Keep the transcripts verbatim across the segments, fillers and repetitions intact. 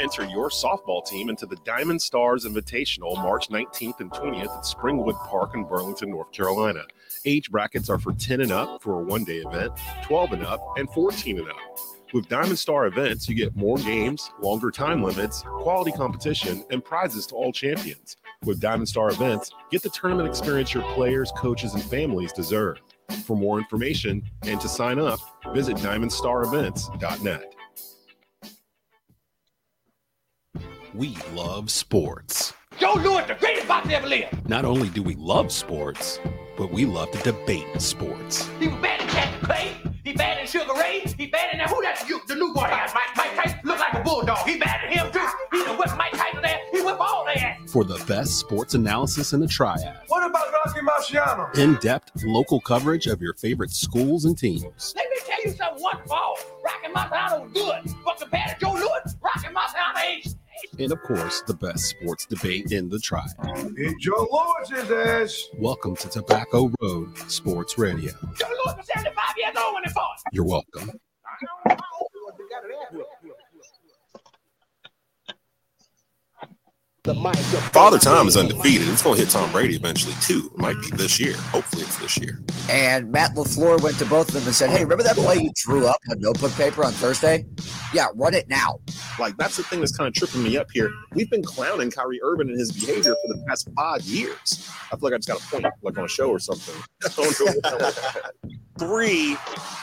Enter your softball team into the Diamond Stars Invitational March nineteenth and twentieth at Springwood Park in Burlington, North Carolina. Age brackets are for ten and up for a one-day event, twelve and up, and fourteen and up. With Diamond Star Events, you get more games, longer time limits, quality competition, and prizes to all champions. With Diamond Star Events, get the tournament experience your players, coaches, and families deserve. For more information and to sign up, visit Diamond Star Events dot net. We love sports. Joe Louis, the greatest boxer ever lived. Not only do we love sports, but we love to debate sports. He was bad at Captain Clay. He bad at Sugar Ray. He bad at now. Who that? You, the new boy has Mike, Mike Tyson look like a bulldog. He bad at him too. He done whipped Mike Tyson there. He whipped all that. For the best sports analysis in the triad. What about Rocky Marciano? In-depth local coverage of your favorite schools and teams. Let me tell you something. One ball, Rocky Marciano was good, but compared to Joe Louis, Rocky Marciano ain't. And, of course, the best sports debate in the tribe. It's Joe Louis' ass. Welcome to Tobacco Road Sports Radio. Joe Louis was seventy-five years old when he fought. You're welcome. Father Time is undefeated. It's going to hit Tom Brady eventually, too. It might be this year. Hopefully it's this year. And Matt LaFleur went to both of them and said, hey, remember that play you drew up on notebook paper on Thursday? Yeah, run it now. Like, that's the thing that's kind of tripping me up here. We've been clowning Kyrie Irving and his behavior for the past five years. I feel like I just got a point, like, on a show or something. Three,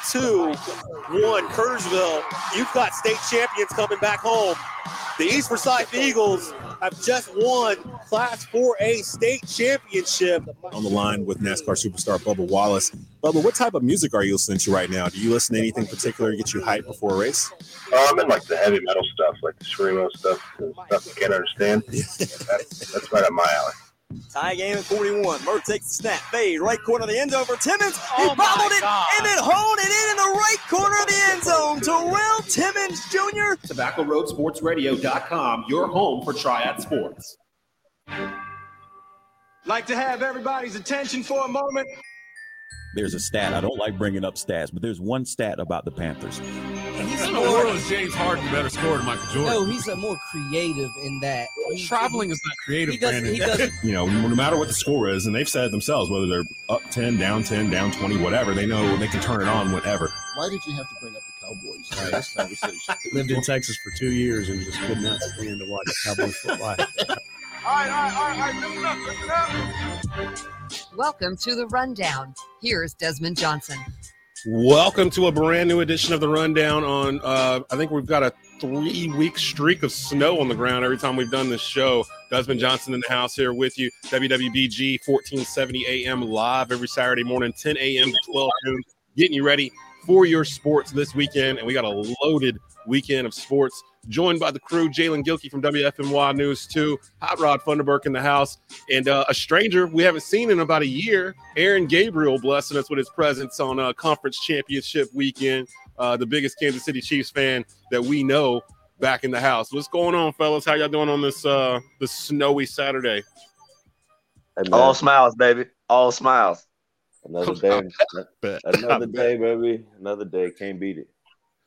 two, one, Kernersville. You've got state champions coming back home. The East Forsyth Eagles have just won Class four A state championship. On the line with NASCAR superstar Bubba Wallace. Bubba, what type of music are you listening to right now? Do you listen to anything particular to get you hyped before a race? I'm um, in like the heavy metal stuff, like the screamo stuff, the stuff you can't understand. that's, that's right up my alley. Tie game at forty-one. Murr takes the snap. Fade. Right corner of the end zone for Timmons. He oh bobbled it God. and it honed it in in the right corner of the end zone. Terrell Timmons Junior Tobacco Road Sports Radio dot com, your home for Triad Sports. Like to have everybody's attention for a moment. There's a stat. I don't like bringing up stats, but there's one stat about the Panthers. And he's in the world is James Harden better scorer than Michael Jordan. No, he's a more creative in that. He, Traveling he, is not creative, he doesn't, Brandon. He doesn't. You know, no matter what the score is, and they've said it themselves, whether they're up ten, down ten, down twenty, whatever, they know they can turn it on whenever. Why did you have to bring up the Cowboys in this conversation? Lived in Texas for two years and just could not stand to watch Cowboys football. All right, all right, all right, listen up, listen up. Welcome to The Rundown. Here's Desmond Johnson. Welcome to a brand new edition of The Rundown on, uh, I think we've got a three-week streak of snow on the ground every time we've done this show. Desmond Johnson in the house here with you. W W B G, fourteen seventy A M, live every Saturday morning, ten A M to twelve noon, getting you ready for your sports this weekend. And we got a loaded weekend of sports. Joined by the crew, Jalen Gilkey from W F M Y News two, Hot Rod Funderburk in the house, and uh, a stranger we haven't seen in about a year, Aaron Gabriel blessing us with his presence on uh, Conference Championship Weekend, uh, the biggest Kansas City Chiefs fan that we know back in the house. What's going on, fellas? How y'all doing on this uh, this snowy Saturday? Hey, all smiles, baby. All smiles. Another day. Another day, baby. Another day. Can't beat it.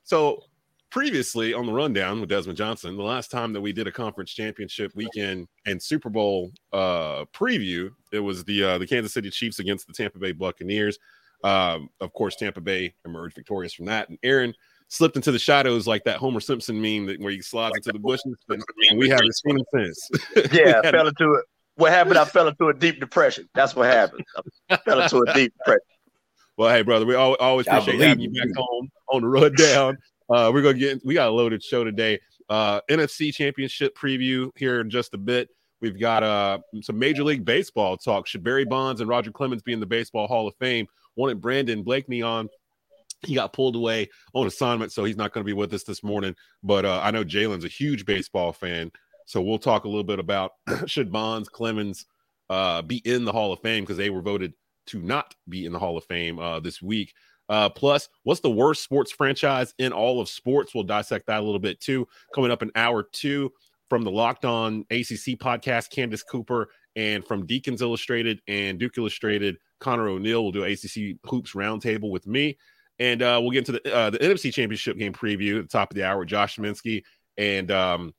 So, previously on The Rundown with Desmond Johnson, the last time that we did a conference championship weekend and Super Bowl uh, preview, it was the uh, the Kansas City Chiefs against the Tampa Bay Buccaneers. Um, of course, Tampa Bay emerged victorious from that. And Aaron slipped into the shadows like that Homer Simpson meme that where you slide into the bushes, and we haven't seen him since. Yeah, I fell into it. What happened? I fell into a deep depression. That's what happened. I fell into a deep depression. Well, hey, brother, we always appreciate having you back home on The Rundown. Uh, we're going to get, we got a loaded show today. Uh, N F C Championship preview here in just a bit. We've got uh, some Major League Baseball talk. Should Barry Bonds and Roger Clemens be in the Baseball Hall of Fame? Wanted Brandon Blakeney on. He got pulled away on assignment, so he's not going to be with us this morning. But uh, I know Jalen's a huge baseball fan, so we'll talk a little bit about should Bonds, Clemens uh, be in the Hall of Fame because they were voted to not be in the Hall of Fame uh, this week. Uh, plus, what's the worst sports franchise in all of sports? We'll dissect that a little bit too. Coming up in hour two from the Locked On A C C podcast, Candace Cooper, and from Deacons Illustrated and Duke Illustrated, Connor O'Neill will do A C C Hoops Roundtable with me. And uh, we'll get into the uh, the N F C Championship game preview at the top of the hour with Josh Minsky, and um,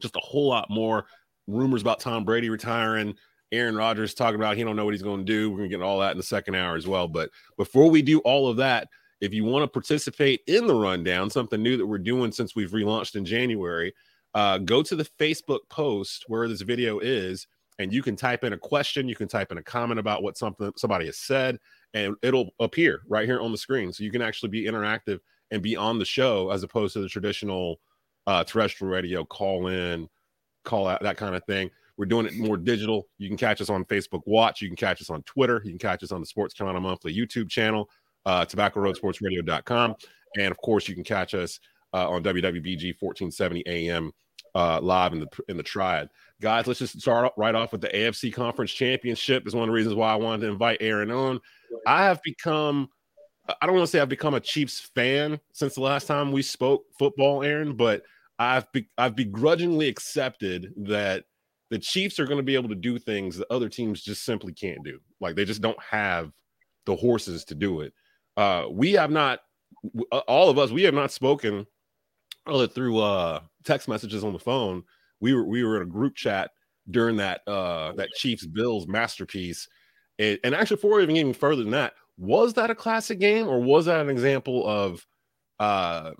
just a whole lot more. Rumors about Tom Brady retiring, Aaron Rodgers talking about he don't know what he's going to do. We're going to get all that in the second hour as well. But before we do all of that, if you want to participate in the rundown, something new that we're doing since we've relaunched in January, uh, go to the Facebook post where this video is, and you can type in a question. You can type in a comment about what something somebody has said, and it'll appear right here on the screen. So you can actually be interactive and be on the show as opposed to the traditional uh, terrestrial radio call in, call out, that kind of thing. We're doing it more digital. You can catch us on Facebook Watch. You can catch us on Twitter. You can catch us on the Sports Carolina Monthly YouTube channel, uh, tobacco road sports radio dot com. And, of course, you can catch us uh, on W W B G fourteen seventy A M uh, live in the in the triad. Guys, let's just start right off with the A F C Conference Championship. It's one of the reasons why I wanted to invite Aaron on. I have become, I don't want to say I've become a Chiefs fan since the last time we spoke football, Aaron, but I've be, I've begrudgingly accepted that the Chiefs are going to be able to do things that other teams just simply can't do. Like, they just don't have the horses to do it. Uh, we have not, all of us, we have not spoken other through uh, text messages on the phone. We were we were in a group chat during that uh, that Chiefs Bills masterpiece, it, and actually, before even even further than that, was that a classic game, or was that an example of uh,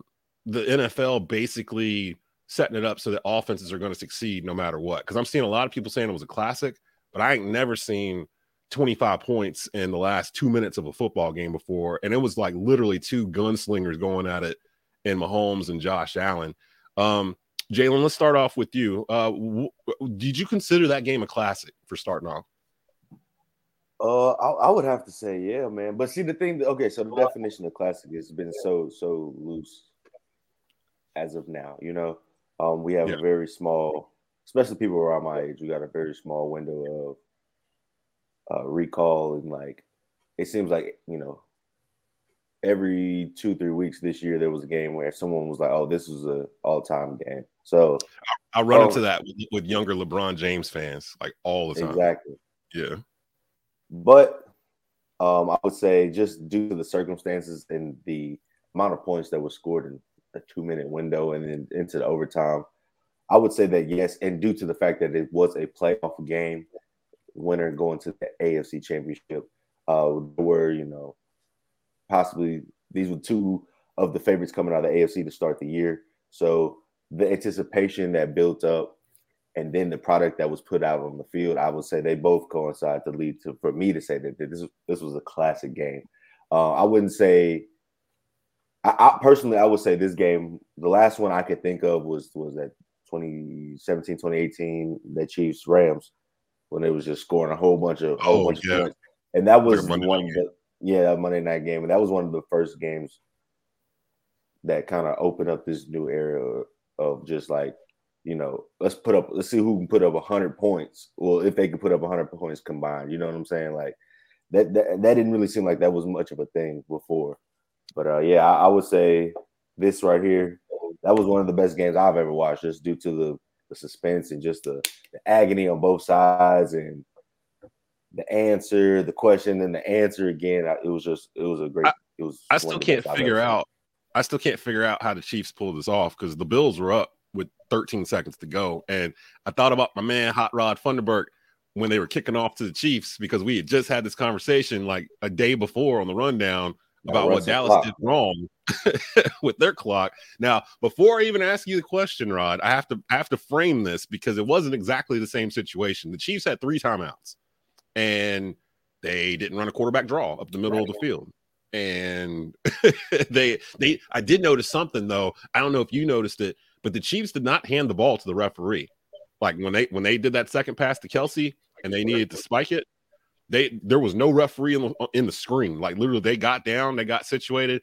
the N F L basically setting it up so that offenses are going to succeed no matter what? Because I'm seeing a lot of people saying it was a classic, but I ain't never seen twenty-five points in the last two minutes of a football game before. And it was like literally two gunslingers going at it in Mahomes and Josh Allen. Um, Jalen, let's start off with you. Uh, w- did you consider that game a classic for starting off? Uh, I, I would have to say, yeah, man. But see, the thing, okay, so the definition of classic has been so, so loose as of now, you know. Um, we have yeah. a very small, especially people around my age, we got a very small window of uh, recall. And, like, it seems like, you know, every two, three weeks this year, there was a game where someone was like, oh, this was an all-time game. So I, I run um, into that with, with younger LeBron James fans, like, all the time. Exactly. Yeah. But um, I would say just due to the circumstances and the amount of points that were scored in a two-minute window and then into the overtime, I would say that, yes, and due to the fact that it was a playoff game, winner going to the A F C Championship, uh, where, you know, possibly these were two of the favorites coming out of the A F C to start the year. So the anticipation that built up and then the product that was put out on the field, I would say they both coincide to lead to, for me to say that this, this was a classic game. Uh, I wouldn't say – I, I personally, I would say this game, the last one I could think of was was that twenty seventeen, twenty eighteen, the Chiefs Rams, when it was just scoring a whole bunch of, whole oh, bunch yeah. of points. And that was one of the, yeah, that Monday night game. And that was one of the first games that kind of opened up this new era of just like, you know, let's put up, let's see who can put up one hundred points. Well, if they could put up one hundred points combined, you know what I'm saying? Like that, that, that didn't really seem like that was much of a thing before. But, uh, yeah, I, I would say this right here, that was one of the best games I've ever watched, just due to the, the suspense and just the, the agony on both sides and the answer, the question, and the answer again. I, it was just – it was a great – it was. I still can't figure out – I still can't figure out how the Chiefs pulled this off, because the Bills were up with thirteen seconds to go. And I thought about my man Hot Rod Funderburk when they were kicking off to the Chiefs, because we had just had this conversation like a day before on the rundown about what Dallas did wrong with their clock. Now, before I even ask you the question, Rod, I have to I have to frame this, because it wasn't exactly the same situation. The Chiefs had three timeouts, and they didn't run a quarterback draw up the middle right. of the field. And they they I did notice something, though. I don't know if you noticed it, but the Chiefs did not hand the ball to the referee. Like, when they when they did that second pass to Kelsey and they needed to spike it, They there was no referee in the, in the screen. Like, literally, they got down, they got situated,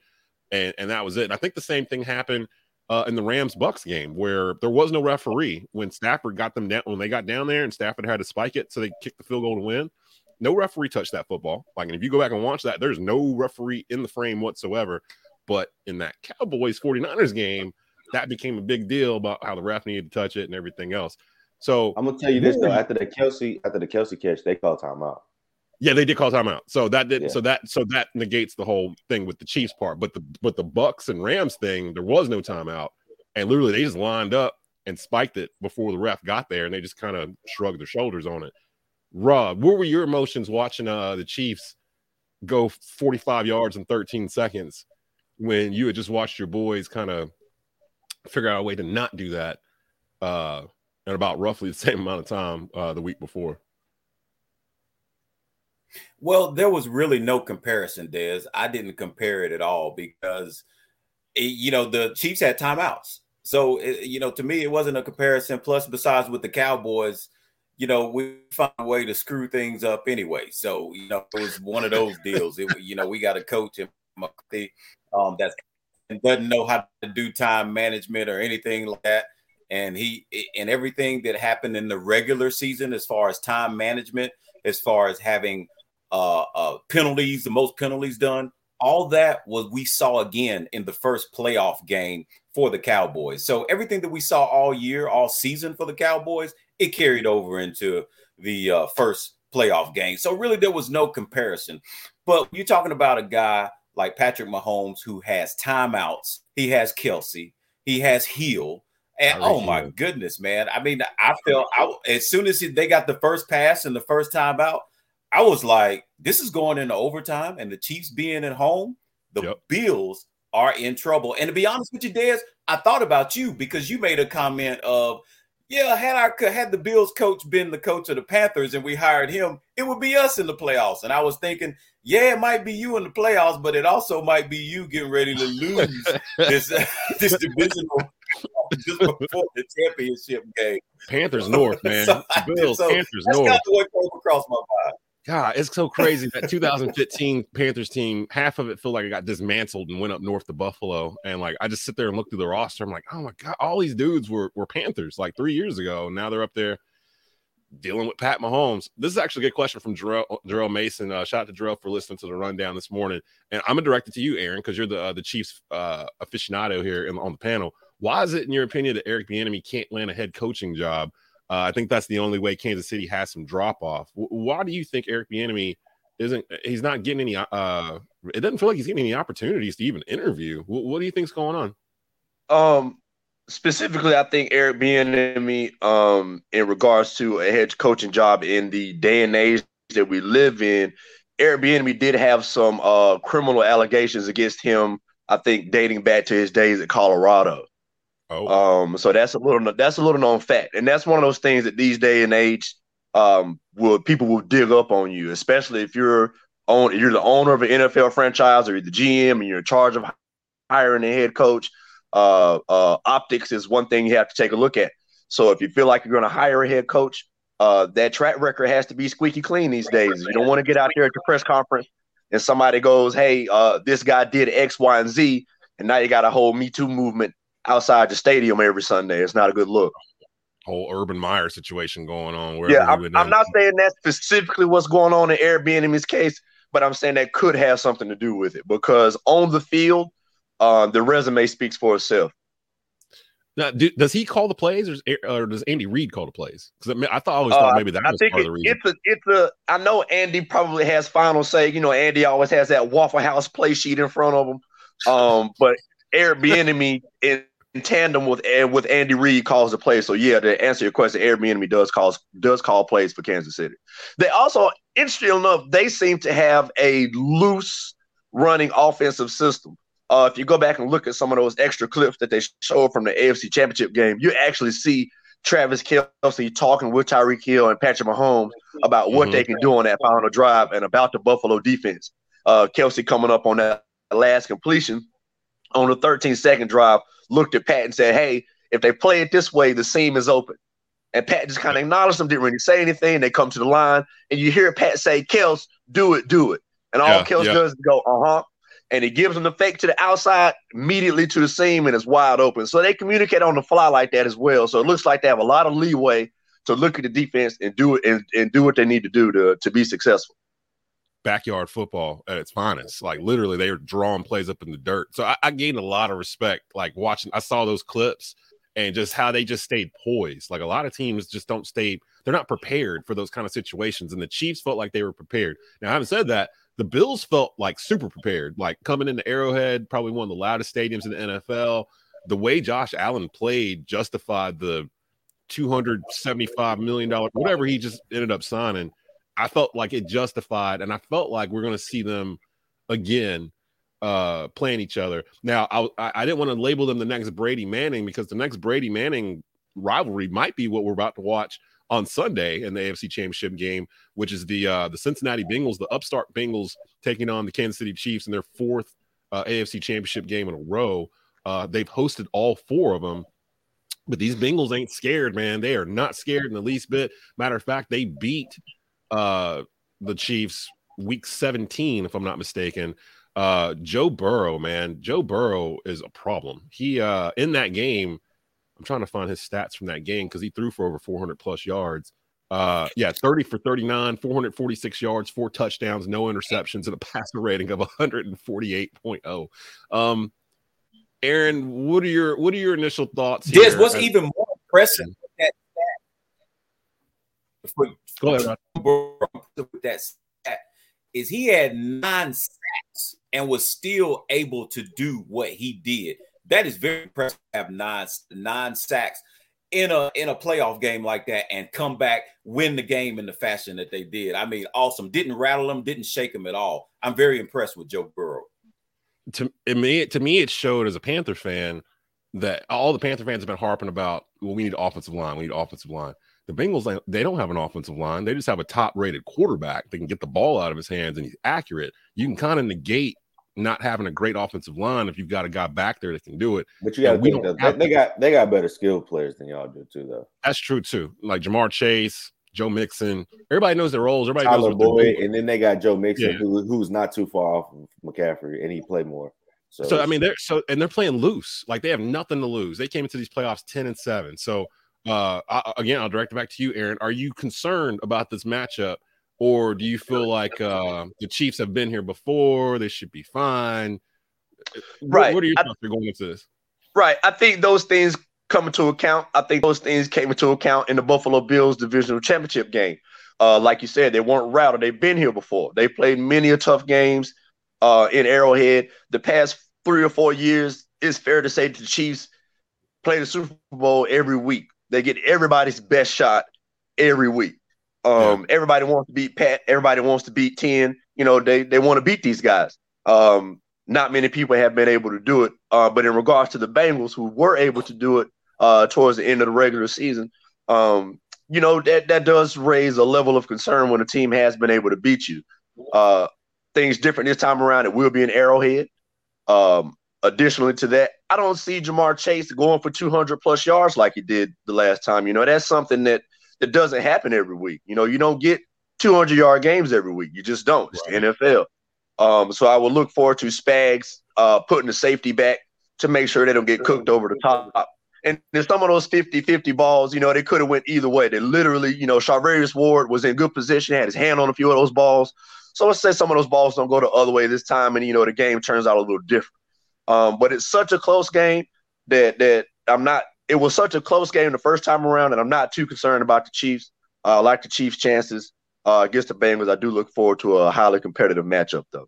and, and that was it. And I think the same thing happened uh, in the Rams-Bucks game, where there was no referee when Stafford got them down. When they got down there and Stafford had to spike it, so they kicked the field goal to win. No referee touched that football. Like, and if you go back and watch that, there's no referee in the frame whatsoever. But in that Cowboys 49ers game, that became a big deal about how the ref needed to touch it and everything else. So I'm gonna tell you this though: after the Kelsey, after the Kelsey catch, they called timeout. Yeah, they did call timeout. So that did yeah. so that so that negates the whole thing with the Chiefs part. But the but the Bucks and Rams thing, there was no timeout, and literally they just lined up and spiked it before the ref got there, and they just kind of shrugged their shoulders on it. Rob, what were your emotions watching uh, the Chiefs go forty-five yards in thirteen seconds when you had just watched your boys kind of figure out a way to not do that? Uh, And about roughly the same amount of time uh, the week before. Well, there was really no comparison, Dez. I didn't compare it at all because, it, you know, the Chiefs had timeouts. So, it, you know, to me, it wasn't a comparison. Plus, besides with the Cowboys, you know, we found a way to screw things up anyway. So, you know, it was one of those deals. It, you know, we got a coach in McCarthy um, that doesn't know how to do time management or anything like that. And he and everything that happened in the regular season, as far as time management, as far as having uh, uh, penalties, the most penalties done, all that was we saw again in the first playoff game for the Cowboys. So everything that we saw all year, all season for the Cowboys, it carried over into the uh, first playoff game. So really, there was no comparison. But you're talking about a guy like Patrick Mahomes who has timeouts. He has Kelsey. He has Hill. And, oh, my goodness, man. I mean, I felt I, as soon as they got the first pass and the first time out, I was like, this is going into overtime. And the Chiefs being at home, the yep. Bills are in trouble. And to be honest with you, Dez, I thought about you because you made a comment of, yeah, had our had the Bills coach been the coach of the Panthers and we hired him, it would be us in the playoffs. And I was thinking, yeah, it might be you in the playoffs, but it also might be you getting ready to lose this, this divisional just before the championship game. Panthers North, man. so Bills, so Panthers that's North. That's kind of what came across my mind. God, it's so crazy. That two thousand fifteen Panthers team, half of it felt like it got dismantled and went up north to Buffalo. And, like, I just sit there and look through the roster. I'm like, oh, my God, all these dudes were, were Panthers, like, three years ago. And now they're up there dealing with Pat Mahomes. This is actually a good question from Jarrell, Jarrell Mason. Uh, shout out to Jarrell for listening to the rundown this morning. And I'm going to direct it to you, Aaron, because you're the uh, the Chiefs uh, aficionado here in, on the panel. Why is it, in your opinion, that Eric Bieniemy can't land a head coaching job? Uh, I think that's the only way Kansas City has some drop-off. W- why do you think Eric Bieniemy isn't – he's not getting any uh, – it doesn't feel like he's getting any opportunities to even interview. W- what do you think's going on? Um, specifically, I think Eric Bieniemy, um, in regards to a head coaching job in the day and age that we live in, Eric Bieniemy did have some uh, criminal allegations against him, I think, dating back to his days at Colorado. Oh. Um, so that's a little that's a little known fact, and that's one of those things that these day and age, um, will people will dig up on you, especially if you're on you're the owner of an N F L franchise or you're the G M and you're in charge of hiring a head coach. Uh, uh, optics is one thing you have to take a look at. So if you feel like you're going to hire a head coach, uh, that track record has to be squeaky clean these days. You don't want to get out there at the press conference and somebody goes, "Hey, uh, this guy did X, Y, and Z," and now you got a whole Me Too movement outside the stadium every Sunday. It's not a good look. Whole Urban Meyer situation going on. Yeah, I'm, I'm not saying that's specifically what's going on in Airbnb's case, but I'm saying that could have something to do with it because on the field, uh, the resume speaks for itself. Now, do, does he call the plays, or, or does Andy Reid call the plays? Because I, I thought I always thought uh, maybe that I was think part it, of the reason. It's a, it's a. I know Andy probably has final say. You know, Andy always has that Waffle House play sheet in front of him. Um, but Eric Bieniemy in In tandem with with Andy Reid calls the plays. So yeah, to answer your question, Eric Bieniemy does calls does call plays for Kansas City. They also, interesting enough, they seem to have a loose running offensive system. Uh, if you go back and look at some of those extra clips that they showed from the A F C Championship game, you actually see Travis Kelsey talking with Tyreek Hill and Patrick Mahomes about mm-hmm. what they can do on that final drive and about the Buffalo defense. Uh, Kelsey coming up on that last completion on the thirteen second drive, looked at Pat and said, "Hey, if they play it this way, the seam is open." And Pat just kind of acknowledged them, didn't really say anything. They come to the line, and you hear Pat say, "Kels, do it, do it." And all yeah, Kels yeah. does is go, uh-huh. And he gives them the fake to the outside, immediately to the seam, and it's wide open. So they communicate on the fly like that as well. So it looks like they have a lot of leeway to look at the defense and do it and, and do what they need to do to, to be successful. Backyard football at its finest. Like, literally, they were drawing plays up in the dirt. So I, I gained a lot of respect, like, watching. I saw those clips and just how they just stayed poised. Like, a lot of teams just don't stay – they're not prepared for those kind of situations, and the Chiefs felt like they were prepared. Now, having said that, the Bills felt, like, super prepared. Like, coming into Arrowhead, probably one of the loudest stadiums in the N F L. The way Josh Allen played justified the two hundred seventy-five million dollars, whatever he just ended up signing. I felt like it justified, and I felt like we're going to see them again uh, playing each other. Now, I, I didn't want to label them the next Brady Manning, because the next Brady Manning rivalry might be what we're about to watch on Sunday in the A F C Championship game, which is the uh, the Cincinnati Bengals, the upstart Bengals, taking on the Kansas City Chiefs in their fourth uh, A F C Championship game in a row. Uh, they've hosted all four of them. But these Bengals ain't scared, man. They are not scared in the least bit. Matter of fact, they beat uh, the Chiefs week seventeen, if I'm not mistaken. Uh, Joe Burrow, man. Joe Burrow is a problem. He uh, in that game, I'm trying to find his stats from that game, because he threw for over four hundred plus yards. Uh, yeah, thirty for thirty-nine, four hundred forty-six yards, four touchdowns, no interceptions, and a passer rating of one forty-eight point oh. Um, Aaron, what are your what are your initial thoughts here? This was even more impressive with that stat. For, Go ahead, with that stat is he had nine sacks and was still able to do what he did. That is very impressive to have nine nine sacks in a in a playoff game like that and come back, win the game in the fashion that they did. I mean, awesome. Didn't rattle them, didn't shake them at all. I'm very impressed with Joe Burrow. To me, to me, it showed as a Panther fan that all the Panther fans have been harping about, well, we need offensive line. We need offensive line. The Bengals, they don't have an offensive line. They just have a top-rated quarterback that can get the ball out of his hands, and he's accurate. You can kind of negate not having a great offensive line if you've got a guy back there that can do it. But you got to think that they got they got better skilled players than y'all do too, though. That's true too. Like Jamar Chase, Joe Mixon. Everybody knows their roles. Everybody Tyler knows what Boyd, and then they got Joe Mixon, yeah. who, who's not too far off of McCaffrey, and he played more. So, so I mean, they're so and they're playing loose. Like, they have nothing to lose. They came into these playoffs ten and seven. So uh, I, again, I'll direct it back to you, Aaron. Are you concerned about this matchup, or do you feel like uh, the Chiefs have been here before? They should be fine. Right. What, what are your thoughts I, going into this? Right. I think those things. Come into account. I think those things came into account in the Buffalo Bills divisional championship game. Uh, like you said, they weren't rattled. They've been here before. They played many a tough games uh, in Arrowhead. The past three or four years, it's fair to say the Chiefs play the Super Bowl every week. They get everybody's best shot every week. Um, yeah. Everybody wants to beat Pat. Everybody wants to beat ten. You know, they they want to beat these guys. Um, not many people have been able to do it. Uh, but in regards to the Bengals, who were able to do it, Uh, towards the end of the regular season, um, you know, that that does raise a level of concern when a team has been able to beat you. Uh, things different this time around. It will be an Arrowhead. Um, additionally to that, I don't see Jamar Chase going for two hundred plus yards like he did the last time. You know, that's something that, that doesn't happen every week. You know, you don't get two hundred yard games every week. You just don't. It's right. The N F L. Um, so I will look forward to Spags uh, putting the safety back to make sure they don't get cooked over the top. And there's some of those fifty-fifty balls, you know, they could have went either way. They literally, you know, Charvarius Ward was in good position, had his hand on a few of those balls. So let's say some of those balls don't go the other way this time, and, you know, the game turns out a little different. Um, but it's such a close game that that I'm not – it was such a close game the first time around, and I'm not too concerned about the Chiefs. I uh, like the Chiefs' chances uh, against the Bengals. I do look forward to a highly competitive matchup, though.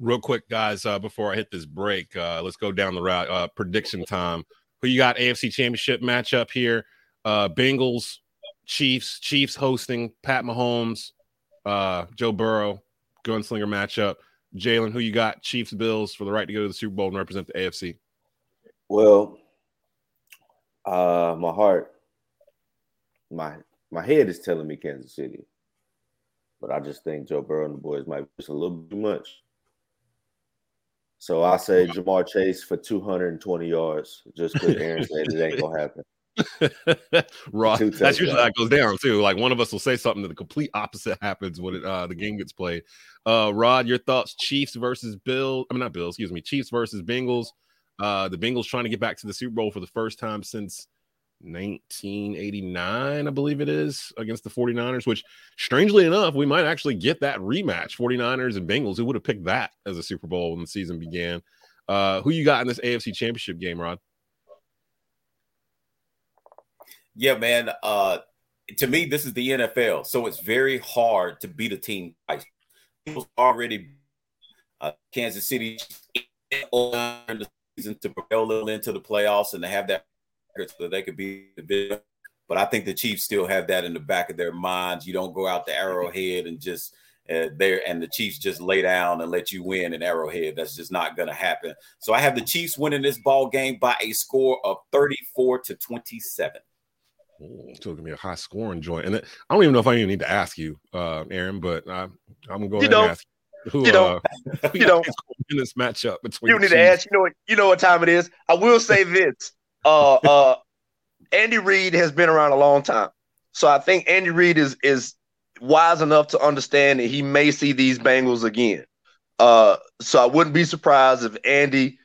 Real quick, guys, uh, before I hit this break, uh, let's go down the route. Uh, prediction time. Who you got? A F C Championship matchup here. Uh, Bengals, Chiefs, Chiefs hosting, Pat Mahomes, uh, Joe Burrow, gunslinger matchup. Jalen, who you got? Chiefs, Bills for the right to go to the Super Bowl and represent the A F C. Well, uh, my heart, my my head is telling me Kansas City. But I just think Joe Burrow and the boys might be just a little too much. So I say Jamar Chase for two hundred twenty yards, just because Aaron said it ain't going to happen. Ross, that's usually how it goes down, too. Like, one of us will say something that the complete opposite happens when it, uh, the game gets played. Uh, Rod, your thoughts, Chiefs versus Bills? I mean, not Bills, excuse me, Chiefs versus Bengals. Uh, the Bengals trying to get back to the Super Bowl for the first time since nineteen eighty-nine, I believe it is, against the forty-niners, which strangely enough, we might actually get that rematch, forty-niners and Bengals. Who would have picked that as a Super Bowl when the season began? Uh, who you got in this A F C Championship game, Rod? Yeah, man. Uh, to me, this is the N F L, so it's very hard to beat a team twice. People already uh, Kansas City in the season to propel into the playoffs and to have that record so they could be the big. But I think the Chiefs still have that in the back of their minds. You don't go out to Arrowhead and just uh, there and the Chiefs just lay down and let you win in Arrowhead. That's just not going to happen. So I have the Chiefs winning this ball game by a score of thirty-four to twenty-seven. Ooh, it's gonna be a high scoring joint, and I don't even know if I even need to ask you, uh, Aaron. But I, I'm gonna go ahead and ask you. Who, you know, uh, you know, in this matchup between you need to ask. You know what? You know what time it is. I will say this: uh, uh, Andy Reid has been around a long time, so I think Andy Reid is is wise enough to understand that he may see these Bengals again. Uh, so I wouldn't be surprised if Andy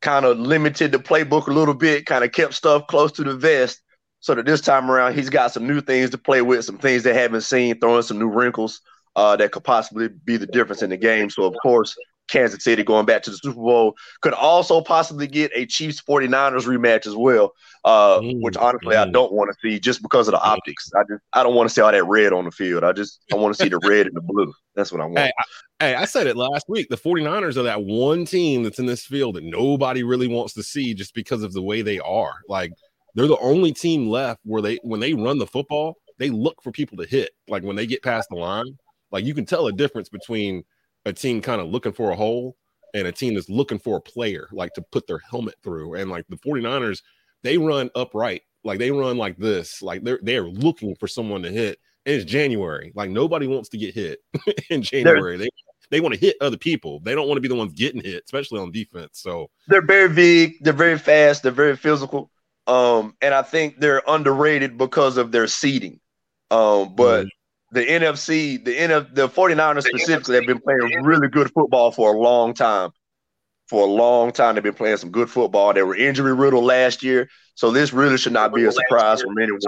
kind of limited the playbook a little bit, kind of kept stuff close to the vest. So that this time around, he's got some new things to play with, some things they haven't seen, throwing some new wrinkles uh, that could possibly be the difference in the game. So, of course, Kansas City going back to the Super Bowl could also possibly get a Chiefs forty-niners rematch as well, uh, mm, which honestly mm. I don't want to see just because of the optics. I just I don't want to see all that red on the field. I just I want to see the red and the blue. That's what I want. Hey I, hey, I said it last week. The forty-niners are that one team that's in this field that nobody really wants to see just because of the way they are. Like, they're the only team left where they, when they run the football, they look for people to hit. Like when they get past the line, like you can tell a difference between a team kind of looking for a hole and a team that's looking for a player, like to put their helmet through. And like the forty-niners, they run upright. Like they run like this, like they're, they're looking for someone to hit. And it's January. Like nobody wants to get hit in January. They're- they They want to hit other people. They don't want to be the ones getting hit, especially on defense. So they're very big. They're very fast. They're very physical. Um, and I think they're underrated because of their seeding. Um, but mm. the N F C, the N F, the forty-niners specifically have been playing really good football for a long time. For a long time, they've been playing some good football. They were injury riddled last year, so this really should not be a surprise from anyone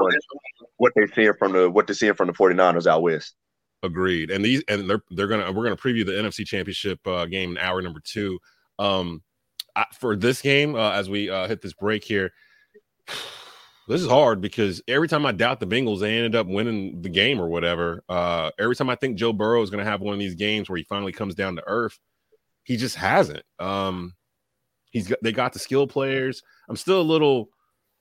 what they're seeing from the what they're seeing from the forty-niners out west. Agreed. And these and they're they're gonna we're gonna preview the N F C Championship uh, game in hour number two. Um, I, for this game, uh, as we uh, hit this break here. This is hard because every time I doubt the Bengals, they ended up winning the game or whatever. Uh, every time I think Joe Burrow is going to have one of these games where he finally comes down to earth, he just hasn't. Um, he's got, they got the skill players. I'm still a little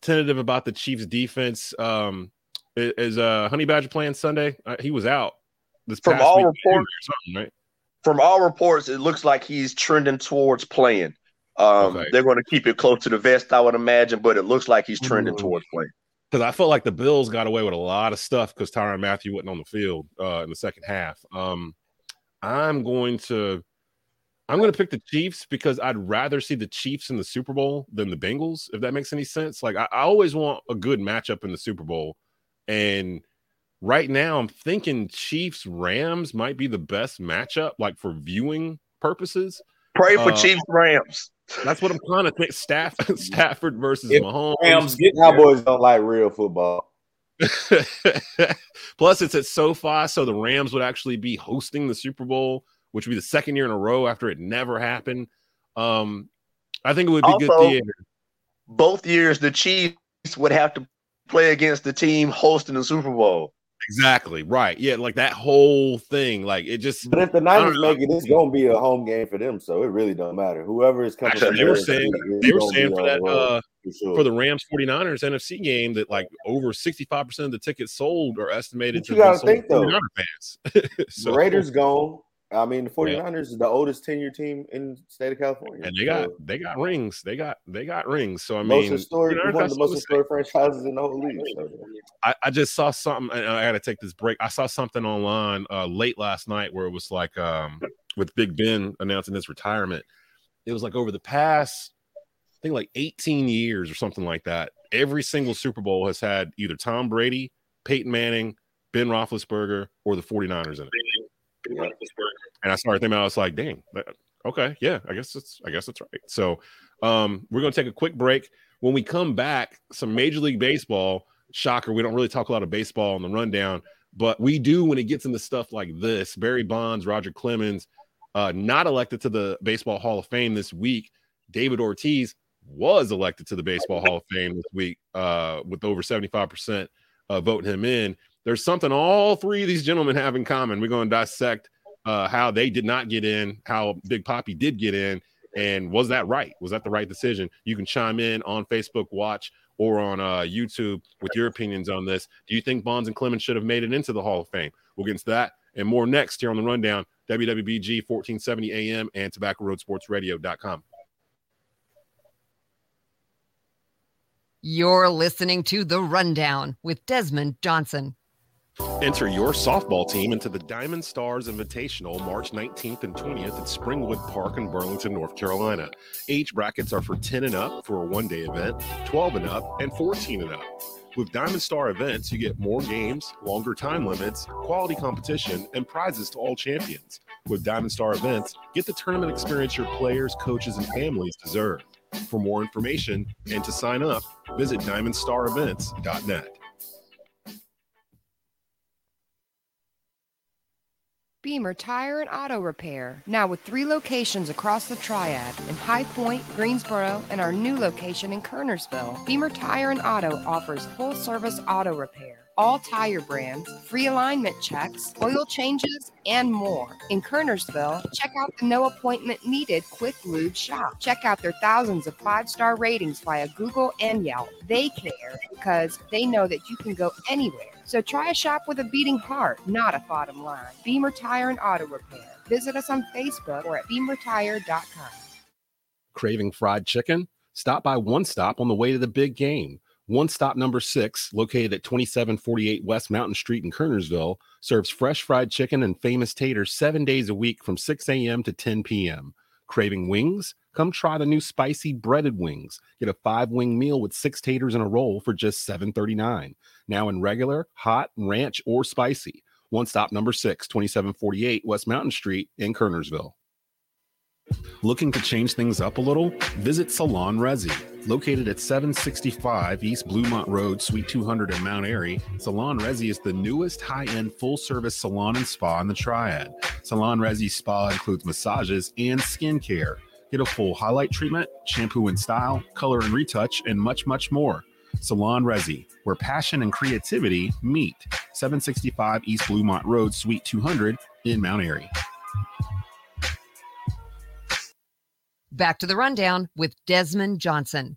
tentative about the Chiefs' defense. Um, is uh, Honey Badger playing Sunday? Uh, he was out this past week. From all reports, right? From all reports, it looks like he's trending towards playing. Um, okay. They're going to keep it close to the vest, I would imagine, but it looks like he's trending towards play. Because I felt like the Bills got away with a lot of stuff because Tyrann Mathieu wasn't on the field uh, in the second half. Um, I'm going to, I'm going to pick the Chiefs because I'd rather see the Chiefs in the Super Bowl than the Bengals, if that makes any sense. Like I, I always want a good matchup in the Super Bowl, and right now I'm thinking Chiefs Rams might be the best matchup, like for viewing purposes. Pray for uh, Chiefs Rams. That's what I'm trying to think. Staff, Stafford versus if Mahomes. Rams get Cowboys don't like real football. Plus, it's at SoFi, so the Rams would actually be hosting the Super Bowl, which would be the second year in a row after it never happened. Um, I think it would be also, good theater. Both years, the Chiefs would have to play against the team hosting the Super Bowl. Exactly, right. Yeah, like that whole thing. Like it just But if the Niners make it, it's gonna be a home game for them. So it really don't matter. Whoever is coming Actually, from they were saying they were saying for that uh for, sure. for the Rams forty-niners N F C game that like over sixty-five percent of the tickets sold are estimated but to you gotta be think sold though. So, the Raiders gone. I mean the forty-niners yeah. is the oldest tenure team in the state of California. And they got so. they got rings. They got they got rings. So I mean most story, one of the most historic franchises in the whole league. So. I, I just saw something and I gotta take this break. I saw something online uh, late last night where it was like um, with Big Ben announcing his retirement. It was like over the past I think like eighteen years or something like that, every single Super Bowl has had either Tom Brady, Peyton Manning, Ben Roethlisberger, or the forty-niners in it. Yeah. And I started thinking, I was like, dang, Okay. Yeah, I guess that's, I guess that's right. So um, we're going to take a quick break. When we come back, some Major League Baseball. Shocker, we don't really talk a lot of baseball on the rundown, but we do when it gets into stuff like this. Barry Bonds, Roger Clemens, uh, not elected to the Baseball Hall of Fame this week. David Ortiz was elected to the Baseball Hall of Fame this week uh, with over seventy-five percent uh, voting him in. There's something all three of these gentlemen have in common. We're going to dissect uh, how they did not get in, how Big Papi did get in, and was that right? Was that the right decision? You can chime in on Facebook Watch or on uh, YouTube with your opinions on this. Do you think Bonds and Clemens should have made it into the Hall of Fame? We'll get into that and more next here on The Rundown, W W B G fourteen seventy A M and tobacco road sports radio dot com. You're listening to The Rundown with Desmond Johnson. Enter your softball team into the Diamond Stars Invitational March nineteenth and twentieth at Springwood Park in Burlington, North Carolina. Age brackets are for ten and up for a one-day event, twelve and up, and fourteen and up. With Diamond Star Events, you get more games, longer time limits, quality competition, and prizes to all champions. With Diamond Star Events, get the tournament experience your players, coaches, and families deserve. For more information and to sign up, visit diamond star events dot net. Beamer Tire and Auto Repair, now with three locations across the Triad in High Point, Greensboro, and our new location in Kernersville. Beamer Tire and Auto offers full-service auto repair, all tire brands, free alignment checks, oil changes, and more. In Kernersville, check out the no appointment needed Quick Lube shop. Check out their thousands of five-star ratings via Google and Yelp. They care because they know that you can go anywhere. So try a shop with a beating heart, not a bottom line. Beamer Tire and Auto Repair. Visit us on Facebook or at beamer tire dot com. Craving fried chicken? Stop by One Stop on the way to the big game. One Stop number six, located at twenty-seven forty-eight West Mountain Street in Kernersville, serves fresh fried chicken and famous taters seven days a week from six a.m. to ten p.m. Craving wings? Come try the new spicy breaded wings. Get a five-wing meal with six taters and a roll for just seven dollars and thirty-nine cents. Now in regular, hot, ranch, or spicy. One Stop number six, twenty-seven forty-eight West Mountain Street in Kernersville. Looking to change things up a little? Visit Salon Resi. Located at seven sixty-five East Bluemont Road, Suite two hundred in Mount Airy, Salon Resi is the newest high-end full-service salon and spa in the Triad. Salon Resi Spa includes massages and skin care. Get a full highlight treatment, shampoo and style, color and retouch, and much, much more. Salon Resi, where passion and creativity meet. seven sixty-five East Bluemont Road, Suite two hundred in Mount Airy. Back to The Rundown with Desmond Johnson.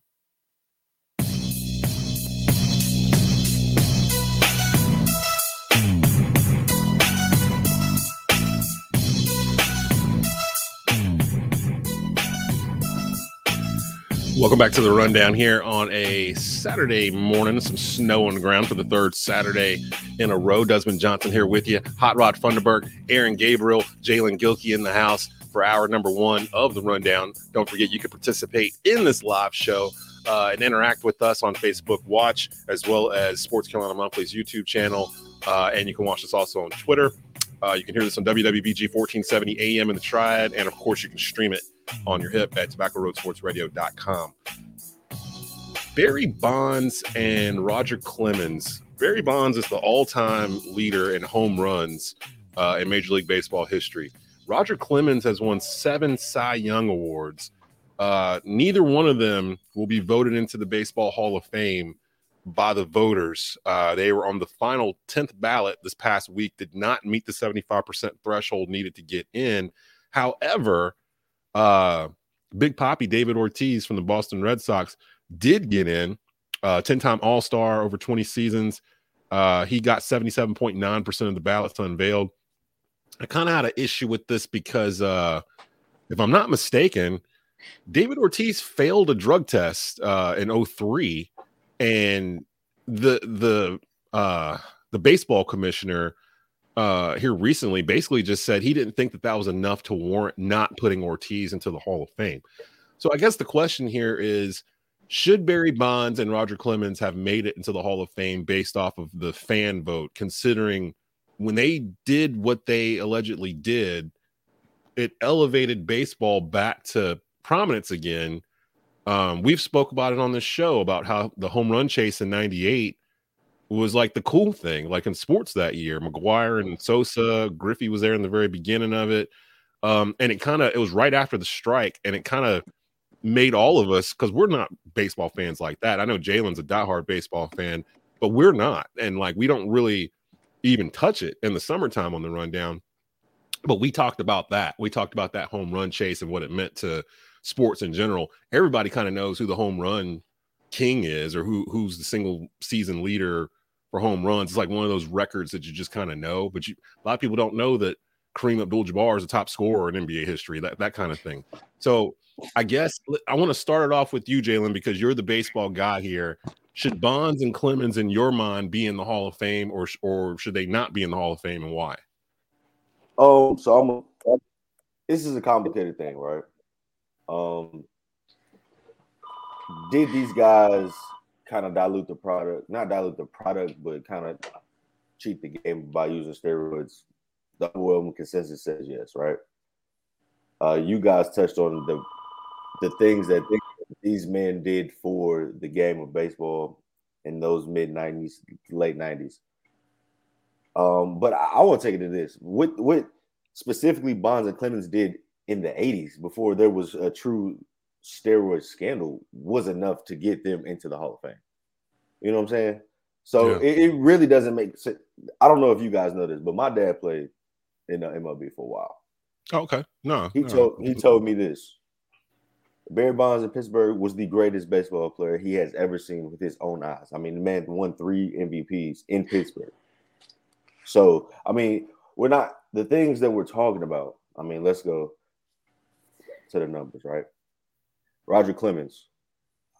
Welcome back to The Rundown here on a Saturday morning. Some snow on the ground for the third Saturday in a row. Desmond Johnson here with you. Hot Rod Funderburg, Aaron Gabriel, Jalen Gilkey in the house for hour number one of The Rundown. Don't forget you can participate in this live show uh, and interact with us on Facebook Watch as well as Sports Carolina Monthly's YouTube channel. Uh, and you can watch us also on Twitter. Uh, you can hear this on W W B G fourteen seventy A M in the Triad. And, of course, you can stream it on your hip at tobacco road sports radio dot com. Barry Bonds and Roger Clemens. Barry Bonds is the all-time leader in home runs uh, in Major League Baseball history. Roger Clemens has won seven Cy Young Awards. Uh, neither one of them will be voted into the Baseball Hall of Fame by the voters. Uh, they were on the final tenth ballot this past week, did not meet the seventy-five percent threshold needed to get in. However, Uh, Big Papi, David Ortiz from the Boston Red Sox, did get in, uh, ten-time All-Star over twenty seasons. Uh, he got seventy-seven point nine percent of the ballots unveiled. I kind of had an issue with this because, uh, if I'm not mistaken, David Ortiz failed a drug test uh, in oh three, and the the uh, the baseball commissioner Uh, here recently basically just said he didn't think that that was enough to warrant not putting Ortiz into the Hall of Fame. So I guess the question here is, should Barry Bonds and Roger Clemens have made it into the Hall of Fame based off of the fan vote, considering when they did what they allegedly did, it elevated baseball back to prominence again. Um, we've spoke about it on this show about how the home run chase in ninety-eight was like the cool thing, like in sports that year. McGuire and Sosa, Griffey was there in the very beginning of it. Um, and it kind of, it was right after the strike, and it kind of made all of us, because we're not baseball fans like that. I know Jalen's a diehard baseball fan, but we're not. And like, we don't really even touch it in the summertime on the rundown. But we talked about that. We talked about that home run chase and what it meant to sports in general. Everybody kind of knows who the home run king is, or who who's the single season leader for home runs. It's like one of those records that you just kind of know, but you, a lot of people don't know that Kareem Abdul-Jabbar is the top scorer in N B A history, that, that kind of thing. So I guess I want to start it off with you, Jalen, because you're the baseball guy here. Should Bonds and Clemens, in your mind, be in the Hall of Fame, or or should they not be in the Hall of Fame, and why? Oh, um, so I'm. A, this is a complicated thing, right? Um, did these guys kind of dilute the product? Not dilute the product, but kind of cheat the game by using steroids. The overwhelming consensus says yes, right? Uh, you guys touched on the the things that these men did for the game of baseball in those mid nineties, late nineties. Um, but I, I want to take it to this. What, what specifically Bonds and Clemens did in the eighties, before there was a true steroid scandal, was enough to get them into the Hall of Fame. You know what I'm saying? So yeah. it, it really doesn't make sense. I don't know if you guys know this, but my dad played in the M L B for a while. Oh, okay. No. He, no. Told, he told me this. Barry Bonds in Pittsburgh was the greatest baseball player he has ever seen with his own eyes. I mean, the man won three M V Ps in Pittsburgh. So, I mean, we're not – the things that we're talking about, I mean, let's go to the numbers, right? Roger Clemens.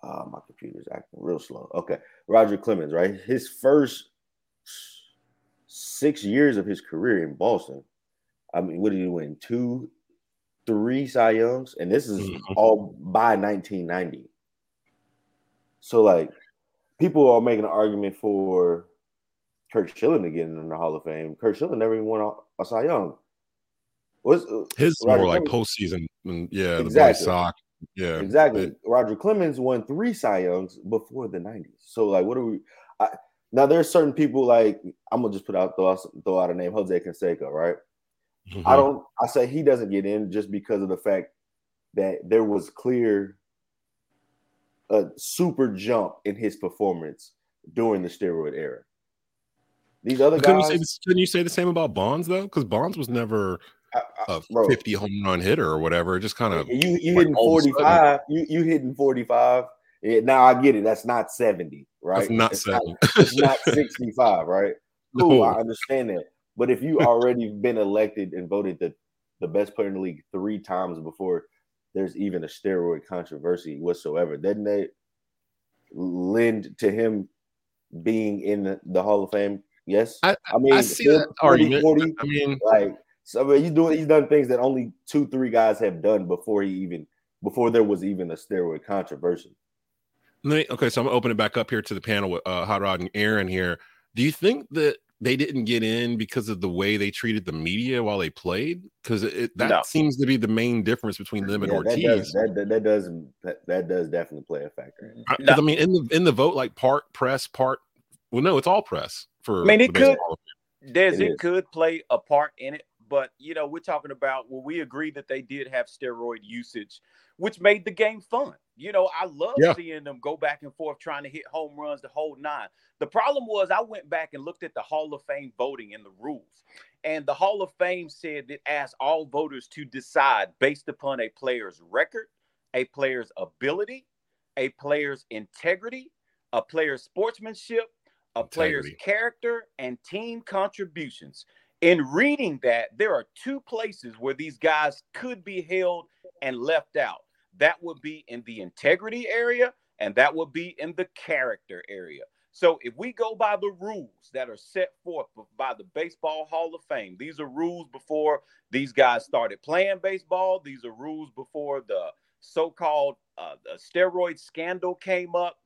Uh, my computer's acting real slow. Okay, Roger Clemens, right? His first six years of his career in Boston, I mean, what did he win? Two, three Cy Youngs? And this is all by nineteen ninety. So, like, people are making an argument for – Curt Schilling to get in the Hall of Fame. Curt Schilling never even won a, a Cy Young. What's, His Roger more Clemens. Like postseason. Yeah, exactly. The Boy Sox. Yeah, exactly. It, Roger Clemens won three Cy Youngs before the nineties. So, like, what are we I, now? There's certain people, like, I'm gonna just put out throw, throw out a name, Jose Canseco, right? Mm-hmm. I don't. I say he doesn't get in just because of the fact that there was clear a super jump in his performance during the steroid era. These other couldn't guys. You say, couldn't you say the same about Bonds, though? Because Bonds was never I, I, a bro, fifty home run hitter or whatever. It just kind of you you like hitting forty-five. You you hitting forty-five. Yeah, now I get it. That's not seventy, right? That's not it's seventy. Not, it's not sixty-five, right? Cool, no. I understand that. But if you already been elected and voted the, the best player in the league three times before there's even a steroid controversy whatsoever, doesn't that lend to him being in the, the Hall of Fame? Yes, I, I mean, I see forty, that argument. forty, I mean, like, so I mean, he's doing, he's done things that only two, three guys have done before he even, before there was even a steroid controversy. Me, okay, so I'm gonna open it back up here to the panel with uh, Hot Rod and Aaron here. Do you think that they didn't get in because of the way they treated the media while they played? Because that no. seems to be the main difference between them and yeah, Ortiz. That does that, that, that does that that does definitely play a factor. I, no. I mean, in the in the vote, like part press, part. Well, no, it's all press. For I mean, it could, Des, it could play a part in it, but you know, we're talking about well, we agree that they did have steroid usage, which made the game fun. You know, I love yeah. seeing them go back and forth trying to hit home runs, the whole nine. The problem was, I went back and looked at the Hall of Fame voting and the rules, and the Hall of Fame said it asked all voters to decide based upon a player's record, a player's ability, a player's integrity, a player's sportsmanship, a player's integrity, character, and team contributions. In reading that, there are two places where these guys could be held and left out. That would be in the integrity area, and that would be in the character area. So if we go by the rules that are set forth by the Baseball Hall of Fame, these are rules before these guys started playing baseball. These are rules before the so-called uh, the steroid scandal came up.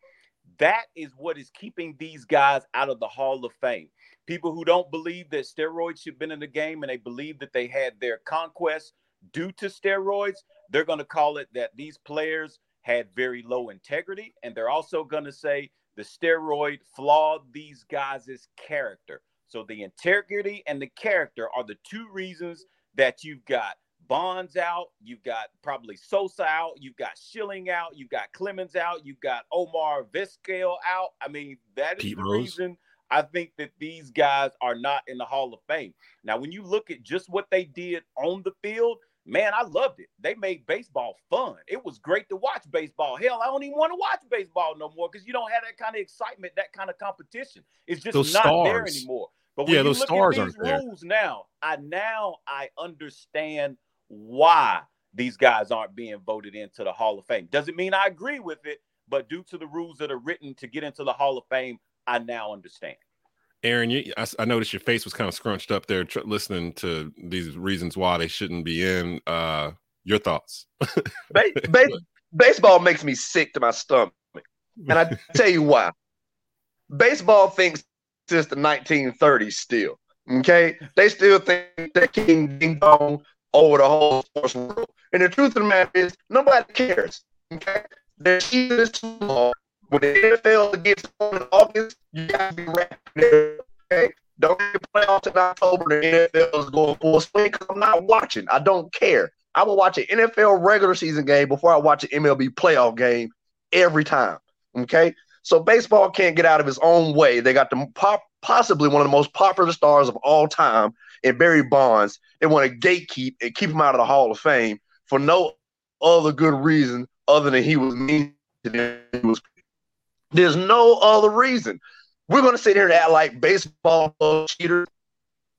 That is what is keeping these guys out of the Hall of Fame. People who don't believe that steroids should have been in the game and they believe that they had their conquest due to steroids, they're going to call it that these players had very low integrity. And they're also going to say the steroid flawed these guys' character. So the integrity and the character are the two reasons that you've got Bonds out, you've got probably Sosa out, you've got Schilling out, you've got Clemens out, you've got Omar Vizquel out. I mean, that is Pete the Rose. Reason I think that these guys are not in the Hall of Fame. Now, when you look at just what they did on the field, man, I loved it. They made baseball fun. It was great to watch baseball. Hell, I don't even want to watch baseball no more because you don't have that kind of excitement, that kind of competition. It's just those not stars. There anymore. But when yeah, you those look stars at these rules there. now, I now I understand why these guys aren't being voted into the Hall of Fame. Doesn't mean I agree with it, but due to the rules that are written to get into the Hall of Fame, I now understand. Aaron, you, I, I noticed your face was kind of scrunched up there tr- listening to these reasons why they shouldn't be in. Uh, your thoughts? ba- ba- baseball makes me sick to my stomach. And I tell you why. Baseball thinks since the nineteen thirties still, okay? They still think they're king ding dong over the whole sports world. And the truth of the matter is nobody cares, okay? Their season is too long. When the N F L gets on in August, you got to be wrapping it up, okay? Don't get playoffs in October. The N F L is going full swing because I'm not watching. I don't care. I will watch an N F L regular season game before I watch an M L B playoff game every time, okay? So baseball can't get out of its own way. They got the pop, possibly one of the most popular stars of all time in Barry Bonds. They want to gatekeep and keep him out of the Hall of Fame for no other good reason other than he was mean to them. There's no other reason. We're going to sit here and act like baseball cheaters.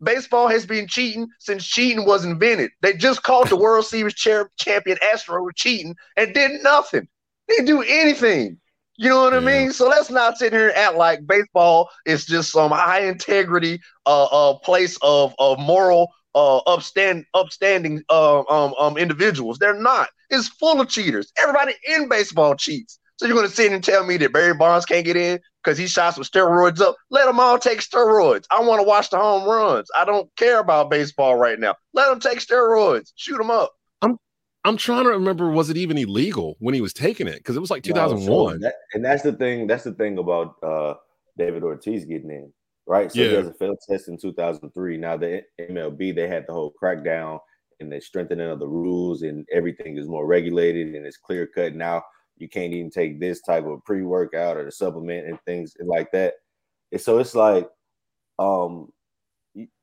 Baseball has been cheating since cheating was invented. They just called the World Series champion Astros cheating and did nothing. They didn't do anything. You know what yeah. I mean? So let's not sit here and act like baseball is just some high integrity, uh, uh place of of moral, uh, upstand, upstanding, uh, um, um, individuals. They're not. It's full of cheaters. Everybody in baseball cheats. So you're going to sit and tell me that Barry Bonds can't get in because he shot some steroids up? Let them all take steroids. I want to watch the home runs. I don't care about baseball right now. Let them take steroids. Shoot them up. I'm I'm trying to remember, was it even illegal when he was taking it? Because it was like two thousand one. No, sure. that, and that's the thing. That's the thing about uh, David Ortiz getting in, right? So yeah. There's a failed test in two thousand three. Now the M L B, they had the whole crackdown and the strengthening of the rules, and everything is more regulated and it's clear cut now. You can't even take this type of pre-workout or the supplement and things like that. And so it's like um,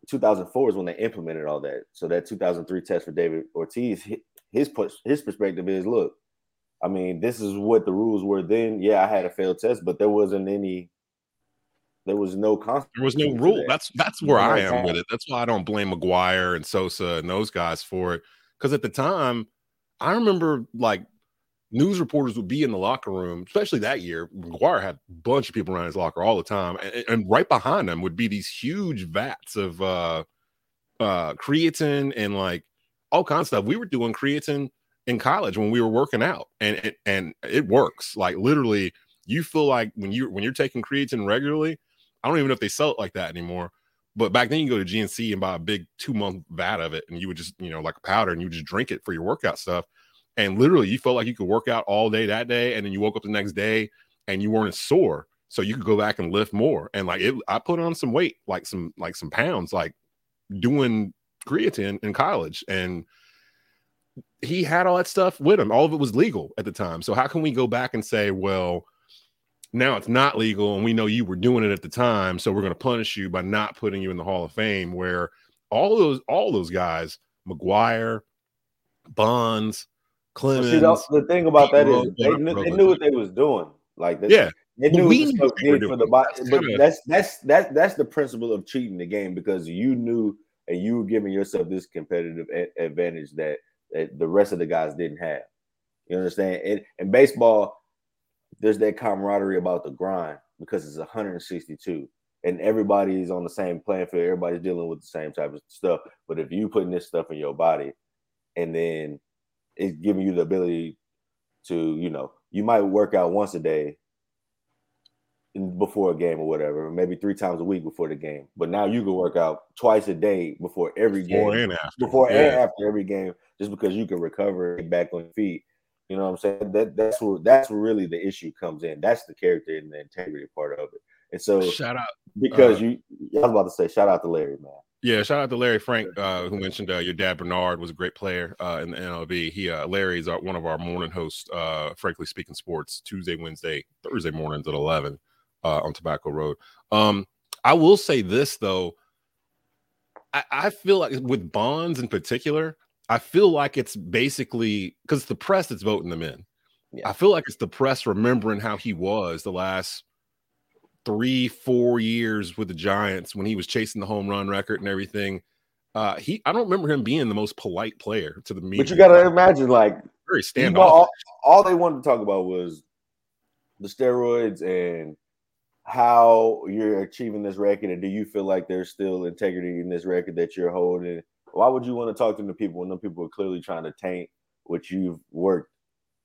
two thousand four is when they implemented all that. So that two thousand three test for David Ortiz, his push, his perspective is, look, I mean, this is what the rules were then. Yeah, I had a failed test, but there wasn't any, there was no consequence. There was no rule. That. That's that's where I am with it. That's why I don't blame McGuire and Sosa and those guys for it. Because at the time, I remember like, news reporters would be in the locker room, especially that year. McGuire had a bunch of people around his locker all the time. And, and right behind them would be these huge vats of uh, uh, creatine and like all kinds of stuff. We were doing creatine in college when we were working out, and it, and it works. Like literally you feel like when you, when you're taking creatine regularly, I don't even know if they sell it like that anymore, but back then you go to G N C and buy a big two month vat of it. And you would just, you know, like a powder, and you would just drink it for your workout stuff. And literally, you felt like you could work out all day that day, and then you woke up the next day and you weren't sore, so you could go back and lift more. And like, it, I put on some weight, like some like some pounds, like doing creatine in college. And he had all that stuff with him. All of it was legal at the time. So how can we go back and say, well, now it's not legal, and we know you were doing it at the time, so we're going to punish you by not putting you in the Hall of Fame? Where all those all those guys, McGuire, Bonds, Clemens, see, the, the thing about that is they knew, they knew what they was doing. Like, they, yeah, they knew what the stuff did for the body. But that's that's that's that's the principle of cheating the game, because you knew and you were giving yourself this competitive a- advantage that, that the rest of the guys didn't have. You understand? And in baseball, there's that camaraderie about the grind because it's one hundred sixty-two, and everybody's on the same playing field. Everybody's dealing with the same type of stuff. But if you putting this stuff in your body, and then it's giving you the ability to, you know, you might work out once a day, before a game or whatever, maybe three times a week before the game. But now you can work out twice a day before every before game, and after. before yeah. and after every game, just because you can recover and get back on your feet. You know what I'm saying? That that's where that's where really the issue comes in. That's the character and the integrity part of it. And so shout out because uh, you. I was about to say shout out to Larry, man. Yeah, shout out to Larry Frank, uh, who mentioned uh, your dad Bernard was a great player uh, in the N L B. He uh, Larry's uh, one of our morning hosts, uh, Frankly Speaking Sports, Tuesday, Wednesday, Thursday mornings at eleven. Uh, on Tobacco Road. Um, I will say this, though. I, I feel like with Bonds in particular, I feel like it's basically because it's the press that's voting them in. Yeah. I feel like it's the press remembering how he was the last three, four years with the Giants when he was chasing the home run record and everything. Uh, he, I don't remember him being the most polite player to the media. But you got to imagine, like, very standoffish. You know, all, all they wanted to talk about was the steroids and how you're achieving this record, and do you feel like there's still integrity in this record that you're holding? Why would you want to talk to the people when them people are clearly trying to taint what you've worked?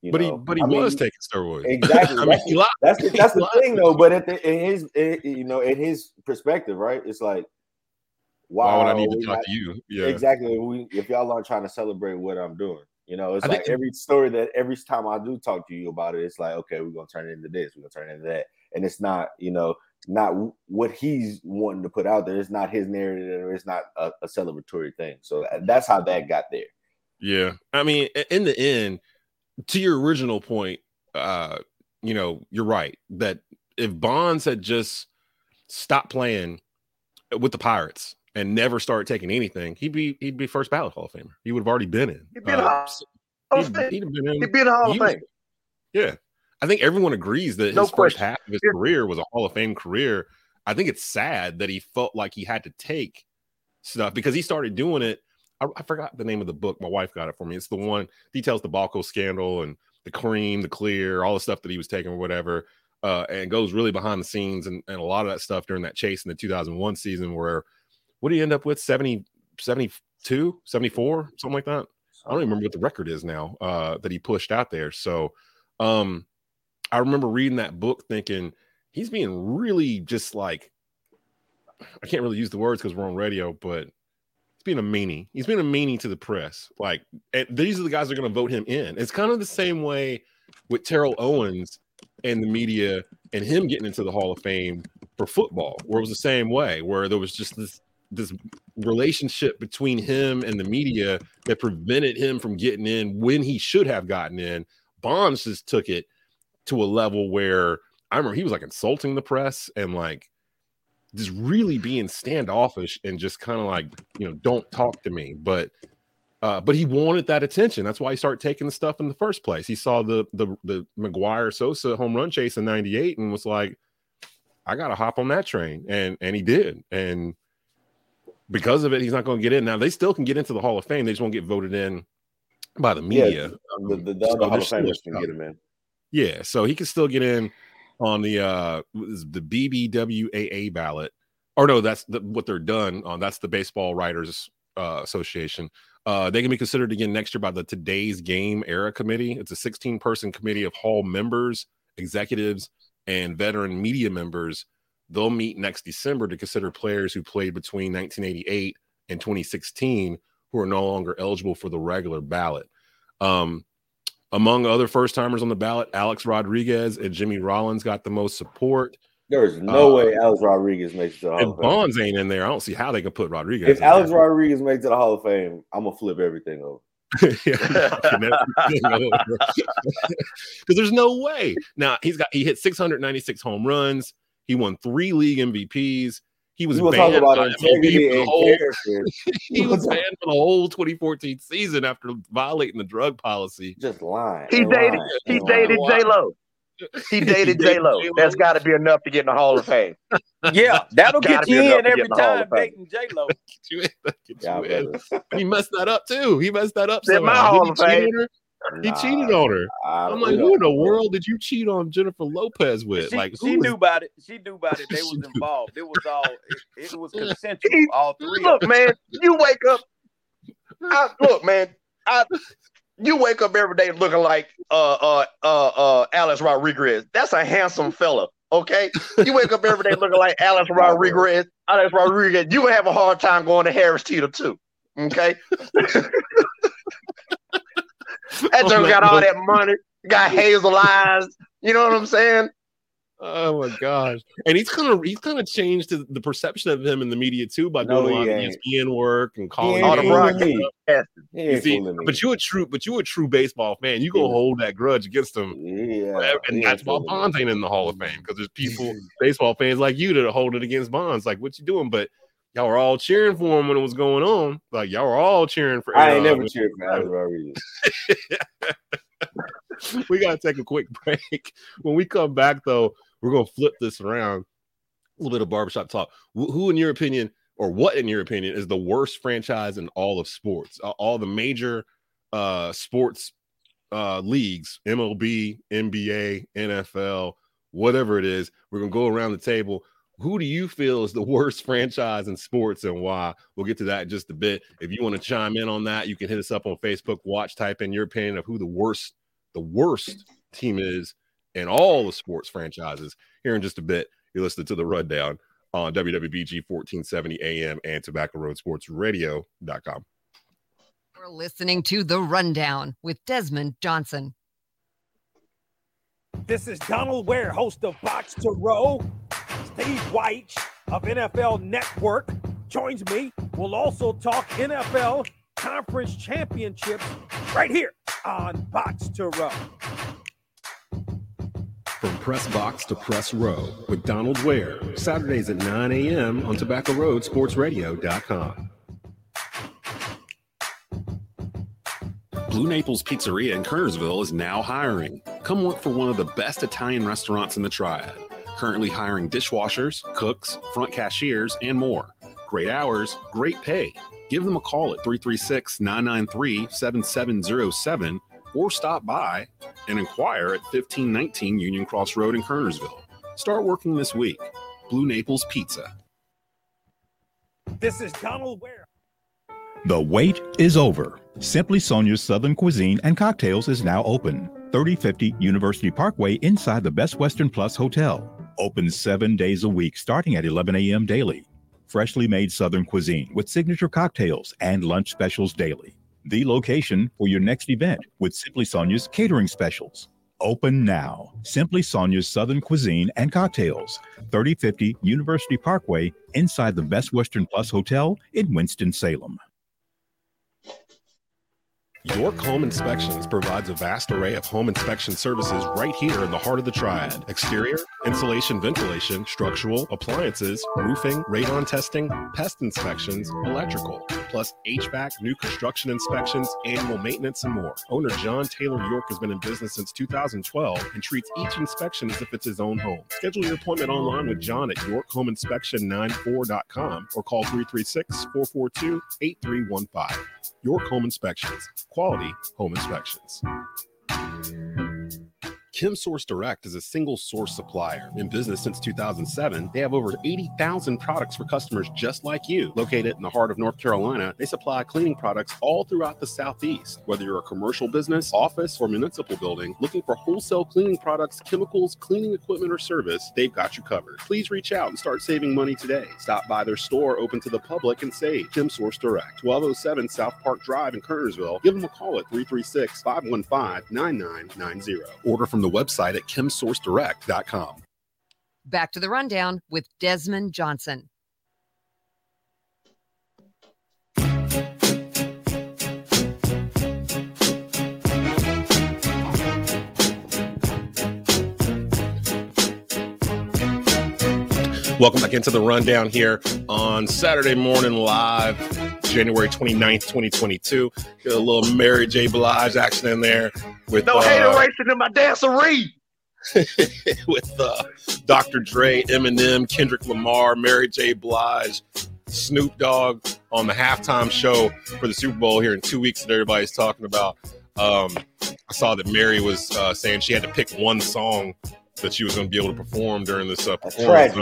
You but know? he, but he I was mean, taking steroids. Exactly. I mean, he lied. That's the, that's the thing, though. But at the, in his, in, you know, in his perspective, right? It's like, wow, why would I need to talk not, to you? Yeah, exactly. We, if y'all aren't trying to celebrate what I'm doing, you know, it's I like every story that every time I do talk to you about it, it's like, okay, we're gonna turn it into this, we're gonna turn it into that. And it's not, you know, not what he's wanting to put out there. It's not his narrative, or it's not a, a celebratory thing. So that's how that got there. Yeah. I mean, in the end, to your original point, uh, you know, you're right that if Bonds had just stopped playing with the Pirates and never started taking anything, he'd be he'd be first ballot Hall of Famer. He would have already been in. He'd be in uh, the Hall of Fame. Yeah. I think everyone agrees that no his question. first half of his yeah. career was a Hall of Fame career. I think it's sad that he felt like he had to take stuff because he started doing it. I, I forgot the name of the book. My wife got it for me. It's the one details the Balco scandal and the cream, the clear, all the stuff that he was taking or whatever, uh, and goes really behind the scenes and, and a lot of that stuff during that chase in the two thousand one season where what did he end up with? seventy, seventy-two, seventy-four, something like that. I don't even remember what the record is now uh, that he pushed out there. So, um, I remember reading that book thinking he's being really just like, I can't really use the words because we're on radio, but he's being a meanie. He's being a meanie to the press. Like, and these are the guys that are going to vote him in. It's kind of the same way with Terrell Owens and the media and him getting into the Hall of Fame for football, where it was the same way, where there was just this, this relationship between him and the media that prevented him from getting in when he should have gotten in. Bonds just took it to a level where I remember he was like insulting the press and like just really being standoffish and just kind of like, you know, don't talk to me. But, uh, but he wanted that attention. That's why he started taking the stuff in the first place. He saw the, the, the McGuire Sosa home run chase in ninety-eight and was like, I got to hop on that train. And, and he did. And because of it, he's not going to get in. Now they still can get into the Hall of Fame. They just won't get voted in by the media. Yeah, the the, the, so the Hall of Famers can get him in. Yeah, so he can still get in on the uh, the B B W A A ballot, or no, that's the, what they're done on. That's the Baseball Writers uh, Association. Uh, they can be considered again next year by the Today's Game Era Committee. It's a sixteen-person committee of Hall members, executives, and veteran media members. They'll meet next December to consider players who played between nineteen eighty-eight and twenty sixteen who are no longer eligible for the regular ballot. Um, Among other first-timers on the ballot, Alex Rodriguez and Jimmy Rollins got the most support. There's no uh, way Alex Rodriguez makes it to the Hall of Fame. If Bonds ain't in there, I don't see how they can put Rodriguez If in Alex there. Rodriguez makes it to the Hall of Fame, I'm going to flip everything over. Because there's no way. Now, he's got he hit six hundred ninety-six home runs. He won three league M V Ps. He was banned about by integrity for the whole, he was banned for the whole twenty fourteen season after violating the drug policy. Just lying. He dated he dated J-Lo. He dated J-Lo. That's got to be enough to get in the Hall of Fame. Yeah, that'll get you in every time dating J-Lo. He messed that up too. He messed that up. In my Hall of Fame. He cheated on her. Nah, I'm like, who in the world did you cheat on Jennifer Lopez with? She, like, who she was... knew about it. She knew about it. They was involved. It was all. It, it was consensual. All three. Look, man, you wake up. I, look, man, I. You wake up every day looking like uh uh uh uh Alex Rodriguez. That's a handsome fella. okay? You wake up every day looking like Alex Rodriguez. Alex Rodriguez, you would have a hard time going to Harris Teeter too, okay? That joke got all that money, got hazel eyes. You know what I'm saying? Oh my gosh! And he's kind of he's kind of changed the, the perception of him in the media too by doing no, a lot of E S P N work and calling all the broadcasts. You see, but you a true but you a true baseball fan. You go yeah. hold that grudge against him. Yeah, and that's why Bonds ain't in the Hall of Fame, because there's people baseball fans like you that hold it against Bonds. Like, what you doing? But y'all were all cheering for him when it was going on. Like, y'all were all cheering for. I ain't never uh, cheered for Alex Rodriguez. We got to take a quick break. When we come back, though, we're going to flip this around. A little bit of barbershop talk. Who, in your opinion, or what, in your opinion, is the worst franchise in all of sports? Uh, all the major uh, sports uh, leagues, M L B, N B A, N F L, whatever it is. We're going to go around the table. Who do you feel is the worst franchise in sports and why? We'll get to that in just a bit. If you want to chime in on that, you can hit us up on Facebook. Watch, type in your opinion of who the worst the worst team is in all the sports franchises. Here in just a bit, you're listening to The Rundown on W W B G fourteen seventy A M and Tobacco Road Sports Radio dot com. We're listening to The Rundown with Desmond Johnson. This is Donald Ware, host of Box to Row. Steve White of N F L Network joins me. We'll also talk N F L Conference Championships right here on Box to Row. From Press Box to Press Row with Donald Ware, Saturdays at nine a.m. on Tobacco Road Sports Radio dot com. Blue Naples Pizzeria in Kernersville is now hiring. Come work for one of the best Italian restaurants in the Triad. Currently hiring dishwashers, cooks, front cashiers, and more. Great hours, great pay. Give them a call at three three six, nine nine three, seven seven zero seven or stop by and inquire at fifteen nineteen Union Cross Road in Kernersville. Start working this week. Blue Naples Pizza. This is Donald Ware. The wait is over. Simply Sonia's Southern Cuisine and Cocktails is now open. thirty fifty University Parkway inside the Best Western Plus Hotel. Open seven days a week starting at eleven a.m. daily. Freshly made Southern cuisine with signature cocktails and lunch specials daily. The location for your next event with Simply Sonia's catering specials. Open now. Simply Sonia's Southern Cuisine and Cocktails, thirty fifty University Parkway, inside the Best Western Plus Hotel in Winston-Salem. York Home Inspections provides a vast array of home inspection services right here in the heart of the Triad. Exterior, insulation, ventilation, structural, appliances, roofing, radon testing, pest inspections, electrical, plus H V A C, new construction inspections, annual maintenance, and more. Owner John Taylor York has been in business since two thousand twelve and treats each inspection as if it's his own home. Schedule your appointment online with John at york home inspection ninety-four dot com or call three three six, four four two, eight three one five. York Home Inspections. Quality home inspections. ChemSource Direct is a single source supplier. In business since two thousand seven, they have over eighty thousand products for customers just like you. Located in the heart of North Carolina, they supply cleaning products all throughout the Southeast. Whether you're a commercial business, office, or municipal building looking for wholesale cleaning products, chemicals, cleaning equipment, or service, they've got you covered. Please reach out and start saving money today. Stop by their store open to the public and save. ChemSource Direct, twelve oh seven South Park Drive in Kernersville. Give them a call at three three six, five one five, nine nine nine zero. Order from the website at kim source direct dot com. Back to The Rundown with Desmond Johnson. Welcome back into The Rundown here on Saturday morning live, January twenty-ninth, twenty twenty-two. Get a little Mary J. Blige action in there. With, no uh, hater racing in my dancery. With uh, Doctor Dre, Eminem, Kendrick Lamar, Mary J. Blige, Snoop Dogg on the halftime show for the Super Bowl here in two weeks that everybody's talking about. Um, I saw that Mary was uh, saying she had to pick one song that she was going to be able to perform during this uh, performance.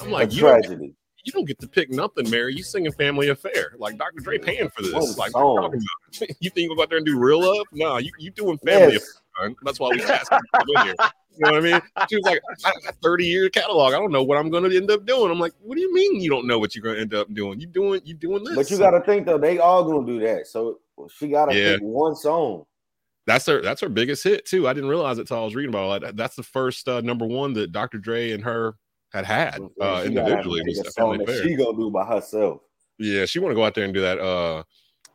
I'm like, you don't, you don't get to pick nothing, Mary. You singing Family Affair. Like, Doctor Dre paying for this. What like, what are you talking about? You think you go out there and do real love? No, you you doing Family yes. Affair. Son. That's why we asked you to come in here. You know what I mean? She was like, I got a thirty-year catalog. I don't know what I'm going to end up doing. I'm like, what do you mean you don't know what you're going to end up doing? You doing you doing this. But you got to think, though, they all going to do that. So she got to yeah. pick one song. That's her That's her biggest hit, too. I didn't realize it until I was reading about it. That's the first uh, number one that Doctor Dre and her had had uh, individually. She's going to do by herself. Yeah, she want to go out there and do that uh,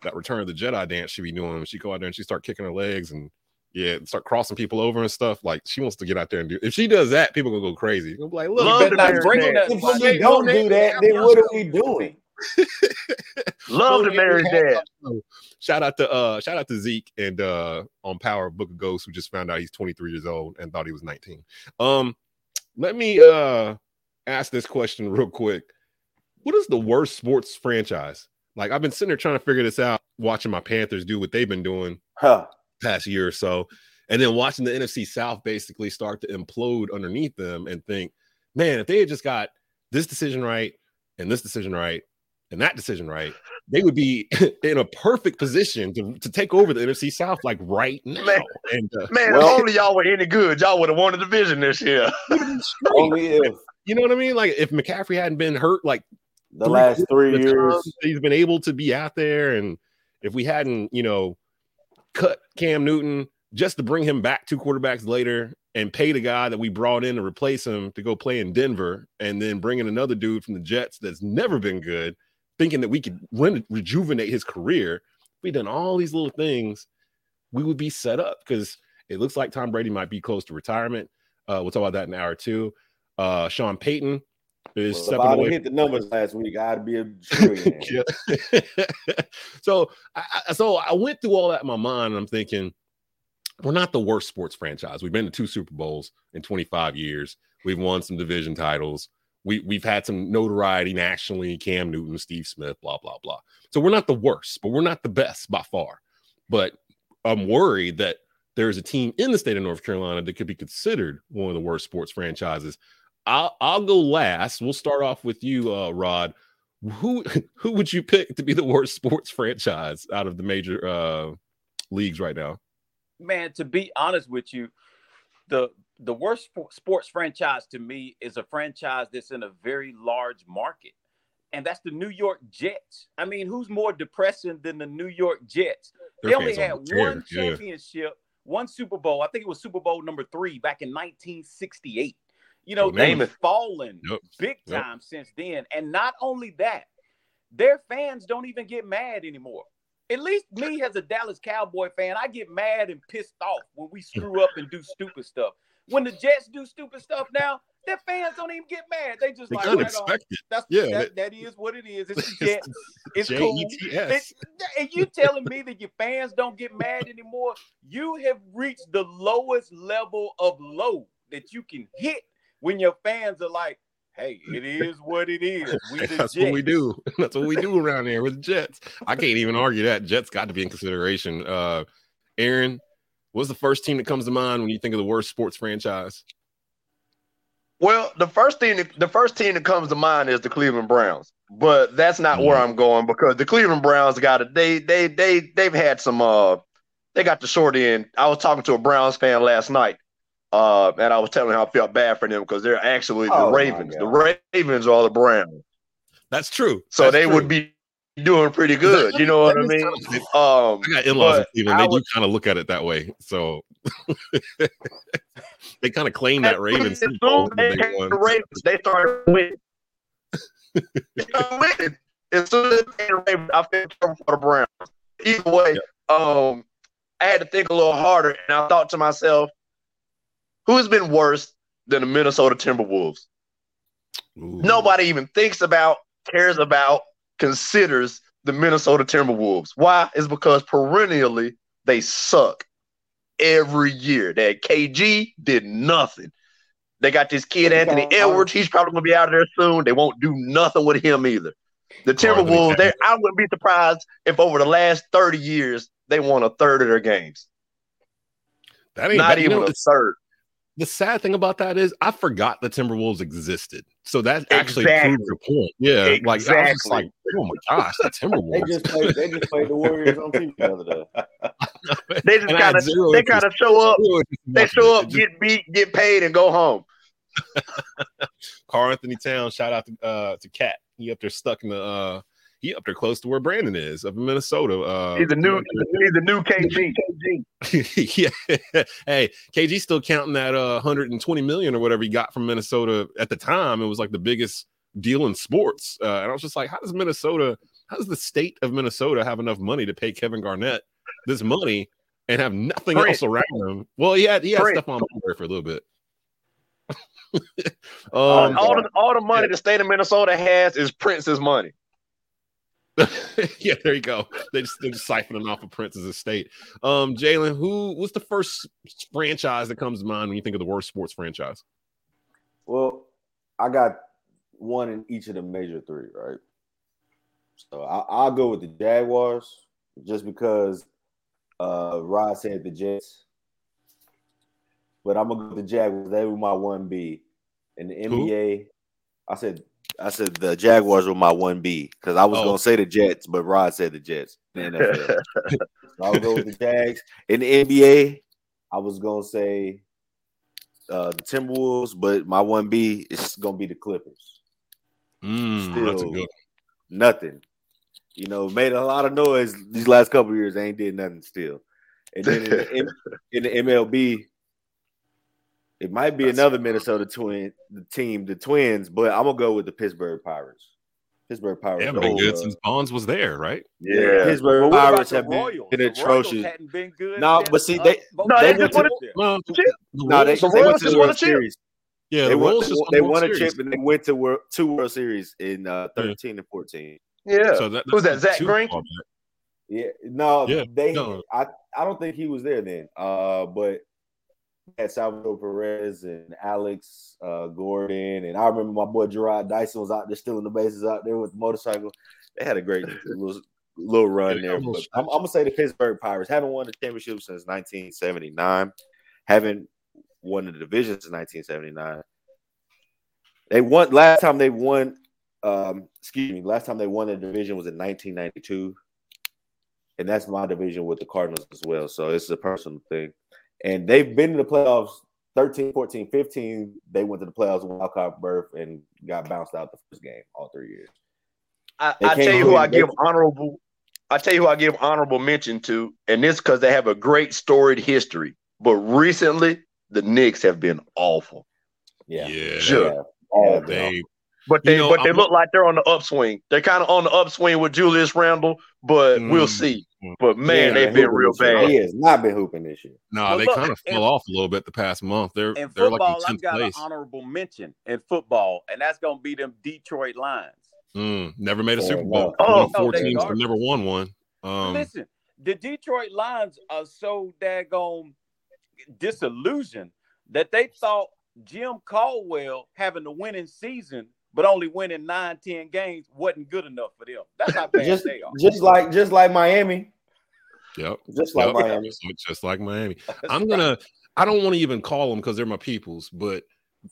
that Return of the Jedi dance she be doing. She go out there and she start kicking her legs and yeah, start crossing people over and stuff. Like, she wants to get out there and do. If she does that, people gonna go crazy. Gonna be like, look, love better marriage dance. If she like, don't do that, then what are we doing? Love the marriage dance. Shout out to uh, shout out to Zeke and uh, on Power Book of Ghosts, who just found out he's twenty-three years old and thought he was nineteen. Um, let me uh ask this question real quick. What is the worst sports franchise? Like, I've been sitting there trying to figure this out, watching my Panthers do what they've been doing. Huh. Past year or so, and then watching the N F C South basically start to implode underneath them and think, man, if they had just got this decision right and this decision right and that decision right, they would be in a perfect position to, to take over the N F C South like right now. Man, and, uh, man well, if only y'all were any good, y'all would have won the division this year. Only if. You know what I mean? Like, if McCaffrey hadn't been hurt like the three last three years, years. He's been able to be out there, and if we hadn't, you know, cut Cam Newton just to bring him back two quarterbacks later and pay the guy that we brought in to replace him to go play in Denver, and then bring in another dude from the Jets that's never been good, thinking that we could re- rejuvenate his career. We've done all these little things. We would be set up, because it looks like Tom Brady might be close to retirement. Uh, we'll talk about that in an hour or two. Uh, Sean Payton is well, stepping away. I hit the numbers last week. I'd be a trillionaire. so, I, so I went through all that in my mind, and I'm thinking, we're not the worst sports franchise. We've been to two Super Bowls in twenty-five years. We've won some division titles. We, we've had some notoriety nationally. Cam Newton, Steve Smith, blah, blah, blah. So we're not the worst, but we're not the best by far. But I'm worried that there's a team in the state of North Carolina that could be considered one of the worst sports franchises. I'll, I'll go last. We'll start off with you, uh, Rod. Who who would you pick to be the worst sports franchise out of the major uh, leagues right now? Man, to be honest with you, the the worst sports franchise to me is a franchise that's in a very large market, and that's the New York Jets. I mean, who's more depressing than the New York Jets? Their they only had on the one chair. championship, yeah. one Super Bowl. I think it was Super Bowl number three back in nineteen sixty-eight. You know, they've fallen yep. big time yep. since then. And not only that, their fans don't even get mad anymore. At least me as a Dallas Cowboy fan, I get mad and pissed off when we screw up and do stupid stuff. When the Jets do stupid stuff now, their fans don't even get mad. They just like, right on. That's, yeah, that, that is what it is. It's the Jets. It's cool. And you telling me that your fans don't get mad anymore? You have reached the lowest level of low that you can hit. When your fans are like, hey, it is what it is. We That's Jets. What we do. That's what we do around here with the Jets. I can't even argue that. Jets got to be in consideration. Uh, Aaron, what's the first team that comes to mind when you think of the worst sports franchise? Well, the first thing, the first team that comes to mind is the Cleveland Browns, but that's not mm-hmm. where I'm going, because the Cleveland Browns got it. They, they, they, they've had some. Uh, they got the short end. I was talking to a Browns fan last night. Uh, and I was telling him I felt bad for them, because they're actually oh, the Ravens. The Ravens are the Browns. That's true. So That's they true. would be doing pretty good. You know what I mean? Um, I got in-laws in Cleveland. They would, do kind of look at it that way. So they kind of claim that Ravens. They, the Ravens they started winning. they started winning. As soon as they the Ravens, I felt for the Browns. Either way, yeah. um, I had to think a little harder, and I thought to myself, who has been worse than the Minnesota Timberwolves? Ooh. Nobody even thinks about, cares about, considers the Minnesota Timberwolves. Why? It's because perennially they suck every year. That K G did nothing. They got this kid, Anthony Edwards. He's probably going to be out of there soon. They won't do nothing with him either. The Timberwolves, they, I wouldn't be surprised if over the last thirty years they won a third of their games. That ain't, Not that, even you know, a third. the sad thing about that is I forgot the Timberwolves existed. So that actually exactly. proves your point. Yeah. Exactly. Like, I was just like, oh my gosh, the Timberwolves. they, just played, they just played the Warriors on T V the other day. They just kind of they kind of show up. They show up, just, get beat, get paid, and go home. Carl Anthony Towns, shout out to uh to Cat. He up there stuck in the uh he up there close to where Brandon is up in Minnesota. Uh he's a new he's a new K G. K G. Yeah. Hey, K G's still counting that uh one hundred twenty million or whatever he got from Minnesota at the time. It was like the biggest deal in sports. Uh, and I was just like, how does Minnesota, how does the state of Minnesota have enough money to pay Kevin Garnett this money and have nothing Brent. else around him? Well, he had he had Brent. stuff on Murray for a little bit. um, uh, all the all the money yeah. the state of Minnesota has is Prince's money. Yeah, there you go. They just, they're just siphoning off of Prince's estate. Um, Jalen, who what's the first franchise that comes to mind when you think of the worst sports franchise? Well, I got one in each of the major three, right? So I, I'll go with the Jaguars just because uh, Rod said the Jets. But I'm gonna go with the Jaguars. They were my one B in the N B A. Who? I said, I said the Jaguars were my one B because I was oh. gonna say the Jets, but Rod said the Jets. In the N F L. So I'll go with the Jags in the N B A. I was gonna say uh, the Timberwolves, but my one B is gonna be the Clippers. Mm, Still, that's a good one. Nothing. You know, made a lot of noise these last couple of years. They ain't did nothing still. And then in the, M- in the M L B. It might be another Minnesota twin the team, the Twins, but I'm gonna go with the Pittsburgh Pirates. Pittsburgh Pirates. They haven't been good uh, since Bonds was there, right? Yeah, yeah. Pittsburgh well, Pirates have been, been atrocious. Been good no, but see, they uh, no, they, they just won a chip. No, no, they, the they went to the World Series. Yeah, they the won, they, they won a chip and they went to World, two World Series in uh, thirteen yeah. and fourteen. Yeah, so that, who's that? Zach Green. Yeah, no, yeah. they. No. I I don't think he was there then. Uh, but. Had Salvador Perez and Alex uh, Gordon, and I remember my boy Gerard Dyson was out there stealing the bases out there with the motorcycle. They had a great little, little run there. But I'm, I'm gonna say the Pittsburgh Pirates haven't won the championship since nineteen seventy-nine, haven't won the division since nineteen seventy-nine. They won last time they won. Um, excuse me, last time they won the division was in nineteen ninety-two, and that's my division with the Cardinals as well. So it's a personal thing. And they've been to the playoffs thirteen, fourteen, fifteen. They went to the playoffs with wild card berth and got bounced out the first game all three years. I, I tell you who I give honorable – I tell you who I give honorable mention to, and it's because they have a great storied history. But recently, the Knicks have been awful. Yeah. yeah. Sure. Yeah. They, but they, you know, but they look like they're on the upswing. They're kind of on the upswing with Julius Randle, but mm. we'll see. But man, yeah, they've been real bad. He has not been hooping this year. No, nah, well, they look, kind of fell and, off a little bit the past month. They're in they're football. Like I've got place. an honorable mention in football, and that's gonna be them Detroit Lions. Mm, never made a Super Bowl. Oh, four teams that never won one. Um, Listen, the Detroit Lions are so daggone disillusioned that they thought Jim Caldwell having a winning season. But only winning nine, ten games wasn't good enough for them. That's how bad just, they are. Just like, just like Miami. Yep. Just like yep. Miami. Just like Miami. I'm gonna. I don't want to even call them because they're my peoples. But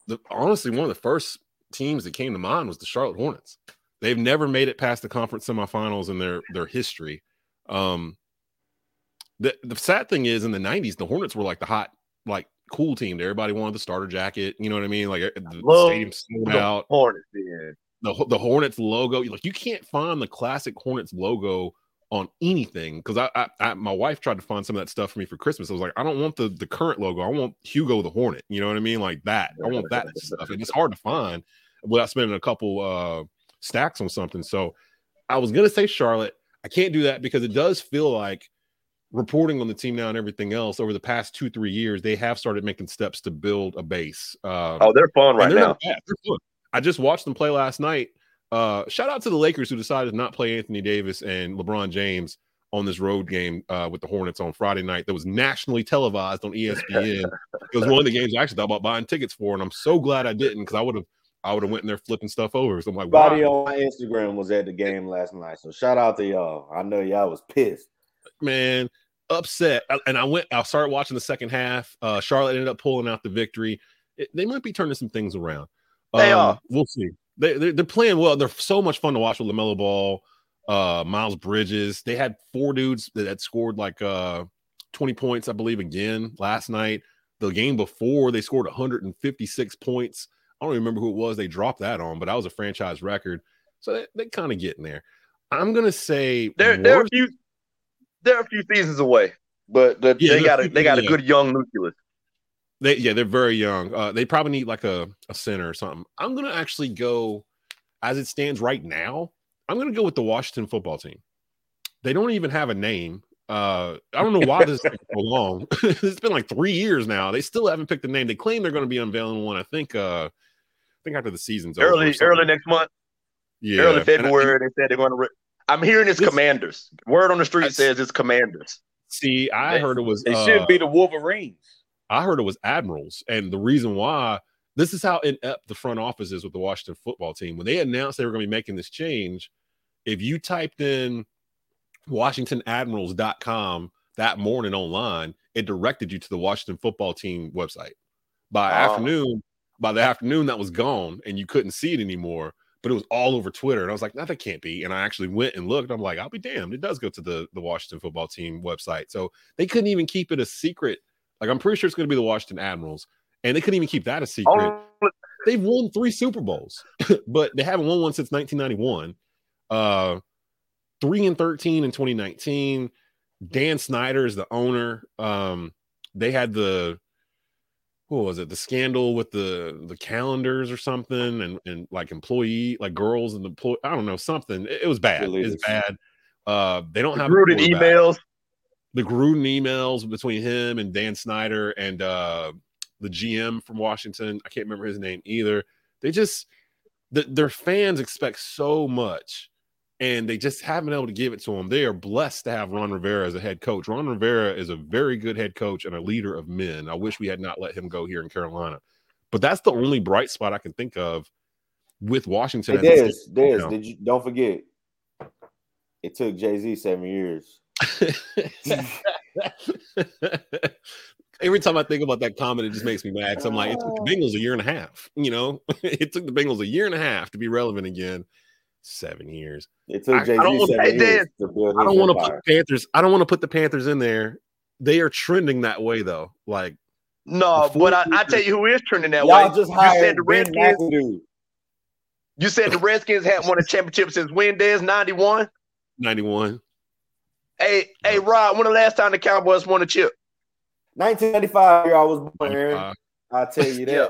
the, honestly, one of the first teams that came to mind was the Charlotte Hornets. They've never made it past the conference semifinals in their their history. Um, the the sad thing is, in the nineties, the Hornets were like the hot, like. cool team. Everybody wanted the starter jacket. You know what I mean? Like the stadium sold out. Hornets, yeah. The the Hornets logo. Like you can't find the classic Hornets logo on anything. Because I, I, I, my wife tried to find some of that stuff for me for Christmas. I was like, I don't want the the current logo. I want Hugo the Hornet. You know what I mean? Like that. I want that stuff. And it's hard to find without spending a couple uh, stacks on something. So I was gonna say Charlotte. I can't do that because it does feel like. Reporting on the team now and everything else over the past two, three years, they have started making steps to build a base. Um, oh, they're fun right they're now. Fun. I just watched them play last night. Uh, shout out to the Lakers who decided to not play Anthony Davis and LeBron James on this road game uh, with the Hornets on Friday night that was nationally televised on E S P N. It was one of the games I actually thought about buying tickets for, and I'm so glad I didn't because I would have I would have went in there flipping stuff over. So I'm like, wow. Everybody on my Instagram was at the game last night, so shout out to y'all. I know y'all was pissed. Man, upset, and I went. I started watching the second half. Uh, Charlotte ended up pulling out the victory. It, they might be turning some things around. They um, are. We'll see. They they're, they're playing well. They're so much fun to watch with LaMelo Ball, uh, Miles Bridges. They had four dudes that had scored like uh, twenty points, I believe, again last night. The game before, they scored one hundred fifty-six points. I don't remember who it was. They dropped that on, but that was a franchise record. So they, they kind of getting there. I'm gonna say they're they're a few they're a few seasons away, but the, yeah, they got a, they got a good young nucleus. They yeah, they're very young. Uh, they probably need like a, a center or something. I'm gonna actually go as it stands right now. I'm gonna go with the Washington football team. They don't even have a name. Uh, I don't know why this is so long. It's been like three years now. They still haven't picked a name. They claim they're going to be unveiling one. I think. Uh, I think after the season's early, over early next month. Yeah, early February. I, they said they're going to. Re- I'm hearing it's this, Commanders. Word on the street I, says it's Commanders. See, I they, heard it was. It uh, should be the Wolverines. I heard it was Admirals, and the reason why this is how inept the front office is with the Washington football team. When they announced they were going to be making this change, if you typed in Washington Admirals dot com that morning online, it directed you to the Washington football team website. By oh. afternoon, by the afternoon, that was gone and you couldn't see it anymore, but it was all over Twitter. And I was like, no, that can't be. And I actually went and looked. I'm like, I'll be damned. It does go to the, the Washington football team website. So they couldn't even keep it a secret. Like, I'm pretty sure it's going to be the Washington Admirals. And they couldn't even keep that a secret. Oh. They've won three Super Bowls, but they haven't won one since nineteen ninety-one. Uh, three and thirteen in twenty nineteen. Dan Snyder is the owner. Um, they had the, what was it? The scandal with the, the calendars or something. And, and like employee, like girls and the employee, I don't know, something. It, it was bad. It's bad. Uh, they don't the have Gruden emails. The Gruden emails between him and Dan Snyder and uh, the G M from Washington. I can't remember his name either. They just, the, their fans expect so much. And they just haven't been able to give it to them. They are blessed to have Ron Rivera as a head coach. Ron Rivera is a very good head coach and a leader of men. I wish we had not let him go here in Carolina. But that's the only bright spot I can think of with Washington. Hey, Dez, Dez, now. Did you, don't forget, it took Jay-Z seven years. Every time I think about that comment, it just makes me mad. Because I'm like, it took the Bengals a year and a half. You know, it took the Bengals a year and a half to be relevant again. Seven years. It took Jay-Z I don't want to put the Panthers. I don't want to put the Panthers in there. They are trending that way, though. Like, no, but I, I tell you who is trending that way. Just you said the Redskins. You said the Redskins hadn't won a championship since when? Dez ninety-one. ninety-one. Hey, hey, Rob. When the last time the Cowboys won a chip? nineteen ninety-five. Here I was born, Aaron. I'll tell you that. Yeah.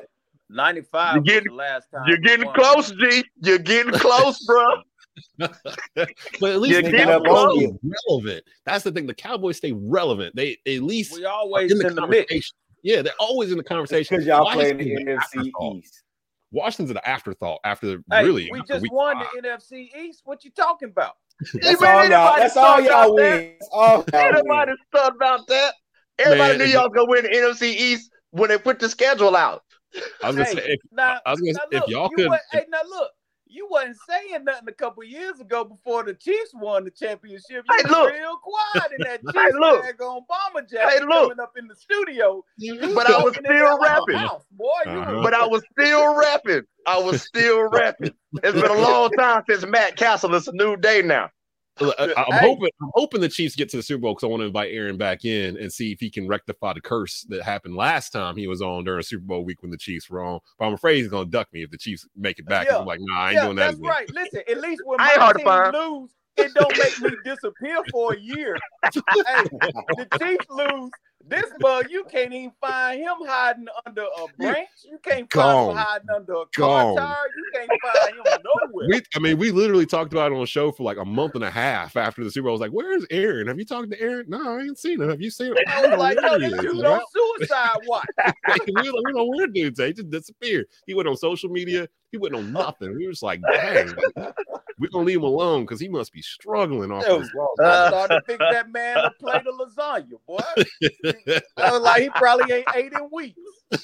ninety-five you're getting, was the last time. You're getting close, G. You're getting close, bro. But at least they get relevant. That's the thing. The Cowboys stay relevant. They at least we always in the in conversation. The yeah, they're always in the conversation. Because y'all Washington playing the N F C East. Washington's an afterthought after hey, really. We after just won five. The N F C East. What you talking about? That's all y'all. That's all y'all win. Everybody thought about that. Everybody Man, knew y'all gonna win the N F C East when they put the schedule out. I was gonna hey, say, if, now, I was gonna say, look, if y'all could. Hey, now look, you wasn't saying nothing a couple years ago before the Chiefs won the championship. You hey, look, real quiet in that Chiefs hey, look, on bomber jacket hey, look, coming up in the studio. But I was still rapping, house, boy. Uh-huh. You, but I was still rapping. I was still rapping. It's been a long time since Matt Castle. It's a new day now. Look, I, I'm hey. hoping. I'm hoping the Chiefs get to the Super Bowl because I want to invite Aaron back in and see if he can rectify the curse that happened last time he was on during Super Bowl week when the Chiefs were on. But I'm afraid he's gonna duck me if the Chiefs make it back. Yeah. I'm like, nah, I ain't yeah, doing that. That's again. Right. Listen, at least when my team lose, it don't make me disappear for a year. Hey, the Chiefs lose this bug, you can't even find him hiding under a branch. You can't Gone. Find him hiding under a car tire. You can't find him nowhere. We, I mean, we literally talked about it on the show for like a month and a half after the Super Bowl. I was like, where's Aaron? Have you talked to Aaron? No, I ain't seen him. Have you seen him? I was like, no, this dude on suicide watch. We don't know where dudes at. He just disappeared. He went on social media. He went on nothing. We were just like, dang. We're going to leave him alone because he must be struggling off his wall. I started to think that man a plate of lasagna, boy. I was like, he probably ain't ate in weeks.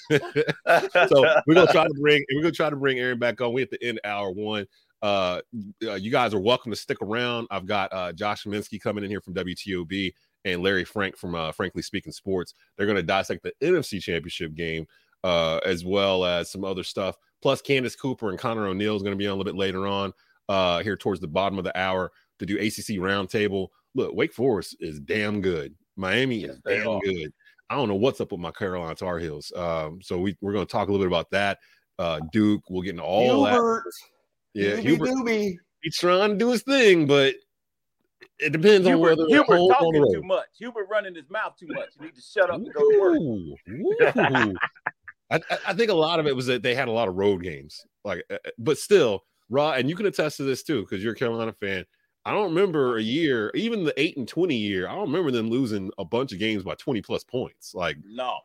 So we're gonna try to bring we're gonna try to bring Aaron back on. We at the end of hour one. Uh, uh, you guys are welcome to stick around. I've got uh, Josh Minsky coming in here from W T O B, and Larry Frank from uh, Frankly Speaking Sports. They're going to dissect the N F C Championship game uh, as well as some other stuff. Plus, Candace Cooper and Connor O'Neill is going to be on a little bit later on uh, here towards the bottom of the hour to do A C C Roundtable. Look, Wake Forest is damn good. Miami yes, is damn are. good. I don't know what's up with my Carolina Tar Heels. Um, so we, we're going to talk a little bit about that. Uh, Duke, we'll get into all Hubert. that. Yeah, Hubert. Hubert. He's trying to do his thing, but it depends Hubert, on whether Hubert talking on too much. Hubert running his mouth too much. You need to shut up and go to work. I, I think a lot of it was that they had a lot of road games. Like, but still, Rod, and you can attest to this too, because you're a Carolina fan. I don't remember a year, even the eight and twenty year. I don't remember them losing a bunch of games by twenty plus points. Like, no,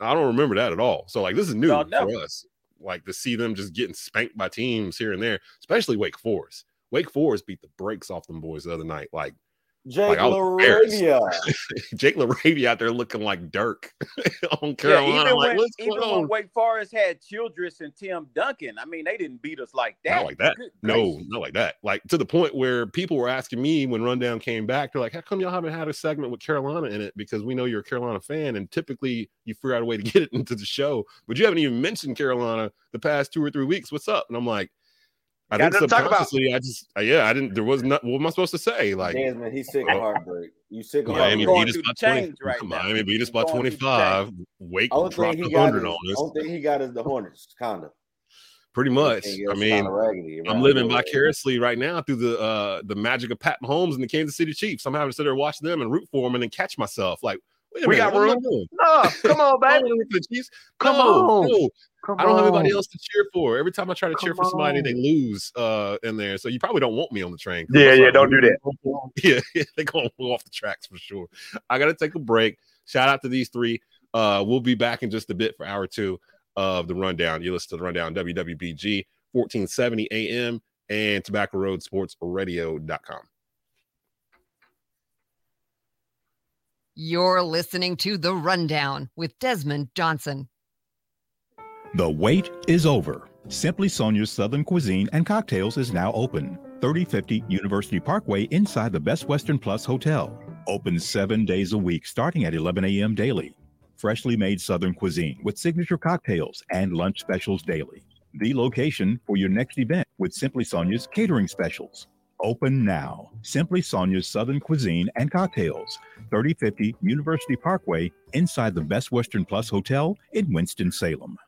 I don't remember that at all. So, like, this is new no, no. for us. Like, to see them just getting spanked by teams here and there, especially Wake Forest. Wake Forest beat the brakes off them boys the other night. Like Jake like LaRavia, Jake LaRavia out there looking like Dirk on Carolina. Yeah, even like, when, even when Wake Forest had Childress and Tim Duncan, I mean, they didn't beat us like that. Not like that. Good no, gracious. not like that. Like, to the point where people were asking me when Rundown came back, they're like, "How come y'all haven't had a segment with Carolina in it? Because we know you're a Carolina fan, and typically you figure out a way to get it into the show, but you haven't even mentioned Carolina the past two or three weeks. What's up?" And I'm like, I think subconsciously, I just, yeah, I didn't, there was not, what am I supposed to say? Like, Desmond, he's sick of heartbreak. You sick of heartbreak. Miami beat us by twenty, right Miami beat us by twenty-five. Wake dropped one hundred on us. Only thing he got is the Hornets, kind of. Pretty much. I mean, raggedy, right? I'm living vicariously right now through the uh, the magic of Pat Mahomes and the Kansas City Chiefs. I'm having to sit there and watch them and root for them and then catch myself. Like, wait a we minute, got room. No, come on, baby. come on. No. Come I don't on. have anybody else to cheer for. Every time I try to Come cheer for somebody, on. they lose uh, in there. So you probably don't want me on the train. Yeah, yeah, don't do that. Yeah, yeah, they're going to blow off the tracks for sure. I got to take a break. Shout out to these three. Uh, we'll be back in just a bit for hour two of The Rundown. You listen to The Rundown, W W B G, fourteen seventy A M, and Tobacco Road Sports Radio dot com. You're listening to The Rundown with Desmond Johnson. The wait is over. Simply Sonia's Southern Cuisine and Cocktails is now open. thirty fifty University Parkway inside the Best Western Plus Hotel. Open seven days a week starting at eleven a.m. daily. Freshly made Southern cuisine with signature cocktails and lunch specials daily. The location for your next event with Simply Sonia's catering specials. Open now. Simply Sonia's Southern Cuisine and Cocktails. thirty fifty University Parkway inside the Best Western Plus Hotel in Winston-Salem.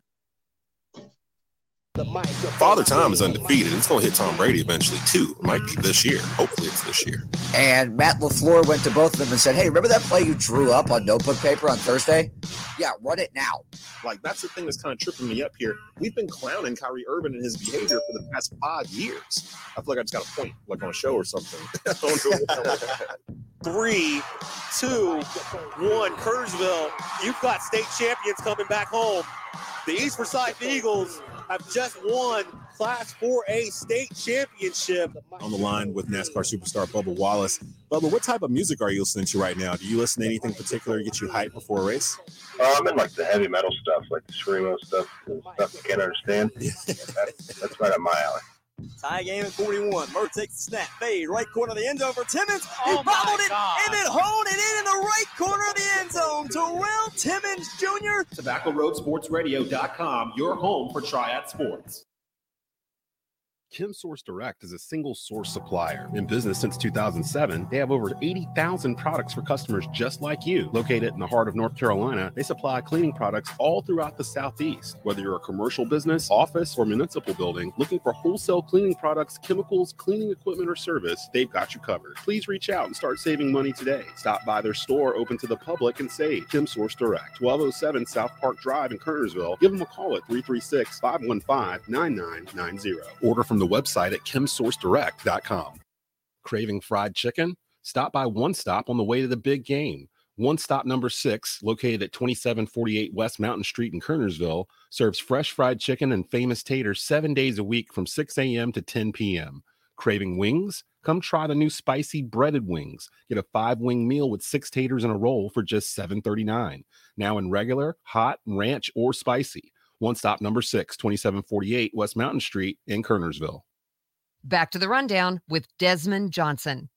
Father Time is undefeated. It's going to hit Tom Brady eventually, too. It might be this year. Hopefully it's this year. And Matt LaFleur went to both of them and said, "Hey, remember that play you drew up on notebook paper on Thursday? Yeah, run it now." Like, that's the thing that's kind of tripping me up here. We've been clowning Kyrie Irving and his behavior for the past five years. I feel like I just got a point, like on a show or something. I don't know what I like. Three, two, one. Kerrsville, you've got state champions coming back home. The East Forsyth Eagles have just won Class four A state championship. On the line with NASCAR superstar Bubba Wallace. Bubba, what type of music are you listening to right now? Do you listen to anything particular to get you hyped before a race? Um, and like the heavy metal stuff, like the screamo stuff, the stuff you can't understand. that's, that's right up my alley. Tie game at forty-one. Murr takes the snap. Fade. Right corner of the end zone for Timmons. He oh bobbled it God. and then honed it in in the right corner of the end zone. Terrell Timmons Junior Tobacco Road Sports Radio dot com, your home for Triad Sports. ChemSource Direct is a single source supplier. In business since two thousand seven, they have over eighty thousand products for customers just like you. Located in the heart of North Carolina, they supply cleaning products all throughout the Southeast. Whether you're a commercial business, office, or municipal building, looking for wholesale cleaning products, chemicals, cleaning equipment, or service, they've got you covered. Please reach out and start saving money today. Stop by their store open to the public and save. ChemSource Direct, twelve oh seven South Park Drive in Kernersville. Give them a call at three three six, five one five, nine nine nine zero. Order from the website at Chem Source Direct dot com. Craving fried chicken? Stop by One Stop on the way to the big game. One Stop number six, located at twenty-seven forty-eight West Mountain Street in Kernersville, serves fresh fried chicken and famous taters seven days a week from six a.m. to ten p.m. Craving wings? Come try the new spicy breaded wings. Get a five-wing meal with six taters in a roll for just seven thirty-nine. Now in regular, hot, ranch, or spicy. One Stop number six, twenty-seven forty-eight West Mountain Street in Kernersville. Back to The Rundown with Desmond Johnson.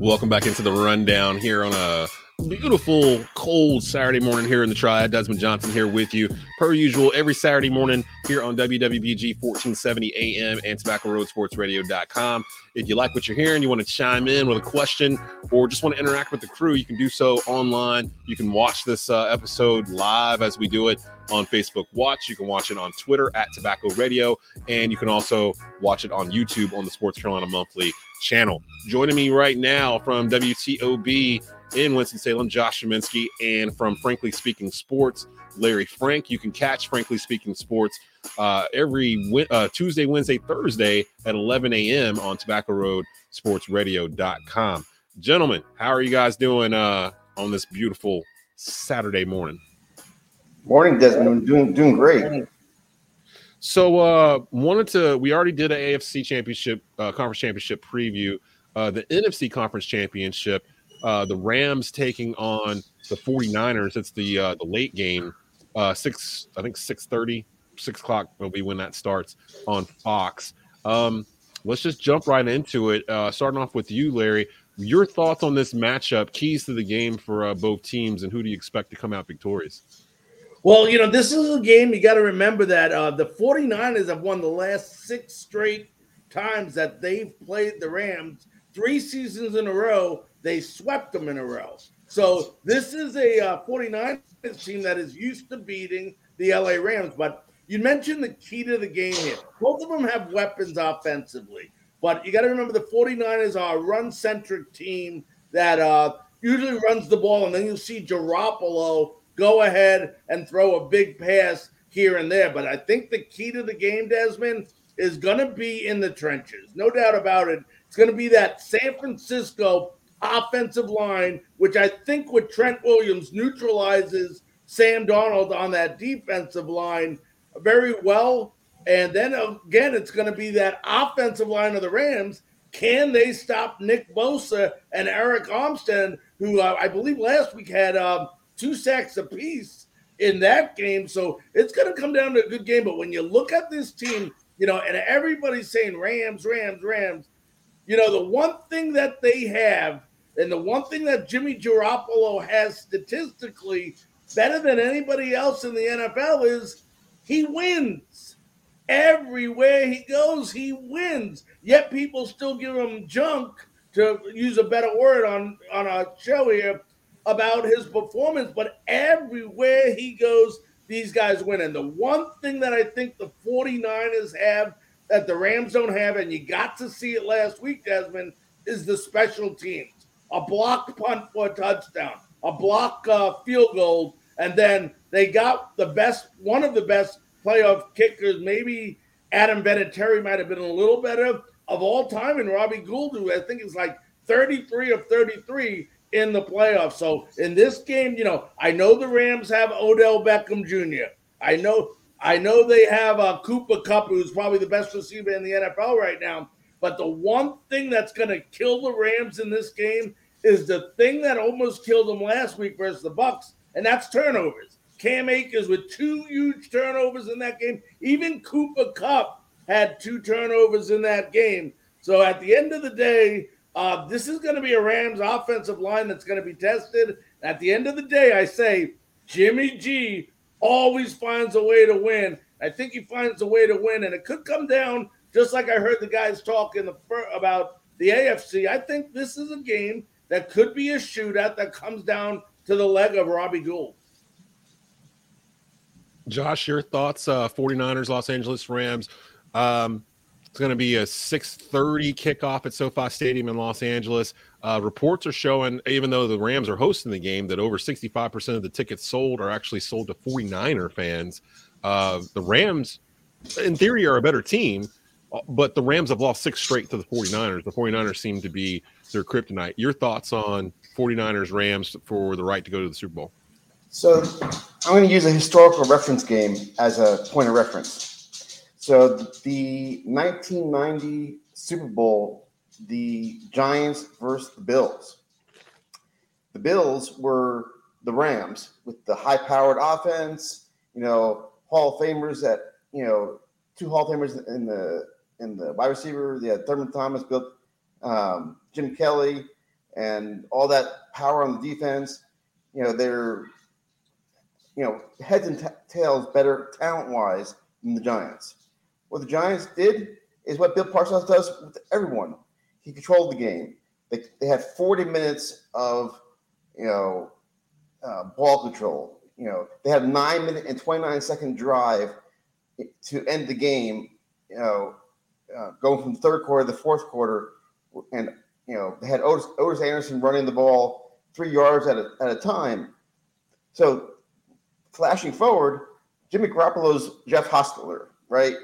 Welcome back into the rundown here on a beautiful cold Saturday morning here in the Triad. Desmond Johnson here with you per usual every Saturday morning here on W W B G fourteen seventy A M and Tobacco Road Sports Radio dot com. If you like what you're hearing, you want to chime in with a question or just want to interact with the crew, you can do so online. You can watch this uh, episode live as we do it on Facebook Watch. You can watch it on Twitter at Tobacco Radio, and you can also watch it on YouTube on the Sports Carolina Monthly channel. Joining me right now from W T O B in Winston-Salem, Josh Szyminski, and from Frankly Speaking Sports, Larry Frank. You can catch Frankly Speaking Sports uh, every uh, Tuesday, Wednesday, Thursday at eleven a m on Tobacco Road Sports Radio dot com. Gentlemen, how are you guys doing uh, on this beautiful Saturday morning? Morning, Desmond. I'm doing doing great. So, uh, wanted to. We already did an A F C Championship uh, conference championship preview. Uh, the N F C Conference Championship. Uh, the Rams taking on the forty-niners. It's the uh, the late game, uh, six I think six thirty, six o'clock will be when that starts on Fox. Um, let's just jump right into it. Uh, starting off with you, Larry. Your thoughts on this matchup? Keys to the game for uh, both teams, and who do you expect to come out victorious? Well, you know, this is a game you got to remember that uh, the forty-niners have won the last six straight times that they've played the Rams. Three seasons in a row, they swept them in a row. So this is a uh, forty-niners team that is used to beating the L A Rams. But you mentioned the key to the game here. Both of them have weapons offensively. But you got to remember the forty-niners are a run-centric team that uh, usually runs the ball, and then you'll see Garoppolo go ahead and throw a big pass here and there. But I think the key to the game, Desmond, is going to be in the trenches. No doubt about it. It's going to be that San Francisco offensive line, which I think with Trent Williams neutralizes Sam Darnold on that defensive line very well. And then again, it's going to be that offensive line of the Rams. Can they stop Nick Bosa and Eric Armstead, who uh, I believe last week had um, two sacks apiece in that game? So it's going to come down to a good game. But when you look at this team, you know, and everybody's saying Rams, Rams, Rams. You know, the one thing that they have and the one thing that Jimmy Garoppolo has statistically better than anybody else in the N F L is he wins. Everywhere he goes, he wins. Yet people still give him junk, to use a better word on, on our show here, about his performance. But everywhere he goes, these guys win. And the one thing that I think the forty-niners have that the Rams don't have, and you got to see it last week, Desmond, is the special teams. A blocked punt for a touchdown, a blocked uh, field goal, and then they got the best, one of the best playoff kickers, maybe Adam Vinatieri might have been a little better of all time, and Robbie Gould, who I think is like thirty-three of thirty-three in the playoffs. So in this game, you know, I know the Rams have Odell Beckham Junior I know I know they have uh, Cooper Kupp, who's probably the best receiver in the N F L right now. But the one thing that's going to kill the Rams in this game is the thing that almost killed them last week versus the Bucs, and that's turnovers. Cam Akers with two huge turnovers in that game. Even Cooper Kupp had two turnovers in that game. So at the end of the day, uh, this is going to be a Rams offensive line that's going to be tested. At the end of the day, I say Jimmy G always finds a way to win. I think he finds a way to win, and it could come down, just like I heard the guys talk in the fir- about the A F C. I think this is a game that could be a shootout that comes down to the leg of Robbie Gould. Josh, your thoughts, uh, forty-niners, Los Angeles Rams. Um, it's going to be a six thirty kickoff at SoFi Stadium in Los Angeles. Uh, reports are showing, even though the Rams are hosting the game, that over sixty-five percent of the tickets sold are actually sold to forty-niner fans. Uh, the Rams, in theory, are a better team, but the Rams have lost six straight to the forty-niners. The forty-niners seem to be their kryptonite. Your thoughts on forty-niners Rams for the right to go to the Super Bowl? So I'm going to use a historical reference game as a point of reference. So the nineteen ninety Super Bowl, the Giants versus the Bills. The Bills were the Rams with the high-powered offense, you know, Hall of Famers that, you know, two Hall of Famers in the in the wide receiver. They had Thurman Thomas, built um, Jim Kelly. and all that power on the defense. You know, they're, you know, heads and t- tails better talent-wise than the Giants. What the Giants did is what Bill Parcells does with everyone. He controlled the game. They, they had forty minutes of, you know, uh, ball control. You know, they had a nine-minute and twenty-nine-second drive to end the game, you know, uh, going from the third quarter to the fourth quarter. And, you know, they had Otis, Otis Anderson running the ball three yards at a, at a time. So flashing forward, Jimmy Garoppolo's Jeff Hostetler, right?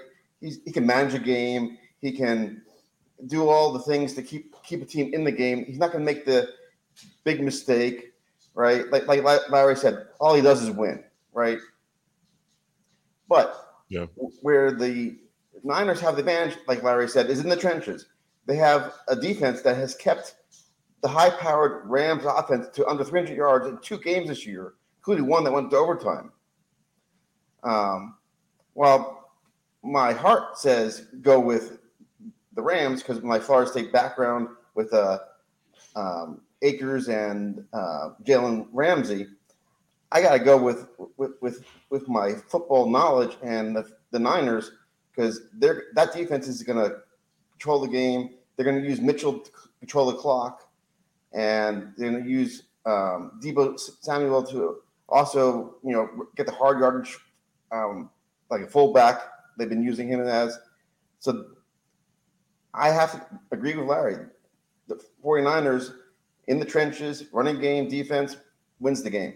He's, he can manage a game. He can do all the things to keep keep a team in the game. He's not going to make the big mistake, right? Like like Larry said, all he does is win, right? But yeah. where the Niners have the advantage, like Larry said, is in the trenches. They have a defense that has kept the high-powered Rams offense to under three hundred yards in two games this year, including one that went to overtime. Um, well, my heart says go with the Rams because my Florida State background with uh, um, Akers and uh, Jalen Ramsey, I got to go with, with with with my football knowledge and the, the Niners because they're that defense is going to control the game. They're going to use Mitchell to control the clock, and they're going to use um, Deebo Samuel to also, you know, get the hard yardage um, like a fullback. They've been using him as. So I have to agree with Larry. The 49ers in the trenches, running game, defense wins the game.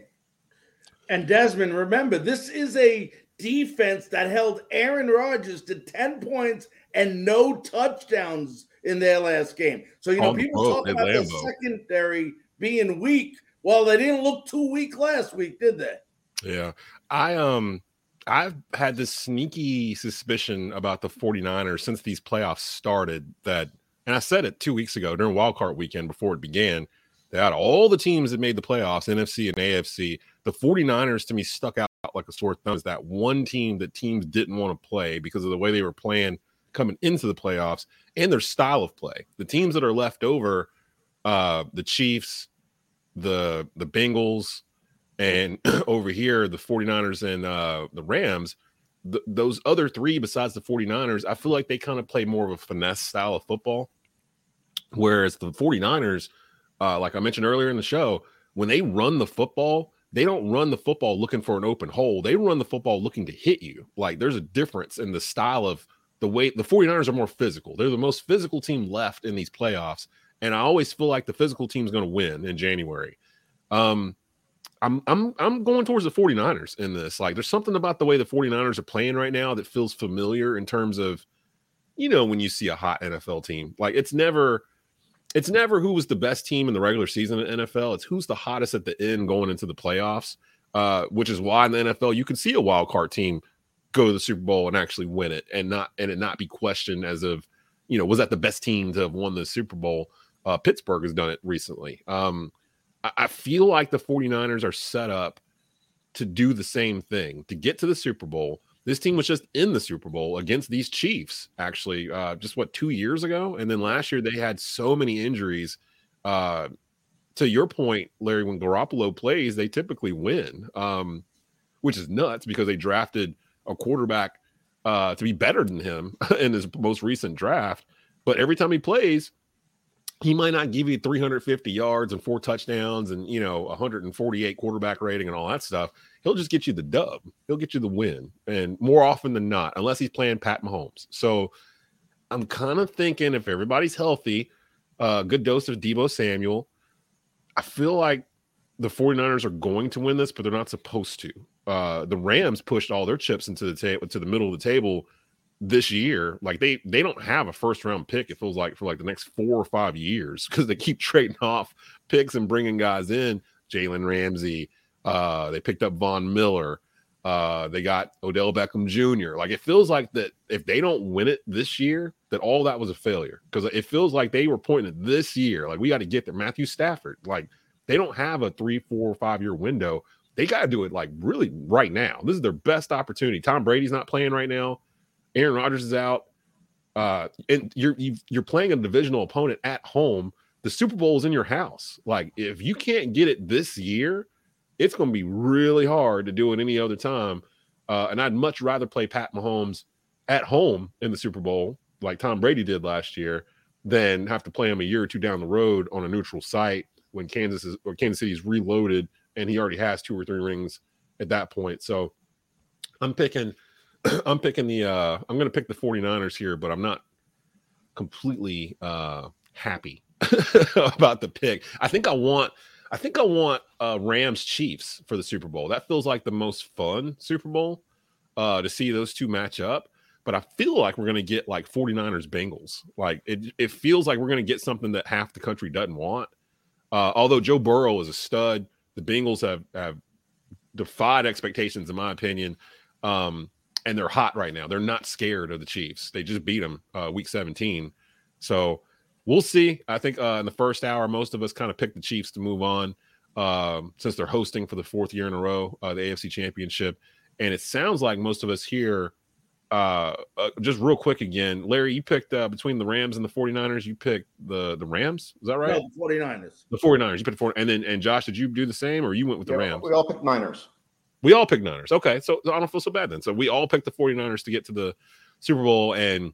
And Desmond, remember, this is a defense that held Aaron Rodgers to ten points and no touchdowns in their last game. So, you know, On people talk about Lambeau. The secondary being weak. Well, they didn't look too weak last week, did they? Yeah. I um, I've had this sneaky suspicion about the 49ers since these playoffs started that, and I said it two weeks ago during wildcard weekend before it began, that out of all the teams that made the playoffs, N F C and A F C, the 49ers to me stuck out like a sore thumb as that one team that teams didn't want to play because of the way they were playing coming into the playoffs and their style of play. The teams that are left over, uh, the Chiefs, the the Bengals, and over here, the 49ers and uh, the Rams, th- those other three besides the 49ers, I feel like they kind of play more of a finesse style of football. Whereas the 49ers, uh, like I mentioned earlier in the show, when they run the football, they don't run the football looking for an open hole. They run the football looking to hit you. Like, there's a difference in the style of the way the 49ers are more physical. They're the most physical team left in these playoffs. And I always feel like the physical team's going to win in January. Um, I'm I'm I'm going towards the 49ers in this. Like, there's something about the way the 49ers are playing right now that feels familiar in terms of, you know, when you see a hot N F L team. Like, it's never it's never who was the best team in the regular season in the N F L. It's who's the hottest at the end going into the playoffs, uh, which is why in the N F L you can see a wild card team go to the Super Bowl and actually win it and not and it not be questioned as of, you know, was that the best team to have won the Super Bowl? Uh, Pittsburgh has done it recently. Um, I feel like the 49ers are set up to do the same thing, to get to the Super Bowl. This team was just in the Super Bowl against these Chiefs, actually, uh, just, what, two years ago? And then last year they had so many injuries. Uh, to your point, Larry, when Garoppolo plays, they typically win, um, which is nuts because they drafted a quarterback uh, to be better than him in his most recent draft. But every time he plays, he might not give you three hundred fifty yards and four touchdowns and, you know, one hundred forty-eight quarterback rating and all that stuff. He'll just get you the dub. He'll get you the win. And more often than not, unless he's playing Pat Mahomes. So I'm kind of thinking if everybody's healthy, a uh, good dose of Deebo Samuel, I feel like the 49ers are going to win this, but they're not supposed to. Uh, the Rams pushed all their chips into the table, to the middle of the table this year. Like they they don't have a first round pick, it feels like, for like the next four or five years because they keep trading off picks and bringing guys in. Jalen Ramsey, uh they picked up Von Miller, uh they got Odell Beckham Junior Like, it feels like that if they don't win it this year, that all that was a failure because it feels like they were pointing at this year like we got to get there. Matthew Stafford, like they don't have a three, four, five year window. They got to do it like really right now. This is their best opportunity. Tom Brady's not playing right now. Aaron Rodgers is out, uh, and you're you've, you're playing a divisional opponent at home the Super Bowl is in your house. Like, if you can't get it this year, it's going to be really hard to do it any other time. Uh, and I'd much rather play Pat Mahomes at home in the Super Bowl, like Tom Brady did last year, than have to play him a year or two down the road on a neutral site when Kansas is, or Kansas City is reloaded, and he already has two or three rings at that point. So I'm picking, I'm picking the, uh, I'm going to pick the 49ers here, but I'm not completely uh, happy about the pick. I think I want, I think I want uh, Rams Chiefs for the Super Bowl. That feels like the most fun Super Bowl uh, to see those two match up. But I feel like we're going to get like 49ers Bengals. Like it, it feels like we're going to get something that half the country doesn't want. Uh, although Joe Burrow is a stud, the Bengals have, have defied expectations, in my opinion. Um, and they're hot right now. They're not scared of the Chiefs. They just beat them uh, week seventeen. So we'll see. I think uh, in the first hour, most of us kind of picked the Chiefs to move on um, since they're hosting for the fourth year in a row, uh, the A F C Championship. And it sounds like most of us here, uh, uh, just real quick again, Larry, you picked uh, between the Rams and the 49ers, you picked the, the Rams. Is that right? No, the 49ers. The 49ers. You picked the 49ers. And then, and Josh, did you do the same, or you went with yeah, the Rams? We all picked Niners. We all picked Niners. Okay. So I don't feel so bad then. So we all picked the 49ers to get to the Super Bowl and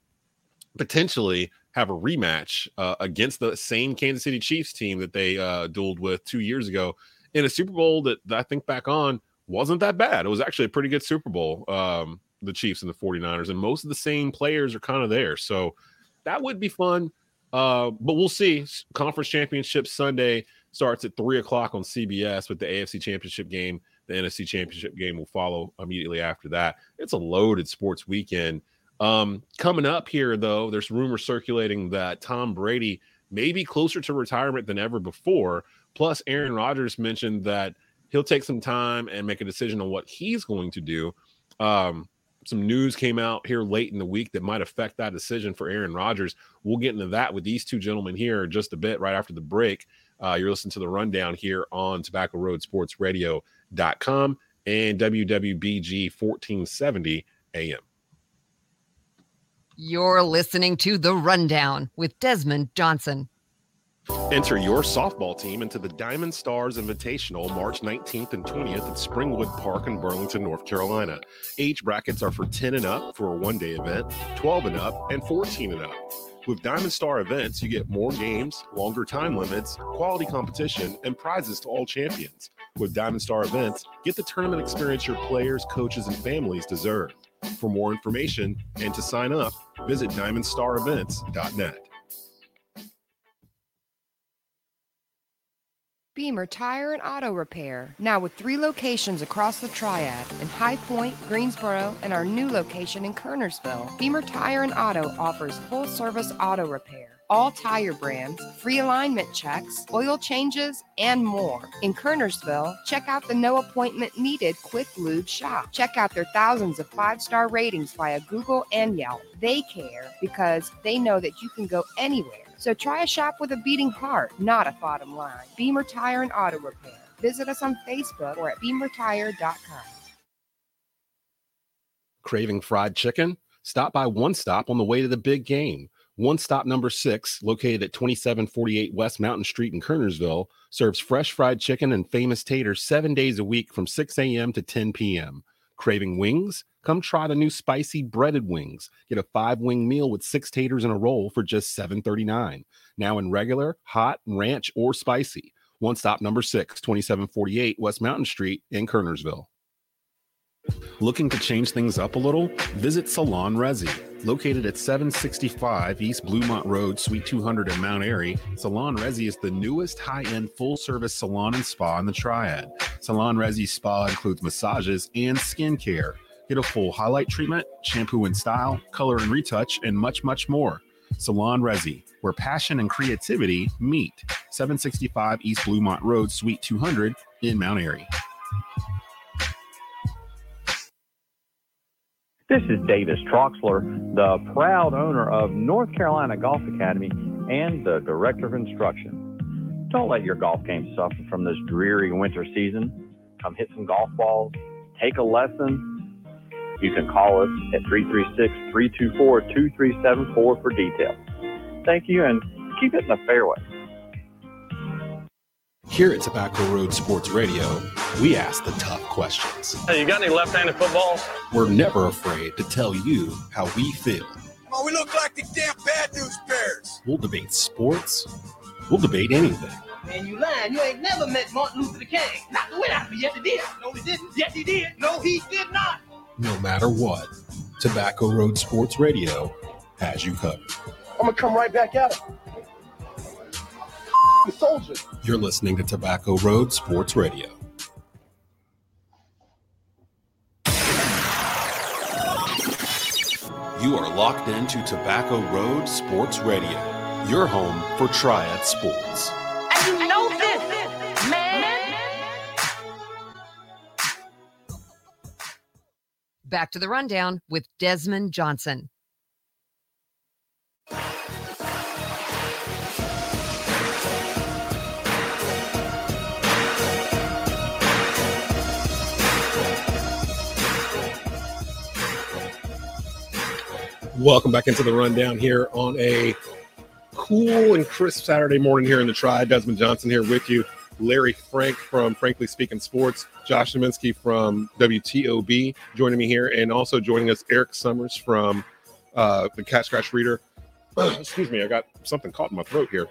potentially have a rematch uh, against the same Kansas City Chiefs team that they uh, dueled with two years ago in a Super Bowl that, that I think back on wasn't that bad. It was actually a pretty good Super Bowl, um, the Chiefs and the 49ers, and most of the same players are kind of there. So that would be fun. Uh, but we'll see. Conference Championship Sunday starts at three o'clock on C B S with the A F C Championship game. The N F C Championship game will follow immediately after that. It's a loaded sports weekend. Um, coming up here, though, there's rumors circulating that Tom Brady may be closer to retirement than ever before. Plus, Aaron Rodgers mentioned that he'll take some time and make a decision on what he's going to do. Um, some news came out here late in the week that might affect that decision for Aaron Rodgers. We'll get into that with these two gentlemen here just a bit right after the break. Uh, you're listening to The Rundown here on Tobacco Road Sports Radio dot com and W W B G fourteen seventy A M. You're listening to The Rundown with Desmond Johnson. Enter your softball team into the Diamond Stars Invitational March nineteenth and twentieth at Springwood Park in Burlington, North Carolina. Age brackets are for ten and up for a one-day event, twelve and up, and fourteen and up. With Diamond Star Events, you get more games, longer time limits, quality competition, and prizes to all champions. With Diamond Star Events, get the tournament experience your players, coaches, and families deserve. For more information and to sign up, visit Diamond Star Events dot net. Beamer Tire and Auto Repair, now with three locations across the Triad in High Point, Greensboro, and our new location in Kernersville. Beamer Tire and Auto offers full-service auto repair, all tire brands, free alignment checks, oil changes, and more. In Kernersville, check out the no appointment needed Quick Lube shop. Check out their thousands of five-star ratings via Google and Yelp. They care because they know that you can go anywhere. So try a shop with a beating heart, not a bottom line. Beamer Tire and Auto Repair. Visit us on Facebook or at beamer tire dot com. Craving fried chicken? Stop by One Stop on the way to the big game. One Stop number six, located at twenty-seven forty-eight West Mountain Street in Kernersville, serves fresh fried chicken and famous taters seven days a week from six a.m. to ten p.m. Craving wings? Come try the new spicy breaded wings. Get a five-wing meal with six taters in a roll for just seven dollars and thirty-nine cents. Now in regular, hot, ranch, or spicy. One Stop number six, twenty-seven forty-eight West Mountain Street in Kernersville. Looking to change things up a little? Visit Salon Resi. Located at seven sixty-five East Bluemont Road, Suite two hundred in Mount Airy, Salon Resi is the newest high-end full-service salon and spa in the Triad. Salon Resi Spa includes massages and skincare. Get a full highlight treatment, shampoo and style, color and retouch, and much, much more. Salon Resi, where passion and creativity meet. seven sixty-five East Bluemont Road, Suite two hundred in Mount Airy. This is Davis Troxler, the proud owner of North Carolina Golf Academy and the Director of Instruction. Don't let your golf game suffer from this dreary winter season. Come hit some golf balls, take a lesson. You can call us at three three six, three two four, two three seven four for details. Thank you, and keep it in the fairway. Here at Tobacco Road Sports Radio, we ask the tough questions. Hey, you got any left-handed footballs? We're never afraid to tell you how we feel. Oh, we look like the damn bad news bears. We'll debate sports. We'll debate anything. Man, you lying. You ain't never met Martin Luther King. Knocked the wind out of me. Yes, he did. No, he didn't. Yes, he did. No, he did not. No matter what, Tobacco Road Sports Radio has you covered. I'm going to come right back at him. The soldier. You're listening to Tobacco Road Sports Radio. You are locked into Tobacco Road Sports Radio, your home for Triad Sports. And you know this, man. Back to the rundown with Desmond Johnson. Welcome back into the rundown here on a cool and crisp Saturday morning here in the Triad. Desmond Johnson here with you. Larry Frank from Frankly Speaking Sports. Josh Zeminski from W T O B joining me here. And also joining us, Eric Summers from uh, the Cat Scratch Reader. Excuse me, I got something caught in my throat here.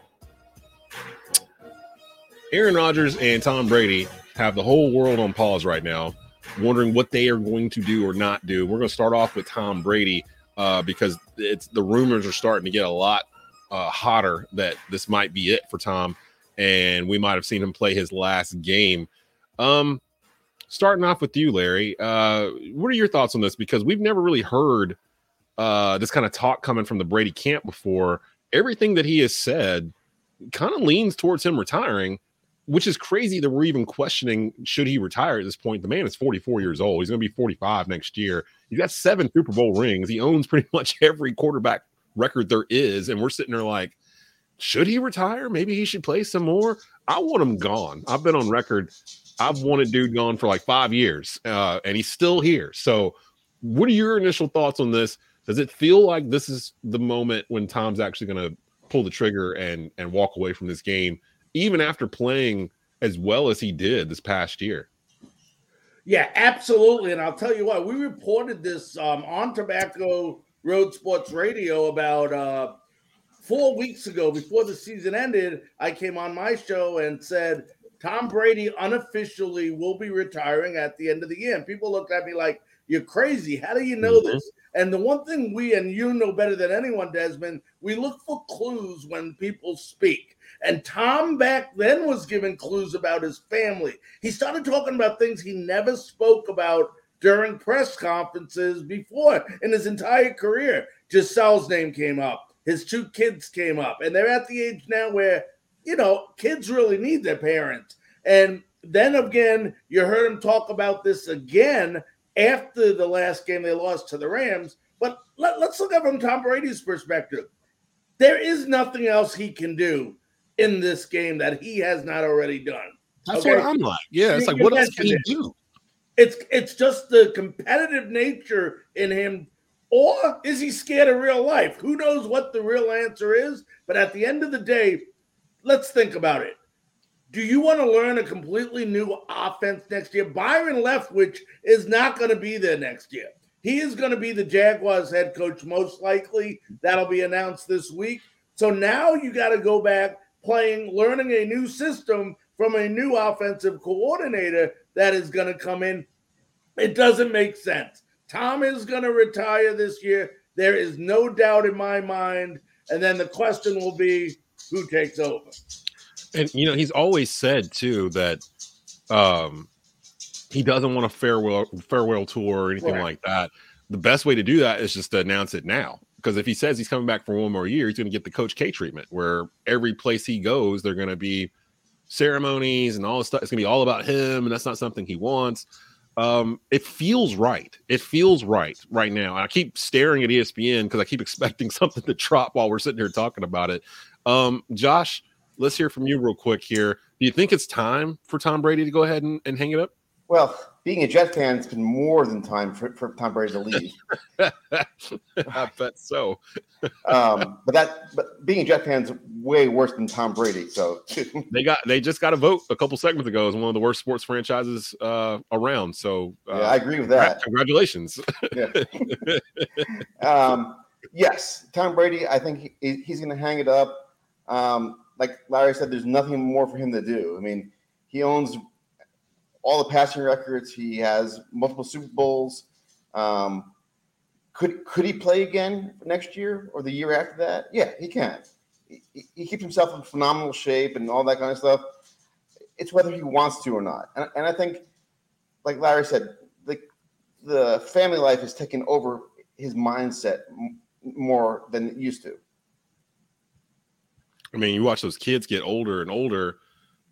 Aaron Rodgers and Tom Brady have the whole world on pause right now, wondering what they are going to do or not do. We're going to start off with Tom Brady. Uh, because it's the rumors are starting to get a lot uh, hotter that this might be it for Tom, and we might have seen him play his last game. Um, starting off with you, Larry, uh, what are your thoughts on this? Because we've never really heard uh, this kind of talk coming from the Brady camp before. Everything that he has said kind of leans towards him retiring, which is crazy that we're even questioning should he retire at this point. The man is forty-four years old. He's going to be forty-five next year. He's got seven Super Bowl rings. He owns pretty much every quarterback record there is, and we're sitting there like, should he retire? Maybe he should play some more. I want him gone. I've been on record. I've wanted dude gone for like five years, uh, and he's still here. So what are your initial thoughts on this? Does it feel like this is the moment when Tom's actually going to pull the trigger and and walk away from this game, even after playing as well as he did this past year? Yeah, absolutely. And I'll tell you what, we reported this um, on Tobacco Road Sports Radio about uh, four weeks ago before the season ended. I came on my show and said, Tom Brady unofficially will be retiring at the end of the year. And people looked at me like, you're crazy. How do you know mm-hmm. this? And the one thing we, and you know better than anyone, Desmond, we look for clues when people speak. And Tom back then was giving clues about his family. He started talking about things he never spoke about during press conferences before in his entire career. Giselle's name came up. His two kids came up. And they're at the age now where, you know, kids really need their parents. And then again, you heard him talk about this again after the last game they lost to the Rams. But let, let's look at it from Tom Brady's perspective. There is nothing else he can do in this game that he has not already done. That's okay? What I'm like. Yeah, it's like, what else can he do? It's, it's just the competitive nature in him. Or is he scared of real life? Who knows what the real answer is? But at the end of the day, let's think about it. Do you want to learn a completely new offense next year? Byron Leftwich is not going to be there next year. He is going to be the Jaguars head coach, most likely. That'll be announced this week. So now you got to go back playing, learning a new system from a new offensive coordinator that is going to come in. It doesn't make sense. Tom is going to retire this year. There is no doubt in my mind. And then the question will be, who takes over? And, you know, he's always said, too, that um, he doesn't want a farewell farewell tour or anything right. like that. The best way to do that is just to announce it now. Because if he says he's coming back for one more year, he's going to get the Coach K treatment, where every place he goes, they're going to be ceremonies and all this stuff. It's going to be all about him, and that's not something he wants. Um, it feels right. It feels right right now. And I keep staring at E S P N because I keep expecting something to drop while we're sitting here talking about it. Um, Josh, let's hear from you real quick here. Do you think it's time for Tom Brady to go ahead and, and hang it up? Well, being a Jets fan, it's been more than time for, for Tom Brady to leave. I bet so. um, but that, but being a Jets fan is way worse than Tom Brady. So they got they just got a vote a couple seconds ago as one of the worst sports franchises uh, around. So uh, yeah, I agree with that. Congratulations. Yeah. um, yes, Tom Brady. I think he, he's going to hang it up. Um, like Larry said, there's nothing more for him to do. I mean, he owns all the passing records. He has multiple Super Bowls. Um, could could he play again next year or the year after that? Yeah, he can. He, he keeps himself in phenomenal shape and all that kind of stuff. It's whether he wants to or not. And, and I think, like Larry said, the, the family life is taking over his mindset m- more than it used to. I mean, you watch those kids get older and older.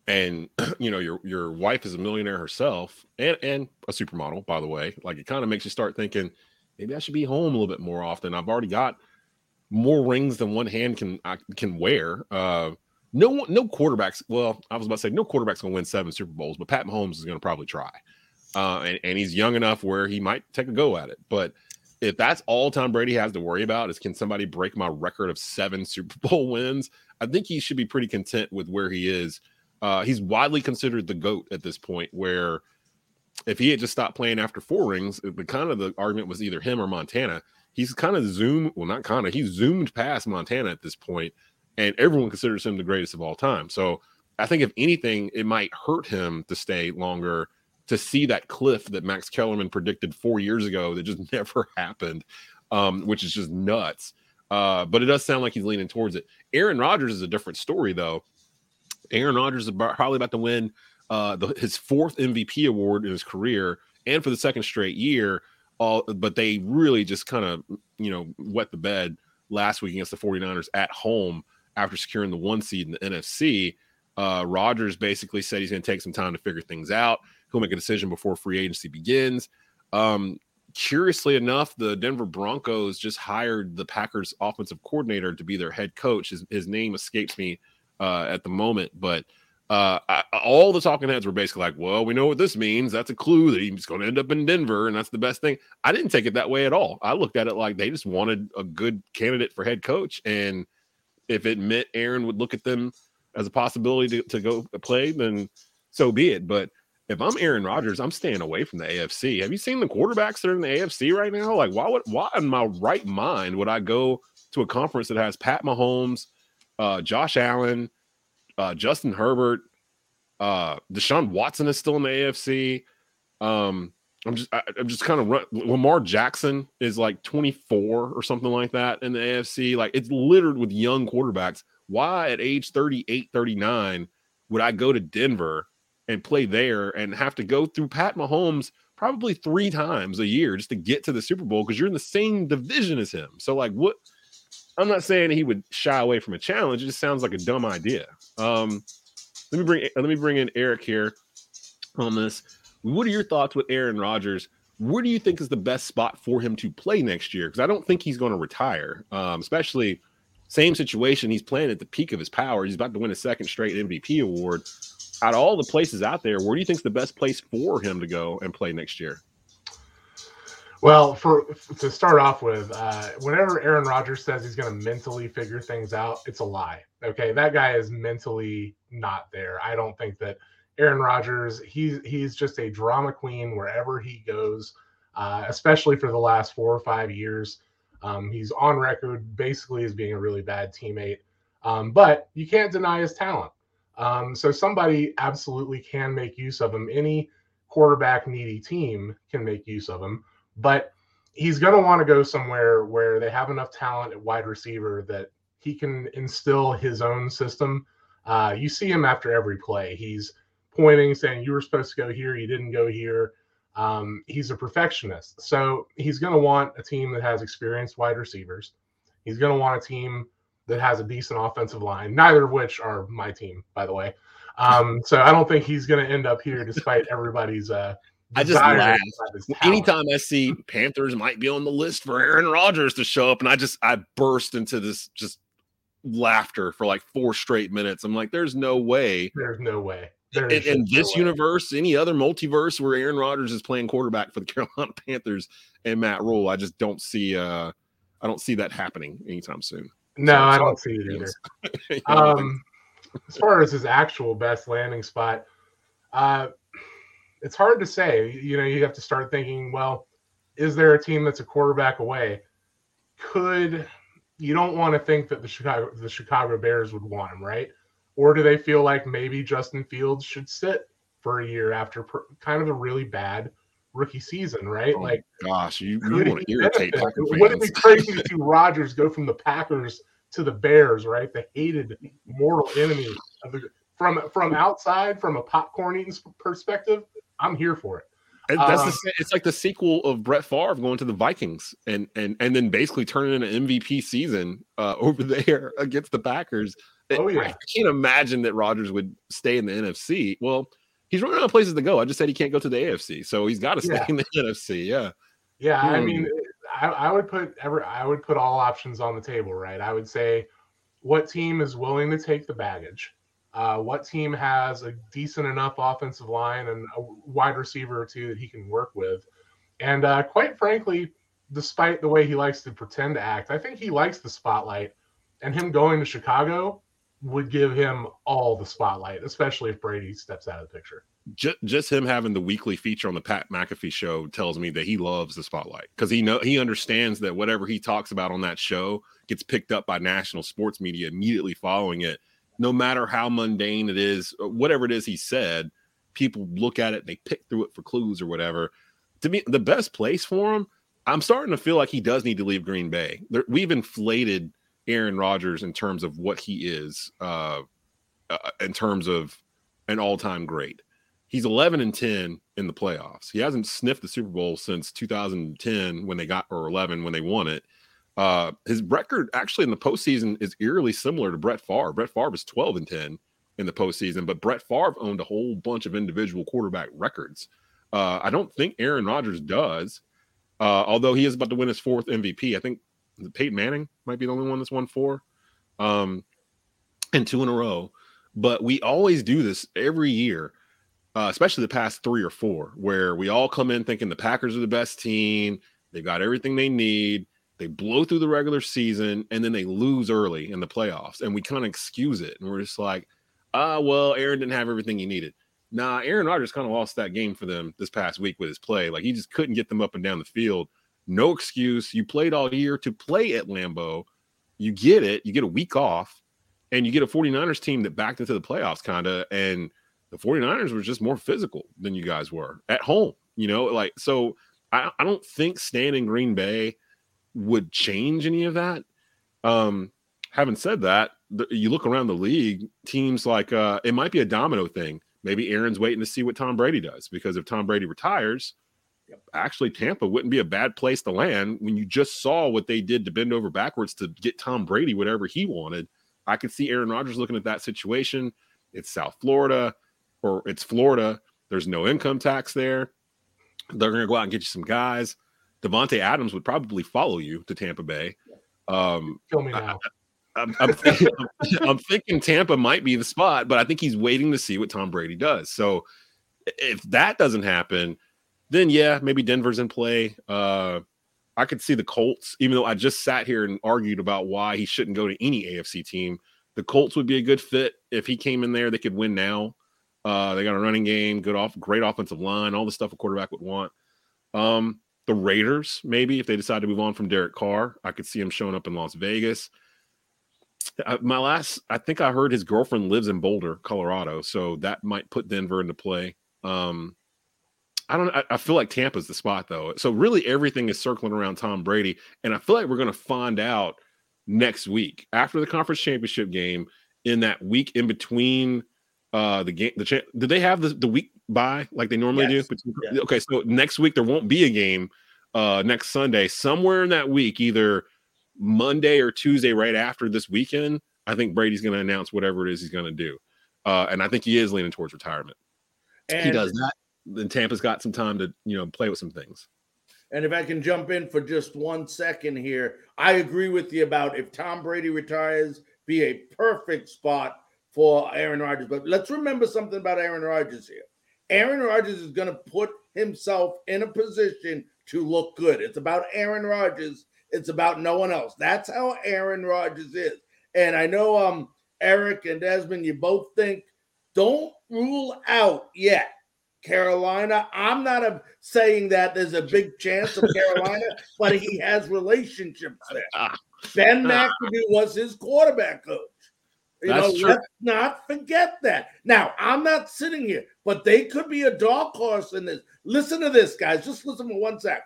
And, you know, your your wife is a millionaire herself and, and a supermodel, by the way. Like, it kind of makes you start thinking, maybe I should be home a little bit more often. I've already got more rings than one hand can I can wear. Uh, no no quarterbacks. Well, I was about to say no quarterback's going to win seven Super Bowls, but Pat Mahomes is going to probably try. Uh, and, and he's young enough where he might take a go at it. But if that's all Tom Brady has to worry about is can somebody break my record of seven Super Bowl wins, I think he should be pretty content with where he is. Uh, he's widely considered the GOAT at this point, where if he had just stopped playing after four rings, the kind of the argument was either him or Montana. He's kind of zoomed, well, not kind of, he zoomed past Montana at this point, and everyone considers him the greatest of all time. So I think if anything, it might hurt him to stay longer, to see that cliff that Max Kellerman predicted four years ago that just never happened, um, which is just nuts. Uh, but it does sound like he's leaning towards it. Aaron Rodgers is a different story, though. Aaron Rodgers is about, probably about to win uh, the, his fourth M V P award in his career and for the second straight year. All, but they really just kind of, you know, wet the bed last week against the forty-niners at home after securing the one seed in the N F C. Uh, Rodgers basically said he's going to take some time to figure things out. He'll make a decision before free agency begins. Um, curiously enough, the Denver Broncos just hired the Packers offensive coordinator to be their head coach. His, his name escapes me Uh, at the moment, but uh, I, all the talking heads were basically like, well, we know what this means. That's a clue that he's going to end up in Denver, and that's the best thing. I didn't take it that way at all. I looked at it like they just wanted a good candidate for head coach, and if it meant Aaron would look at them as a possibility to, to go play, then so be it. But if I'm Aaron Rodgers, I'm staying away from the A F C. Have you seen the quarterbacks that are in the A F C right now? Like, why would, why in my right mind would I go to a conference that has Pat Mahomes, Uh, Josh Allen, uh, Justin Herbert, uh, Deshaun Watson is still in the A F C. Um, I'm just, I, I'm just kind of run, Lamar Jackson is like twenty-four or something like that in the A F C. Like, it's littered with young quarterbacks. Why at age thirty-eight, thirty-nine would I go to Denver and play there and have to go through Pat Mahomes probably three times a year just to get to the Super Bowl? Cause you're in the same division as him. So like what, I'm not saying he would shy away from a challenge. It just sounds like a dumb idea. Um, let me bring let me bring in Eric here on this. What are your thoughts with Aaron Rodgers? Where do you think is the best spot for him to play next year? Because I don't think he's going to retire, um, especially same situation. He's playing at the peak of his power. He's about to win a second straight M V P award. Out of all the places out there, where do you think is the best place for him to go and play next year? Well, for to start off with, uh, whenever Aaron Rodgers says he's going to mentally figure things out, it's a lie. Okay, that guy is mentally not there. I don't think that Aaron Rodgers, he's, he's just a drama queen wherever he goes, uh, especially for the last four or five years. Um, he's on record basically as being a really bad teammate, um, but you can't deny his talent. Um, so somebody absolutely can make use of him. Any quarterback needy team can make use of him. But he's going to want to go somewhere where they have enough talent at wide receiver that he can instill his own system. Uh, you see him after every play. He's pointing, saying, you were supposed to go here. You didn't go here. Um, he's a perfectionist. So he's going to want a team that has experienced wide receivers. He's going to want a team that has a decent offensive line, neither of which are my team, by the way. Um, so I don't think he's going to end up here despite everybody's uh, – I just laugh anytime I see Panthers might be on the list for Aaron Rodgers to show up. And I just, I burst into this just laughter for like four straight minutes. I'm like, there's no way. There's no way. in, in this universe, any other multiverse where Aaron Rodgers is playing quarterback for the Carolina Panthers and Matt Rule, I just don't see uh, I don't see that happening anytime soon. No, so, I don't so see it either. you know, um, as far as his actual best landing spot, uh, it's hard to say. You know, you have to start thinking, well, is there a team that's a quarterback away? Could you don't want to think that the Chicago the Chicago Bears would want him, right? Or do they feel like maybe Justin Fields should sit for a year after per, kind of a really bad rookie season, right? Oh, like, gosh, you, you want to irritate Packer fans. Wouldn't it be crazy to see Rodgers go from the Packers to the Bears, right? The hated mortal enemy of the, from from outside, from a popcorn eating perspective. I'm here for it. And that's um, the, it's like the sequel of Brett Favre going to the Vikings and and and then basically turning in an M V P season uh, over there against the Packers. Oh, yeah. I can't imagine that Rodgers would stay in the N F C. Well, he's running out of places to go. I just said he can't go to the A F C, so he's got to stay yeah. in the N F C. Yeah, yeah. Hmm. I mean, I, I would put every, I would put all options on the table, right? I would say, what team is willing to take the baggage? Uh, what team has a decent enough offensive line and a wide receiver or two that he can work with? And uh, quite frankly, despite the way he likes to pretend to act, I think he likes the spotlight. And him going to Chicago would give him all the spotlight, especially if Brady steps out of the picture. Just, just him having the weekly feature on the Pat McAfee show tells me that he loves the spotlight, because he know he understands that whatever he talks about on that show gets picked up by national sports media immediately following it. No matter how mundane it is, whatever it is he said, people look at it, they pick through it for clues or whatever. To me, the best place for him, I'm starting to feel like he does need to leave Green Bay. There, we've inflated Aaron Rodgers in terms of what he is, uh, uh, in terms of an all-time great. He's eleven and ten in the playoffs. He hasn't sniffed the Super Bowl since two thousand ten when they got, or eleven when they won it. Uh, his record actually in the postseason is eerily similar to Brett Favre. Brett Favre was twelve and ten in the postseason, but Brett Favre owned a whole bunch of individual quarterback records. Uh, I don't think Aaron Rodgers does, uh, although he is about to win his fourth M V P. I think Peyton Manning might be the only one that's won four um, and two in a row. But we always do this every year, uh, especially the past three or four, where we all come in thinking the Packers are the best team. They've got everything they need. They blow through the regular season, and then they lose early in the playoffs. And we kind of excuse it. And we're just like, ah, well, Aaron didn't have everything he needed. Nah, Aaron Rodgers kind of lost that game for them this past week with his play. Like, he just couldn't get them up and down the field. No excuse. You played all year to play at Lambeau. You get it. You get a week off, and you get a 49ers team that backed into the playoffs kind of. And the 49ers were just more physical than you guys were at home, you know, like, so I, I don't think staying in Green Bay would change any of that. Um, having said that, th- you look around the league, teams like uh, it might be a domino thing. Maybe Aaron's waiting to see what Tom Brady does, because if Tom Brady retires, actually Tampa wouldn't be a bad place to land when you just saw what they did to bend over backwards to get Tom Brady whatever he wanted. I could see Aaron Rodgers looking at that situation. It's South Florida, or it's Florida. There's no income tax there. They're going to go out and get you some guys. Devontae Adams would probably follow you to Tampa Bay. Um, Kill me now. I, I'm, I'm, thinking, I'm, I'm thinking Tampa might be the spot, but I think he's waiting to see what Tom Brady does. So if that doesn't happen, then yeah, maybe Denver's in play. Uh, I could see the Colts, even though I just sat here and argued about why he shouldn't go to any A F C team. The Colts would be a good fit if he came in there. They could win now. Uh, they got a running game, good off, great offensive line, all the stuff a quarterback would want. Um, The Raiders, maybe, if they decide to move on from Derek Carr. I could see him showing up in Las Vegas. I, my last, I think I heard his girlfriend lives in Boulder, Colorado, so that might put Denver into play. Um, I don't. I, I feel like Tampa's the spot, though. So really everything is circling around Tom Brady, and I feel like we're going to find out next week after the conference championship game, in that week in between uh, the game. The cha- did they have the, the week bye like they normally yes. do? Yes. Okay, so next week there won't be a game uh next Sunday. Somewhere in that week, either Monday or Tuesday right after this weekend, I think Brady's going to announce whatever it is he's going to do. Uh and I think he is leaning towards retirement. And he does that, then Tampa's got some time to, you know, play with some things. And if I can jump in for just one second here, I agree with you about if Tom Brady retires, be a perfect spot for Aaron Rodgers. But let's remember something about Aaron Rodgers here. Aaron Rodgers is going to put himself in a position to look good. It's about Aaron Rodgers. It's about no one else. That's how Aaron Rodgers is. And I know um, Eric and Desmond, you both think, don't rule out yet Carolina. I'm not a, saying that there's a big chance of Carolina, but he has relationships there. Ben McAdoo was his quarterback coach. You That's know, true. Let's not forget that. Now, I'm not sitting here, but they could be a dark horse in this. Listen to this, guys. Just listen for one sec.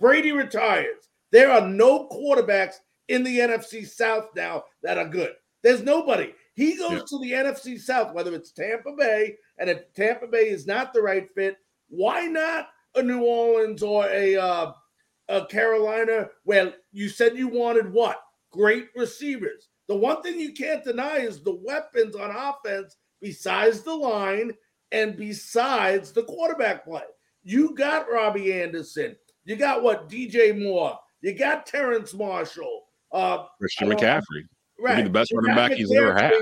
Brady retires. There are no quarterbacks in the N F C South now that are good. There's nobody. He goes yeah. to the N F C South, whether it's Tampa Bay, and if Tampa Bay is not the right fit, why not a New Orleans or a, uh, a Carolina where you said you wanted what? Great receivers. The one thing you can't deny is the weapons on offense besides the line and besides the quarterback play. You got Robbie Anderson. You got what? D J Moore. You got Terrence Marshall. Uh, Christian McCaffrey. Right. Be the best running back he's ever had.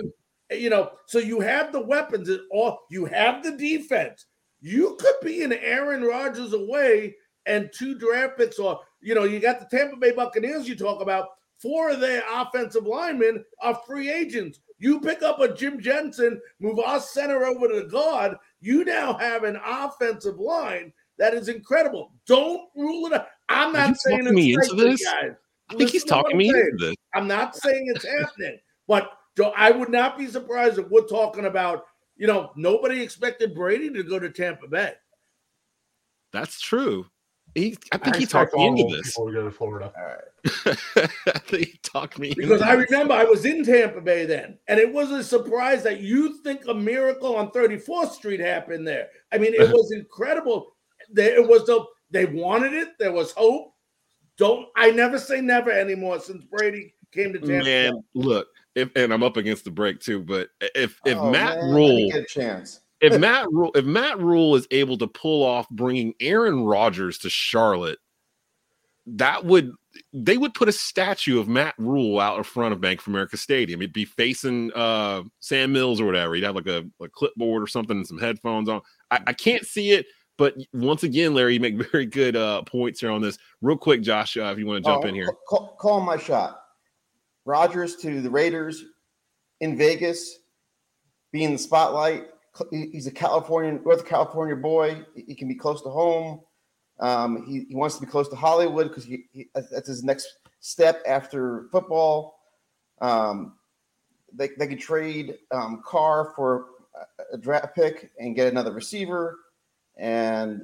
You know, so you have the weapons. All, you have the defense. You could be an Aaron Rodgers away and two draft picks. Or, you know, you got the Tampa Bay Buccaneers you talk about. Four of their offensive linemen are free agents. You pick up a Jim Jensen, move our center over to the guard. You now have an offensive line that is incredible. Don't rule it out. I'm not saying it's me into this. Guys. I think he's talking me into this. I'm not saying it's happening, but I would not be surprised if we're talking about, you know, nobody expected Brady to go to Tampa Bay. That's true. He, I think I he talked me into this. Before we go to Florida. All right. I think he talked me because into Because I this. remember I was in Tampa Bay then, and it was a surprise that you think a miracle on thirty-fourth street happened there. I mean, it was incredible. They, it was the, they wanted it. There was hope. Don't I never say never anymore since Brady came to Tampa man, Bay. Look, if, and I'm up against the break too, but if if oh, Matt man, Rule – get a chance. If Matt Rule, if Matt Rule is able to pull off bringing Aaron Rodgers to Charlotte, that would they would put a statue of Matt Rule out in front of Bank of America Stadium. It'd be facing uh, Sam Mills or whatever. He'd have like a, a clipboard or something and some headphones on. I, I can't see it, but once again, Larry, you make very good uh, points here on this. Real quick, Josh, uh, if you want to jump oh, in here, call, call my shot. Rodgers to the Raiders in Vegas, being the spotlight. He's a California, North California boy. He can be close to home. Um, he, he wants to be close to Hollywood because he, he, that's his next step after football. Um, they they could trade um, Carr for a draft pick and get another receiver, and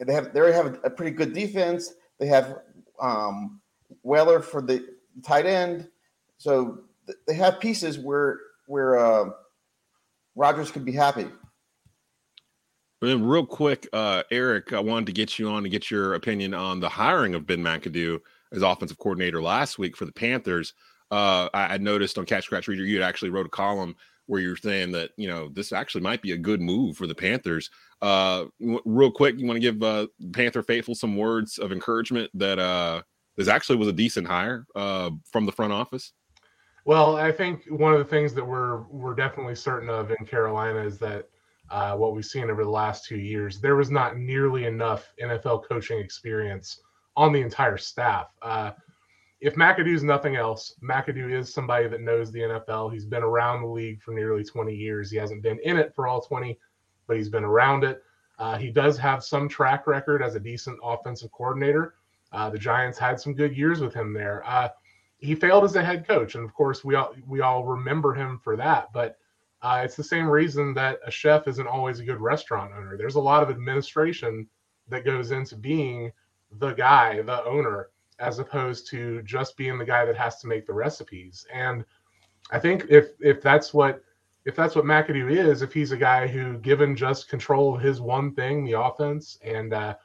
they have they already have a pretty good defense. They have um, Weller for the tight end, so they have pieces where where. Uh, Rodgers could be happy. But then real quick, uh, Eric, I wanted to get you on to get your opinion on the hiring of Ben McAdoo as offensive coordinator last week for the Panthers. Uh, I, I noticed on Catch Scratch Reader, you had actually wrote a column where you were saying that, you know, this actually might be a good move for the Panthers. Uh, w- real quick, you want to give uh, Panther Faithful some words of encouragement that uh, this actually was a decent hire uh, from the front office? Well, I think one of the things that we're we're definitely certain of in Carolina is that uh, what we've seen over the last two years, there was not nearly enough N F L coaching experience on the entire staff. Uh, if McAdoo's nothing else, McAdoo is somebody that knows the N F L. He's been around the league for nearly twenty years. He hasn't been in it for all twenty, but he's been around it. Uh, he does have some track record as a decent offensive coordinator. Uh, the Giants had some good years with him there. Uh, He failed as a head coach, and of course, we all we all remember him for that. But uh, it's the same reason that a chef isn't always a good restaurant owner. There's a lot of administration that goes into being the guy, the owner, as opposed to just being the guy that has to make the recipes. And I think if if that's what if that's what McAdoo is, if he's a guy who, given just control of his one thing, the offense, and uh,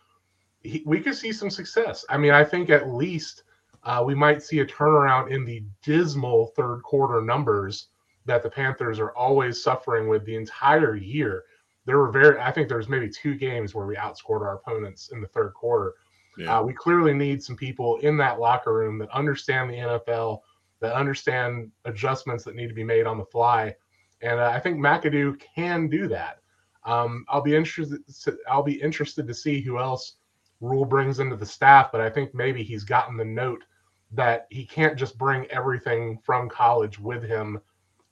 he, we could see some success. I mean, I think at least. Uh, we might see a turnaround in the dismal third quarter numbers that the Panthers are always suffering with the entire year. There were very, I think there was maybe two games where we outscored our opponents in the third quarter. Yeah. Uh, we clearly need some people in that locker room that understand the N F L, that understand adjustments that need to be made on the fly. And uh, I think McAdoo can do that. Um, I'll be interested. To, I'll be interested to see who else Rule brings into the staff, but I think maybe he's gotten the note that he can't just bring everything from college with him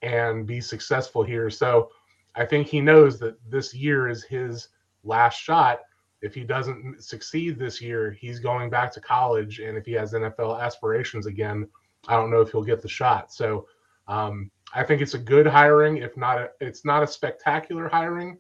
and be successful here. So I think he knows that this year is his last shot. If he doesn't succeed this year, he's going back to college. And if he has N F L aspirations again, I don't know if he'll get the shot. So um, I think it's a good hiring. If not, a, it's not a spectacular hiring,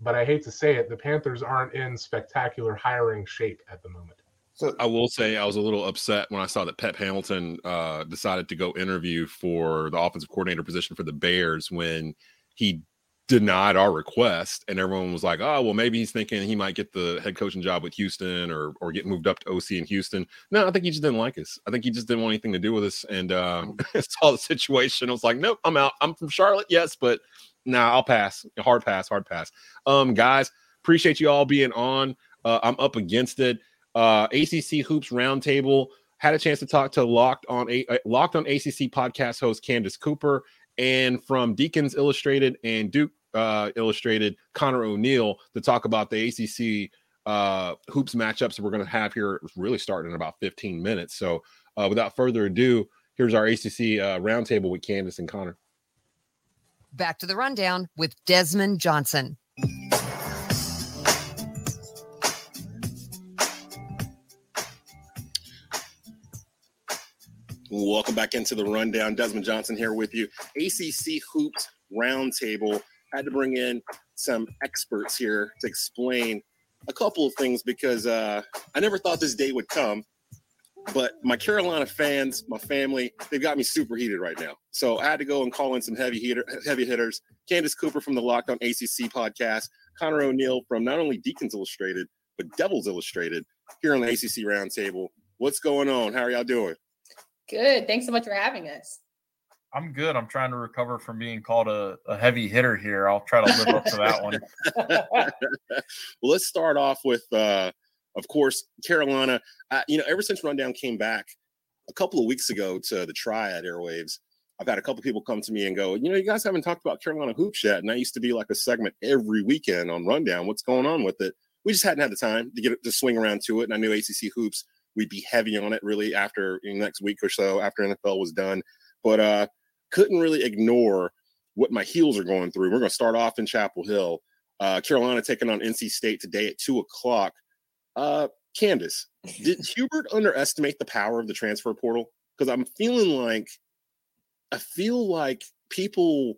but I hate to say it, the Panthers aren't in spectacular hiring shape at the moment. So I will say I was a little upset when I saw that Pep Hamilton uh, decided to go interview for the offensive coordinator position for the Bears when he denied our request, and everyone was like, oh, well, maybe he's thinking he might get the head coaching job with Houston or or get moved up to O C in Houston. No, I think he just didn't like us. I think he just didn't want anything to do with us, and uh, saw the situation. I was like, nope, I'm out. I'm from Charlotte, yes, but nah, I'll pass. Hard pass, hard pass. Um, guys, appreciate you all being on. Uh, I'm up against it. Uh, A C C Hoops Roundtable had a chance to talk to Locked on a uh, Locked on A C C podcast host Candace Cooper, and from Deacons Illustrated and Duke uh, Illustrated, Connor O'Neill, to talk about the A C C uh, Hoops matchups we're going to have here. It's really starting in about fifteen minutes. So uh, without further ado, here's our A C C uh, Roundtable with Candace and Connor. Back to the rundown with Desmond Johnson. Welcome back into the rundown. Desmond Johnson here with you. A C C Hoops Roundtable. Had to bring in some experts here to explain a couple of things because uh, I never thought this day would come. But my Carolina fans, my family, they've got me super heated right now. So I had to go and call in some heavy hitter, heavy hitters. Candace Cooper from the Locked on A C C podcast. Connor O'Neill from not only Deacons Illustrated, but Devils Illustrated here on the A C C Roundtable. What's going on? How are y'all doing? Good. Thanks so much for having us. I'm good. I'm trying to recover from being called a, a heavy hitter here. I'll try to live up to that one. Well, let's start off with uh, – of course, Carolina, uh, you know, ever since Rundown came back a couple of weeks ago to the Triad Airwaves, I've had a couple of people come to me and go, you know, you guys haven't talked about Carolina hoops yet. And that used to be like a segment every weekend on Rundown. What's going on with it? We just hadn't had the time to get to swing around to it. And I knew A C C Hoops, we'd be heavy on it really after you know, next week or so after N F L was done. But uh, couldn't really ignore what my heels are going through. We're going to start off in Chapel Hill. Uh, Carolina taking on N C State today at two o'clock. Uh, Candace, did Hubert underestimate the power of the transfer portal? Because I'm feeling like I feel like people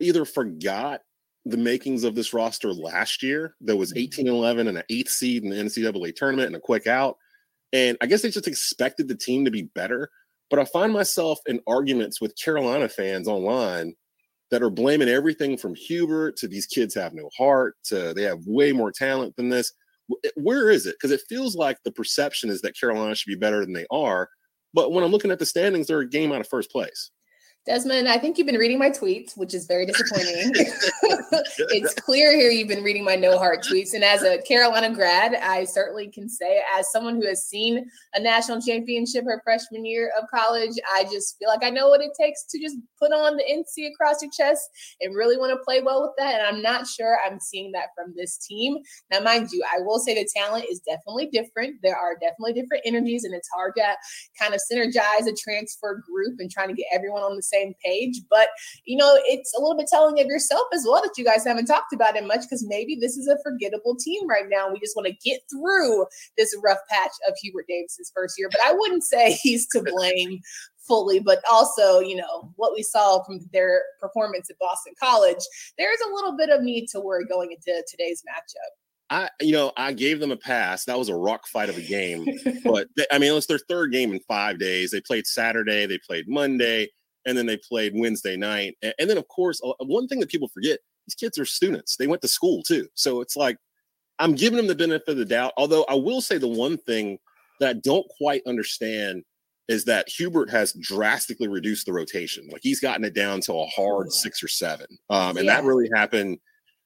either forgot the makings of this roster last year. There was eighteen eleven and an eighth seed in the N C double A tournament and a quick out. And I guess they just expected the team to be better. But I find myself in arguments with Carolina fans online that are blaming everything from Hubert to these kids have no heart to they have way more talent than this. Where is it? Because it feels like the perception is that Carolina should be better than they are. But when I'm looking at the standings, they're a game out of first place. Desmond, I think you've been reading my tweets, which is very disappointing. It's clear here you've been reading my no heart tweets. And as a Carolina grad, I certainly can say, as someone who has seen a national championship her freshman year of college, I just feel like I know what it takes to just put on the N C across your chest and really want to play well with that. And I'm not sure I'm seeing that from this team. Now, mind you, I will say the talent is definitely different. There are definitely different energies, and it's hard to kind of synergize a transfer group and trying to get everyone on the same same page, but you know, it's a little bit telling of yourself as well that you guys haven't talked about it much, because maybe this is a forgettable team right now. We just want to get through this rough patch of Hubert Davis's first year, but I wouldn't say he's to blame fully, but also, you know, what we saw from their performance at Boston College, there's a little bit of need to worry going into today's matchup. I, you know, I gave them a pass. That was a rock fight of a game, but they, I mean, it was their third game in five days. They played Saturday, they played Monday, and then they played Wednesday night. And then, of course, one thing that people forget, these kids are students. They went to school, too. So it's like I'm giving them the benefit of the doubt. Although I will say the one thing that I don't quite understand is that Hubert has drastically reduced the rotation. Like, he's gotten it down to a hard six or seven. Um, and yeah. that really happened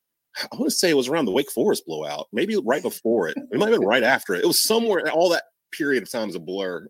– I want to say it was around the Wake Forest blowout, maybe right before it. It might have been right after it. It was somewhere – all that period of time is a blur.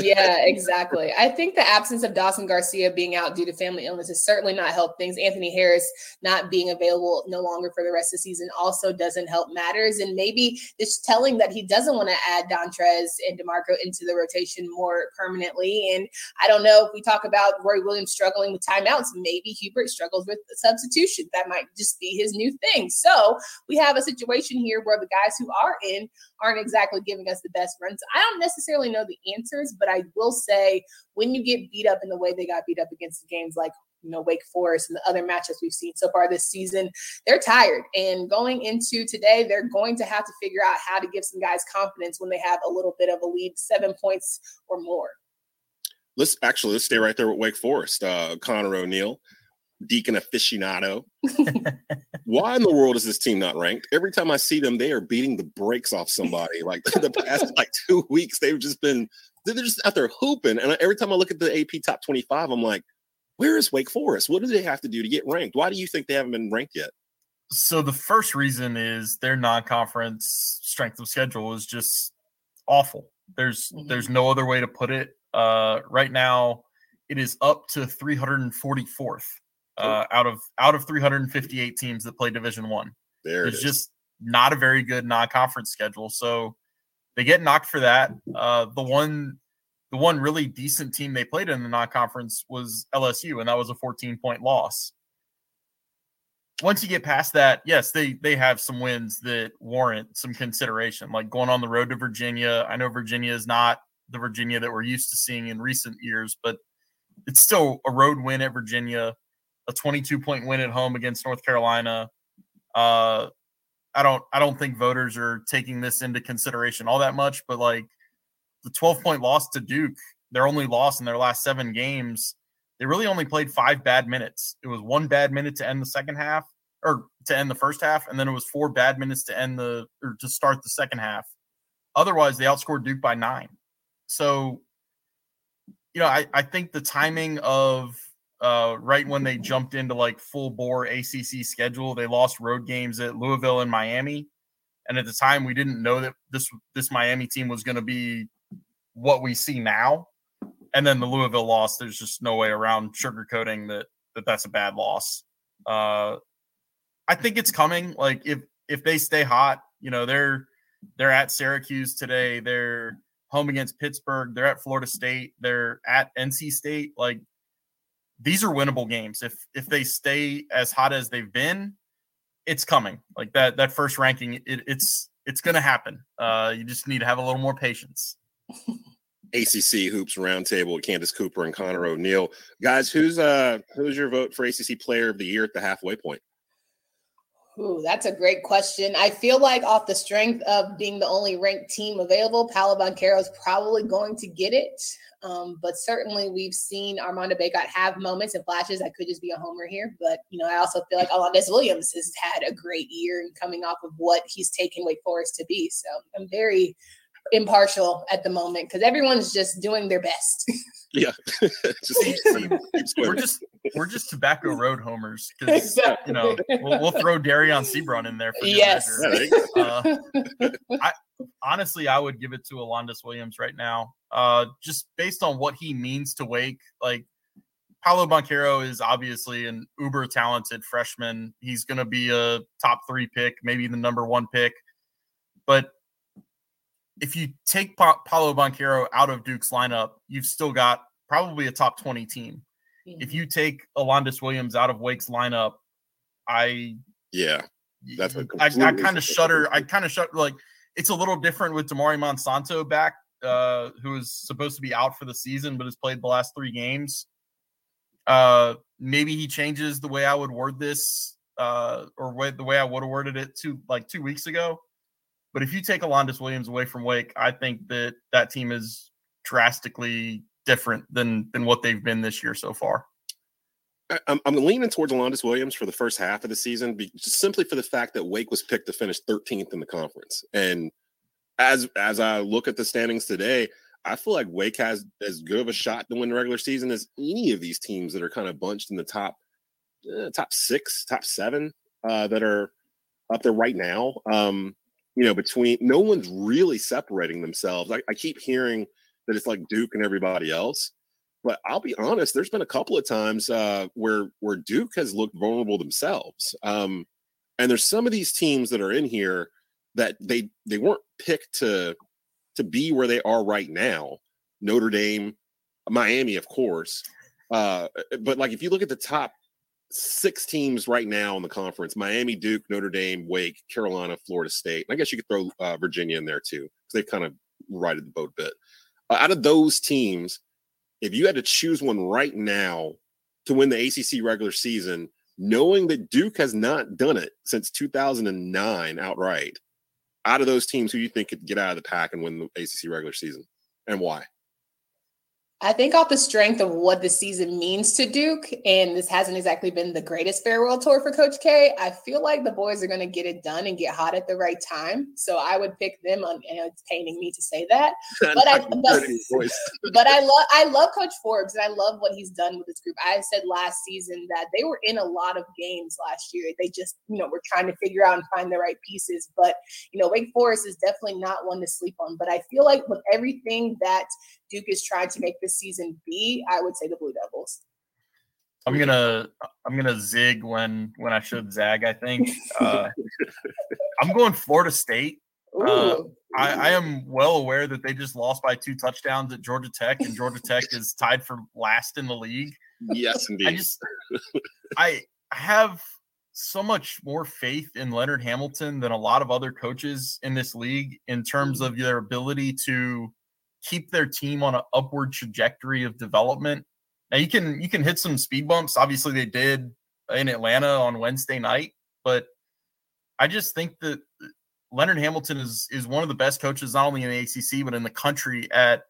Yeah, exactly. I think the absence of Dawson Garcia being out due to family illness has certainly not helped things. Anthony Harris not being available no longer for the rest of the season also doesn't help matters. And maybe it's telling that he doesn't want to add Dontrez and DeMarco into the rotation more permanently. And I don't know, if we talk about Roy Williams struggling with timeouts, maybe Hubert struggles with substitution. That might just be his new thing. So we have a situation here where the guys who are in aren't exactly giving us the best runs. I don't necessarily know the answers, but I will say when you get beat up in the way they got beat up against the games like, you know, Wake Forest and the other matchups we've seen so far this season, they're tired. And going into today, they're going to have to figure out how to give some guys confidence when they have a little bit of a lead, seven points or more. Let's actually, let's stay right there with Wake Forest. Uh, Connor O'Neill, Deacon aficionado. Why in the world is this team not ranked? Every time I see them, they are beating the brakes off somebody. Like the past like two weeks, they've just been, they're just out there hooping. And every time I look at the A P Top twenty-five, I'm like, where is Wake Forest? What do they have to do to get ranked? Why do you think they haven't been ranked yet? So the first reason is their non-conference strength of schedule is just awful. There's mm-hmm. there's no other way to put it. Uh, right now, it is up to three hundred forty-fourth. Uh, out of out of three hundred fifty-eight teams that play Division One, there it's it just not a very good non-conference schedule. So they get knocked for that. Uh, the one, the one really decent team they played in the non-conference was L S U, and that was a fourteen-point loss. Once you get past that, yes, they they have some wins that warrant some consideration, like going on the road to Virginia. I know Virginia is not the Virginia that we're used to seeing in recent years, but it's still a road win at Virginia. A twenty-two point win at home against North Carolina. Uh, I don't, I don't think voters are taking this into consideration all that much, but like the twelve point loss to Duke, their only loss in their last seven games, they really only played five bad minutes. It was one bad minute to end the second half or to end the first half. And then it was four bad minutes to end the, or to start the second half. Otherwise they outscored Duke by nine. So, you know, I, I think the timing of, Uh, right when they jumped into like full bore A C C schedule, they lost road games at Louisville and Miami. And at the time, we didn't know that this this Miami team was going to be what we see now. And then the Louisville loss, there's just no way around sugarcoating that, that that's a bad loss. Uh, I think it's coming. Like if if they stay hot, you know, they're they're at Syracuse today. They're home against Pittsburgh. They're at Florida State. They're at N C State. Like, these are winnable games. If if they stay as hot as they've been, it's coming. Like that that first ranking, it, it's it's going to happen. Uh, you just need to have a little more patience. A C C Hoops Roundtable, Candace Cooper and Connor O'Neill. Guys, who's uh who's your vote for A C C Player of the Year at the halfway point? Ooh, that's a great question. I feel like off the strength of being the only ranked team available, Paolo Banchero is probably going to get it. Um, but certainly we've seen Armando Bacot have moments and flashes. I could just be a homer here, but, you know, I also feel like Alondes Williams has had a great year and coming off of what he's taken Wake Forest to be. So I'm very impartial at the moment because everyone's just doing their best. Yeah. just keep, keep, keep we're just we're just Tobacco Road homers because, exactly. you know, we'll, we'll throw Darion Sebron in there. For yes. Uh, I, honestly, I would give it to Alondes Williams right now. Uh, just based on what he means to Wake, like Paolo Banchero is obviously an uber talented freshman. He's going to be a top three pick, maybe the number one pick. But if you take pa- Paolo Banchero out of Duke's lineup, you've still got probably a top twenty team. Mm-hmm. If you take Alondes Williams out of Wake's lineup, I yeah, that's a I, I kind of shudder. I kind of shudder. Like it's a little different with Damari Monsanto back. Uh, who is supposed to be out for the season, but has played the last three games. Uh, maybe he changes the way I would word this uh, or way, the way I would have worded it two, like two weeks ago. But if you take Alondes Williams away from Wake, I think that that team is drastically different than, than what they've been this year so far. I'm, I'm leaning towards Alondes Williams for the first half of the season, just simply for the fact that Wake was picked to finish thirteenth in the conference. And As as I look at the standings today, I feel like Wake has as good of a shot to win the regular season as any of these teams that are kind of bunched in the top uh, top six, top seven uh, that are up there right now. Um, you know, between no one's really separating themselves. I, I keep hearing that it's like Duke and everybody else, but I'll be honest, there's been a couple of times uh, where where Duke has looked vulnerable themselves. Um, and there's some of these teams that are in here that they they weren't picked to to be where they are right now. Notre Dame, Miami, of course. Uh, but like if you look at the top six teams right now in the conference, Miami, Duke, Notre Dame, Wake, Carolina, Florida State. And I guess you could throw uh, Virginia in there too, because they've kind of righted the boat a bit. Uh, out of those teams, if you had to choose one right now to win the A C C regular season, knowing that Duke has not done it since two thousand nine outright, out of those teams, who do you think could get out of the pack and win the A C C regular season, and why? I think off the strength of what the season means to Duke, and this hasn't exactly been the greatest farewell tour for Coach K, I feel like the boys are going to get it done and get hot at the right time. So I would pick them on, and it's paining me to say that. But I, but, but I love I love Coach Forbes, and I love what he's done with this group. I said last season that they were in a lot of games last year. They just, you know, were trying to figure out and find the right pieces. But, you know, Wake Forest is definitely not one to sleep on. But I feel like with everything that Duke is trying to make this season be, I would say the Blue Devils. I'm gonna I'm gonna zig when when I should zag. I think uh, I'm going Florida State. Uh, I, I am well aware that they just lost by two touchdowns at Georgia Tech, and Georgia Tech is tied for last in the league. Yes, indeed. I just I have so much more faith in Leonard Hamilton than a lot of other coaches in this league in terms of their ability to keep their team on an upward trajectory of development. Now you can, you can hit some speed bumps. Obviously they did in Atlanta on Wednesday night, but I just think that Leonard Hamilton is, is one of the best coaches, not only in the A C C, but in the country at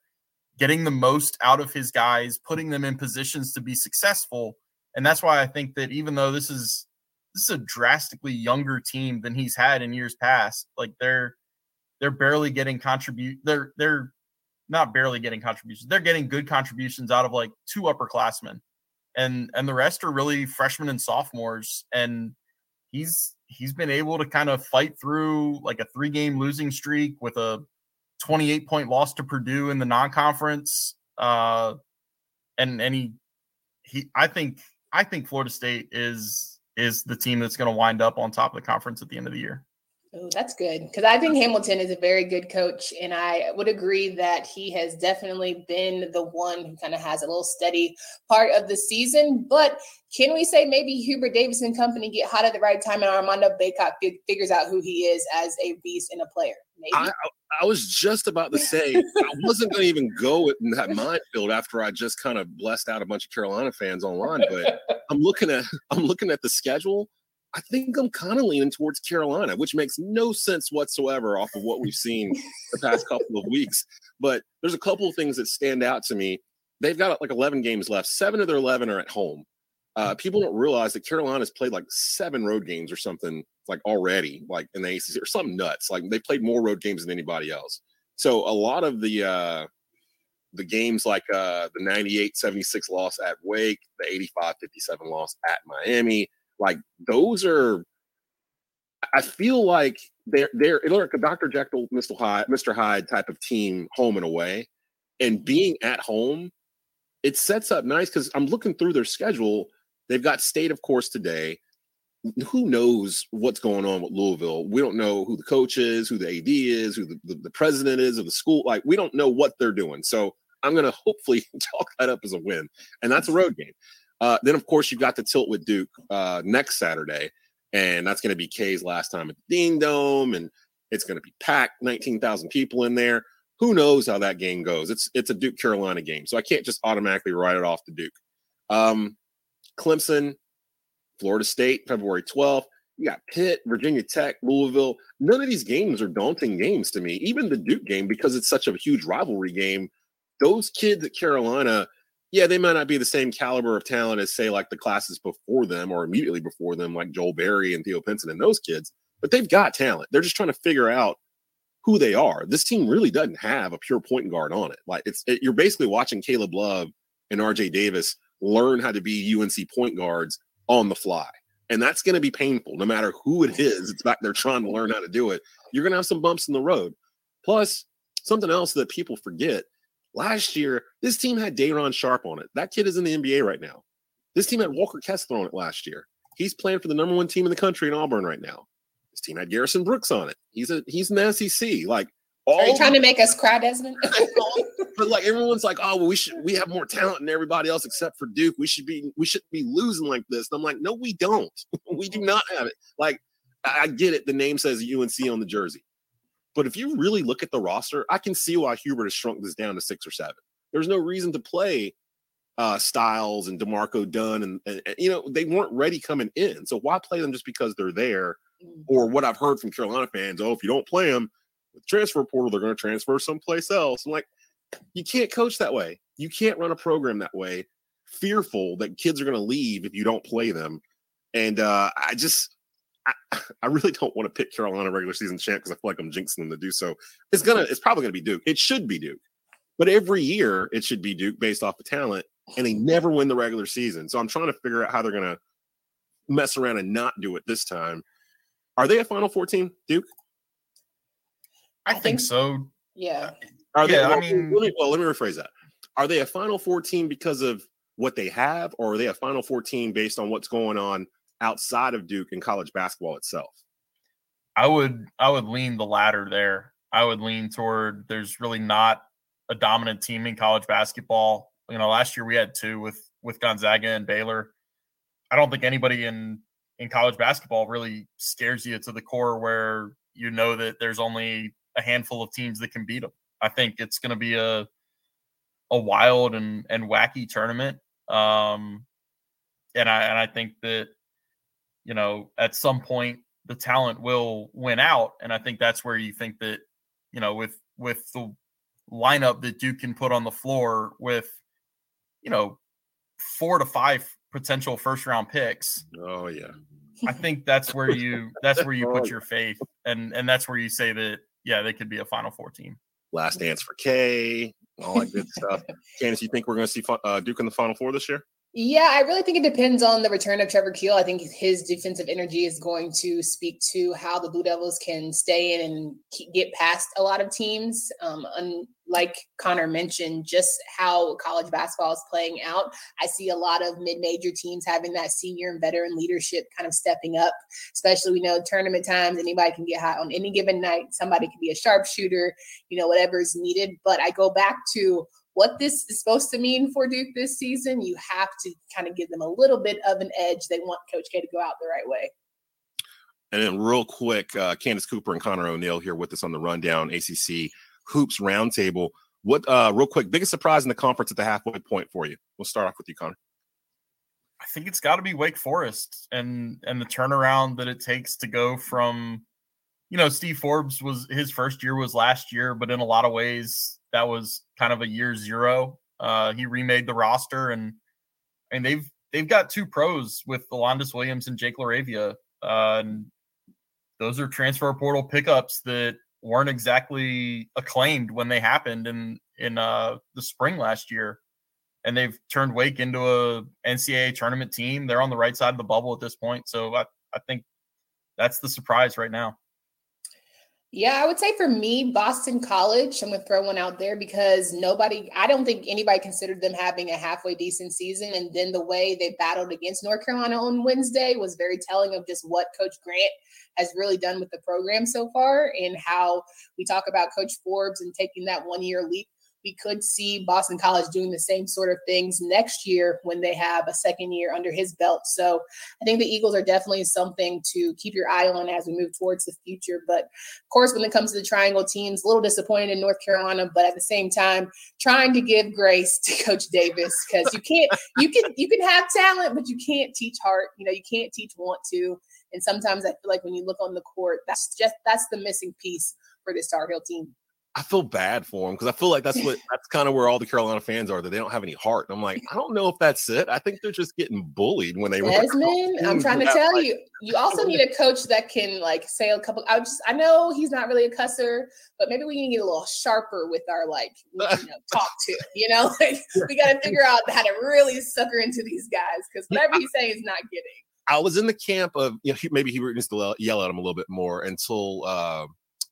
getting the most out of his guys, putting them in positions to be successful. And that's why I think that even though this is, this is a drastically younger team than he's had in years past, like they're, they're barely getting contribute. They're, they're, not barely getting contributions. They're getting good contributions out of like two upperclassmen, and, and the rest are really freshmen and sophomores. And he's, he's been able to kind of fight through like a three game losing streak with a twenty-eight point loss to Purdue in the non-conference. Uh, and, and he, he, I think, I think Florida State is, is the team that's going to wind up on top of the conference at the end of the year. Oh, that's good, because I think Hamilton is a very good coach, and I would agree that he has definitely been the one who kind of has a little steady part of the season. But can we say maybe Hubert Davis and company get hot at the right time, and Armando Baycott f- figures out who he is as a beast and a player? Maybe. I, I was just about to say I wasn't going to even go in that minefield after I just kind of blessed out a bunch of Carolina fans online, but I'm looking at I'm looking at the schedule. I think I'm kind of leaning towards Carolina, which makes no sense whatsoever off of what we've seen the past couple of weeks. But there's a couple of things that stand out to me. They've got like eleven games left. Seven of their eleven are at home. Uh, people don't realize that Carolina's played like seven road games or something like already, like in the A C C or something nuts. Like they played more road games than anybody else. So a lot of the uh, the games like uh, the ninety-eight seventy-six loss at Wake, the eighty-five fifty-seven loss at Miami, like those are, I feel like they're they're like a Doctor Jekyll, Mister Hyde, Mister Hyde type of team, home and away, and being at home, it sets up nice because I'm looking through their schedule. They've got State, of course, today. Who knows what's going on with Louisville? We don't know who the coach is, who the A D is, who the, the, the president is of the school. Like we don't know what they're doing. So I'm gonna hopefully chalk that up as a win, and that's a road game. Uh, then, of course, you've got the tilt with Duke uh, next Saturday, and that's going to be K's last time at the Dean Dome, and it's going to be packed, nineteen thousand people in there. Who knows how that game goes? It's it's a Duke-Carolina game, so I can't just automatically write it off to Duke. Um, Clemson, Florida State, February twelfth. You got Pitt, Virginia Tech, Louisville. None of these games are daunting games to me, even the Duke game, because it's such a huge rivalry game. Those kids at Carolina – yeah, they might not be the same caliber of talent as, say, like the classes before them or immediately before them, like Joel Berry and Theo Pinson and those kids, but they've got talent. They're just trying to figure out who they are. This team really doesn't have a pure point guard on it. Like it's it, you're basically watching Caleb Love and R J Davis learn how to be U N C point guards on the fly. And that's going to be painful no matter who it is. It's back there trying to learn how to do it. You're going to have some bumps in the road. Plus, something else that people forget, last year, this team had Daron Sharp on it. That kid is in the N B A right now. This team had Walker Kessler on it last year. He's playing for the number one team in the country in Auburn right now. This team had Garrison Brooks on it. He's a he's in the S E C. Like, all Are you trying to make us cry, Desmond? But like everyone's like, oh, well, we should we have more talent than everybody else except for Duke. We should be we shouldn't be losing like this. And I'm like, no, we don't. We do not have it. Like, I, I get it. The name says U N C on the jersey. But if you really look at the roster, I can see why Hubert has shrunk this down to six or seven. There's no reason to play uh, Styles and DeMarco Dunn. And, and, and, you know, they weren't ready coming in. So why play them just because they're there? Or what I've heard from Carolina fans, oh, if you don't play them, with the transfer portal, they're going to transfer someplace else. I'm like, you can't coach that way. You can't run a program that way, fearful that kids are going to leave if you don't play them. And uh, I just... I, I really don't want to pick Carolina regular season champ because I feel like I'm jinxing them to do so. It's gonna, it's probably gonna be Duke. It should be Duke, but every year it should be Duke based off of talent, and they never win the regular season. So I'm trying to figure out how they're gonna mess around and not do it this time. Are they a Final Four team, Duke? I, I think, think so. Yeah. Are yeah, they? I mean, let me, well, let me rephrase that. Are they a Final Four team because of what they have, or are they a Final Four team based on what's going on outside of Duke and college basketball itself? I would I would lean the latter there. I would lean toward there's really not a dominant team in college basketball. You know, last year we had two with with Gonzaga and Baylor. I don't think anybody in in college basketball really scares you to the core where you know that there's only a handful of teams that can beat them. I think it's going to be a a wild and and wacky tournament. Um, and I and I think that, you know, at some point the talent will win out. And I think that's where you think that, you know, with, with the lineup that Duke can put on the floor with, you know, four to five potential first round picks. Oh yeah. I think that's where you, that's where you put your faith. And, and that's where you say that, yeah, they could be a Final Four team. Last dance for K, all that good stuff. Candace, you think we're going to see uh, Duke in the Final Four this year? Yeah, I really think it depends on the return of Trevor Keel. I think his defensive energy is going to speak to how the Blue Devils can stay in and keep, get past a lot of teams. Um, unlike Connor mentioned, just how college basketball is playing out, I see a lot of mid-major teams having that senior and veteran leadership kind of stepping up, especially, we know, tournament times, anybody can get hot on any given night. Somebody can be a sharpshooter, you know, whatever is needed. But I go back to what this is supposed to mean for Duke this season. You have to kind of give them a little bit of an edge. They want Coach K to go out the right way. And then real quick, uh, Candace Cooper and Connor O'Neill here with us on the Rundown A C C Hoops Roundtable. What, uh, real quick, biggest surprise in the conference at the halfway point for you? We'll start off with you, Connor. I think it's got to be Wake Forest and and the turnaround that it takes to go from, you know, Steve Forbes was, his first year was last year, but in a lot of ways, that was kind of a year zero. Uh, he remade the roster, and and they've they've got two pros with Alondis Williams and Jake Laravia. Uh, and those are transfer portal pickups that weren't exactly acclaimed when they happened in in uh, the spring last year. And they've turned Wake into a N C double A tournament team. They're on the right side of the bubble at this point. So I, I think that's the surprise right now. Yeah, I would say for me, Boston College, I'm going to throw one out there because nobody, I don't think anybody considered them having a halfway decent season. And then the way they battled against North Carolina on Wednesday was very telling of just what Coach Grant has really done with the program so far, and how we talk about Coach Forbes and taking that one year leap. We could see Boston College doing the same sort of things next year when they have a second year under his belt. So I think the Eagles are definitely something to keep your eye on as we move towards the future. But of course, when it comes to the triangle teams, a little disappointed in North Carolina, but at the same time, trying to give grace to Coach Davis, because you can't, you can, you can have talent, but you can't teach heart. You know, you can't teach want to. And sometimes I feel like when you look on the court, that's just, that's the missing piece for this Tar Heel team. I feel bad for them because I feel like that's what that's kind of where all the Carolina fans are, that they don't have any heart. And I'm like, I don't know if that's it. I think they're just getting bullied when they Desmond, were. Desmond, I'm trying to tell like, you, you also need a coach that can like say a couple. I just, I know he's not really a cusser, but maybe we can get a little sharper with our like you know, talk to. You know, like, we got to figure out how to really sucker into these guys because whatever he's saying is not getting. I was in the camp of, you know, maybe he needs to yell at him a little bit more until uh,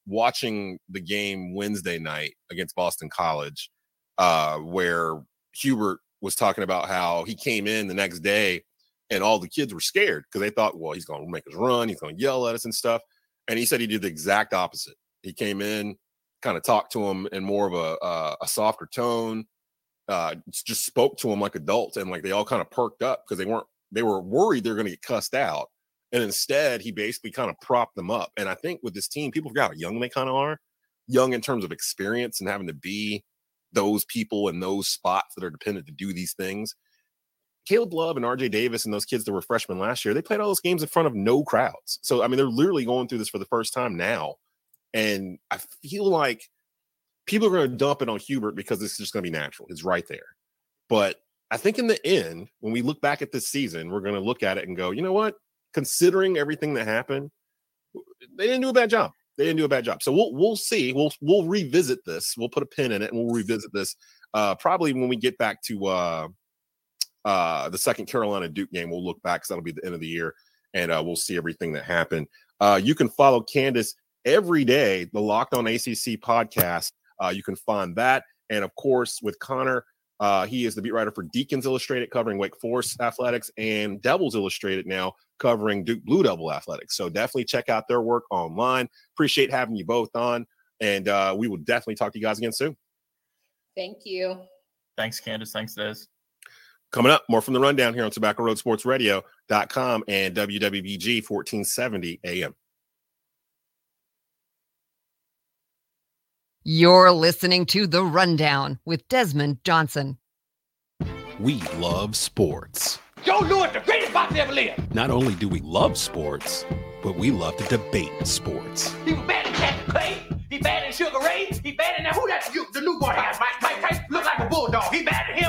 watching the game Wednesday night against Boston College, uh, where Hubert was talking about how he came in the next day and all the kids were scared because they thought, well, he's going to make us run. He's going to yell at us and stuff. And he said he did the exact opposite. He came in, kind of talked to him in more of a, uh, a softer tone, uh, just spoke to him like adults. And like, they all kind of perked up because they weren't, they were worried they're going to get cussed out. And instead he basically kind of propped them up. And I think with this team, people forgot how young they kind of are, young in terms of experience and having to be those people in those spots that are dependent to do these things. Caleb Love and R J Davis and those kids that were freshmen last year, they played all those games in front of no crowds. So, I mean, they're literally going through this for the first time now. And I feel like people are going to dump it on Hubert because this is just going to be natural. It's right there. But I think in the end, when we look back at this season, we're going to look at it and go, you know what? Considering everything that happened, they didn't do a bad job. They didn't do a bad job. So we'll we'll see. We'll we'll revisit this. We'll put a pin in it and we'll revisit this uh, probably when we get back to uh, – Uh, the second Carolina Duke game. We'll look back because that'll be the end of the year, and uh, we'll see everything that happened. Uh, you can follow Candace every day, the Locked On A C C podcast. Uh, you can find that. And, of course, with Connor, uh, he is the beat writer for Deacons Illustrated, covering Wake Forest athletics, and Devils Illustrated now covering Duke Blue Devil athletics. So definitely check out their work online. Appreciate having you both on, and uh, we will definitely talk to you guys again soon. Thank you. Thanks, Candace. Thanks, Des. Coming up, more from The Rundown here on Tobacco Road Sports Radio dot com and W W B G fourteen seventy A M. You're listening to The Rundown with Desmond Johnson. We love sports. Joe Louis, the greatest boxer ever lived. Not only do we love sports, but we love to debate sports. He was bad at Captain Clay. He bad at Sugar Ray. He bad at now. Who that? You, the new boy has Mike Tyson. Look like a bulldog. He bad at him.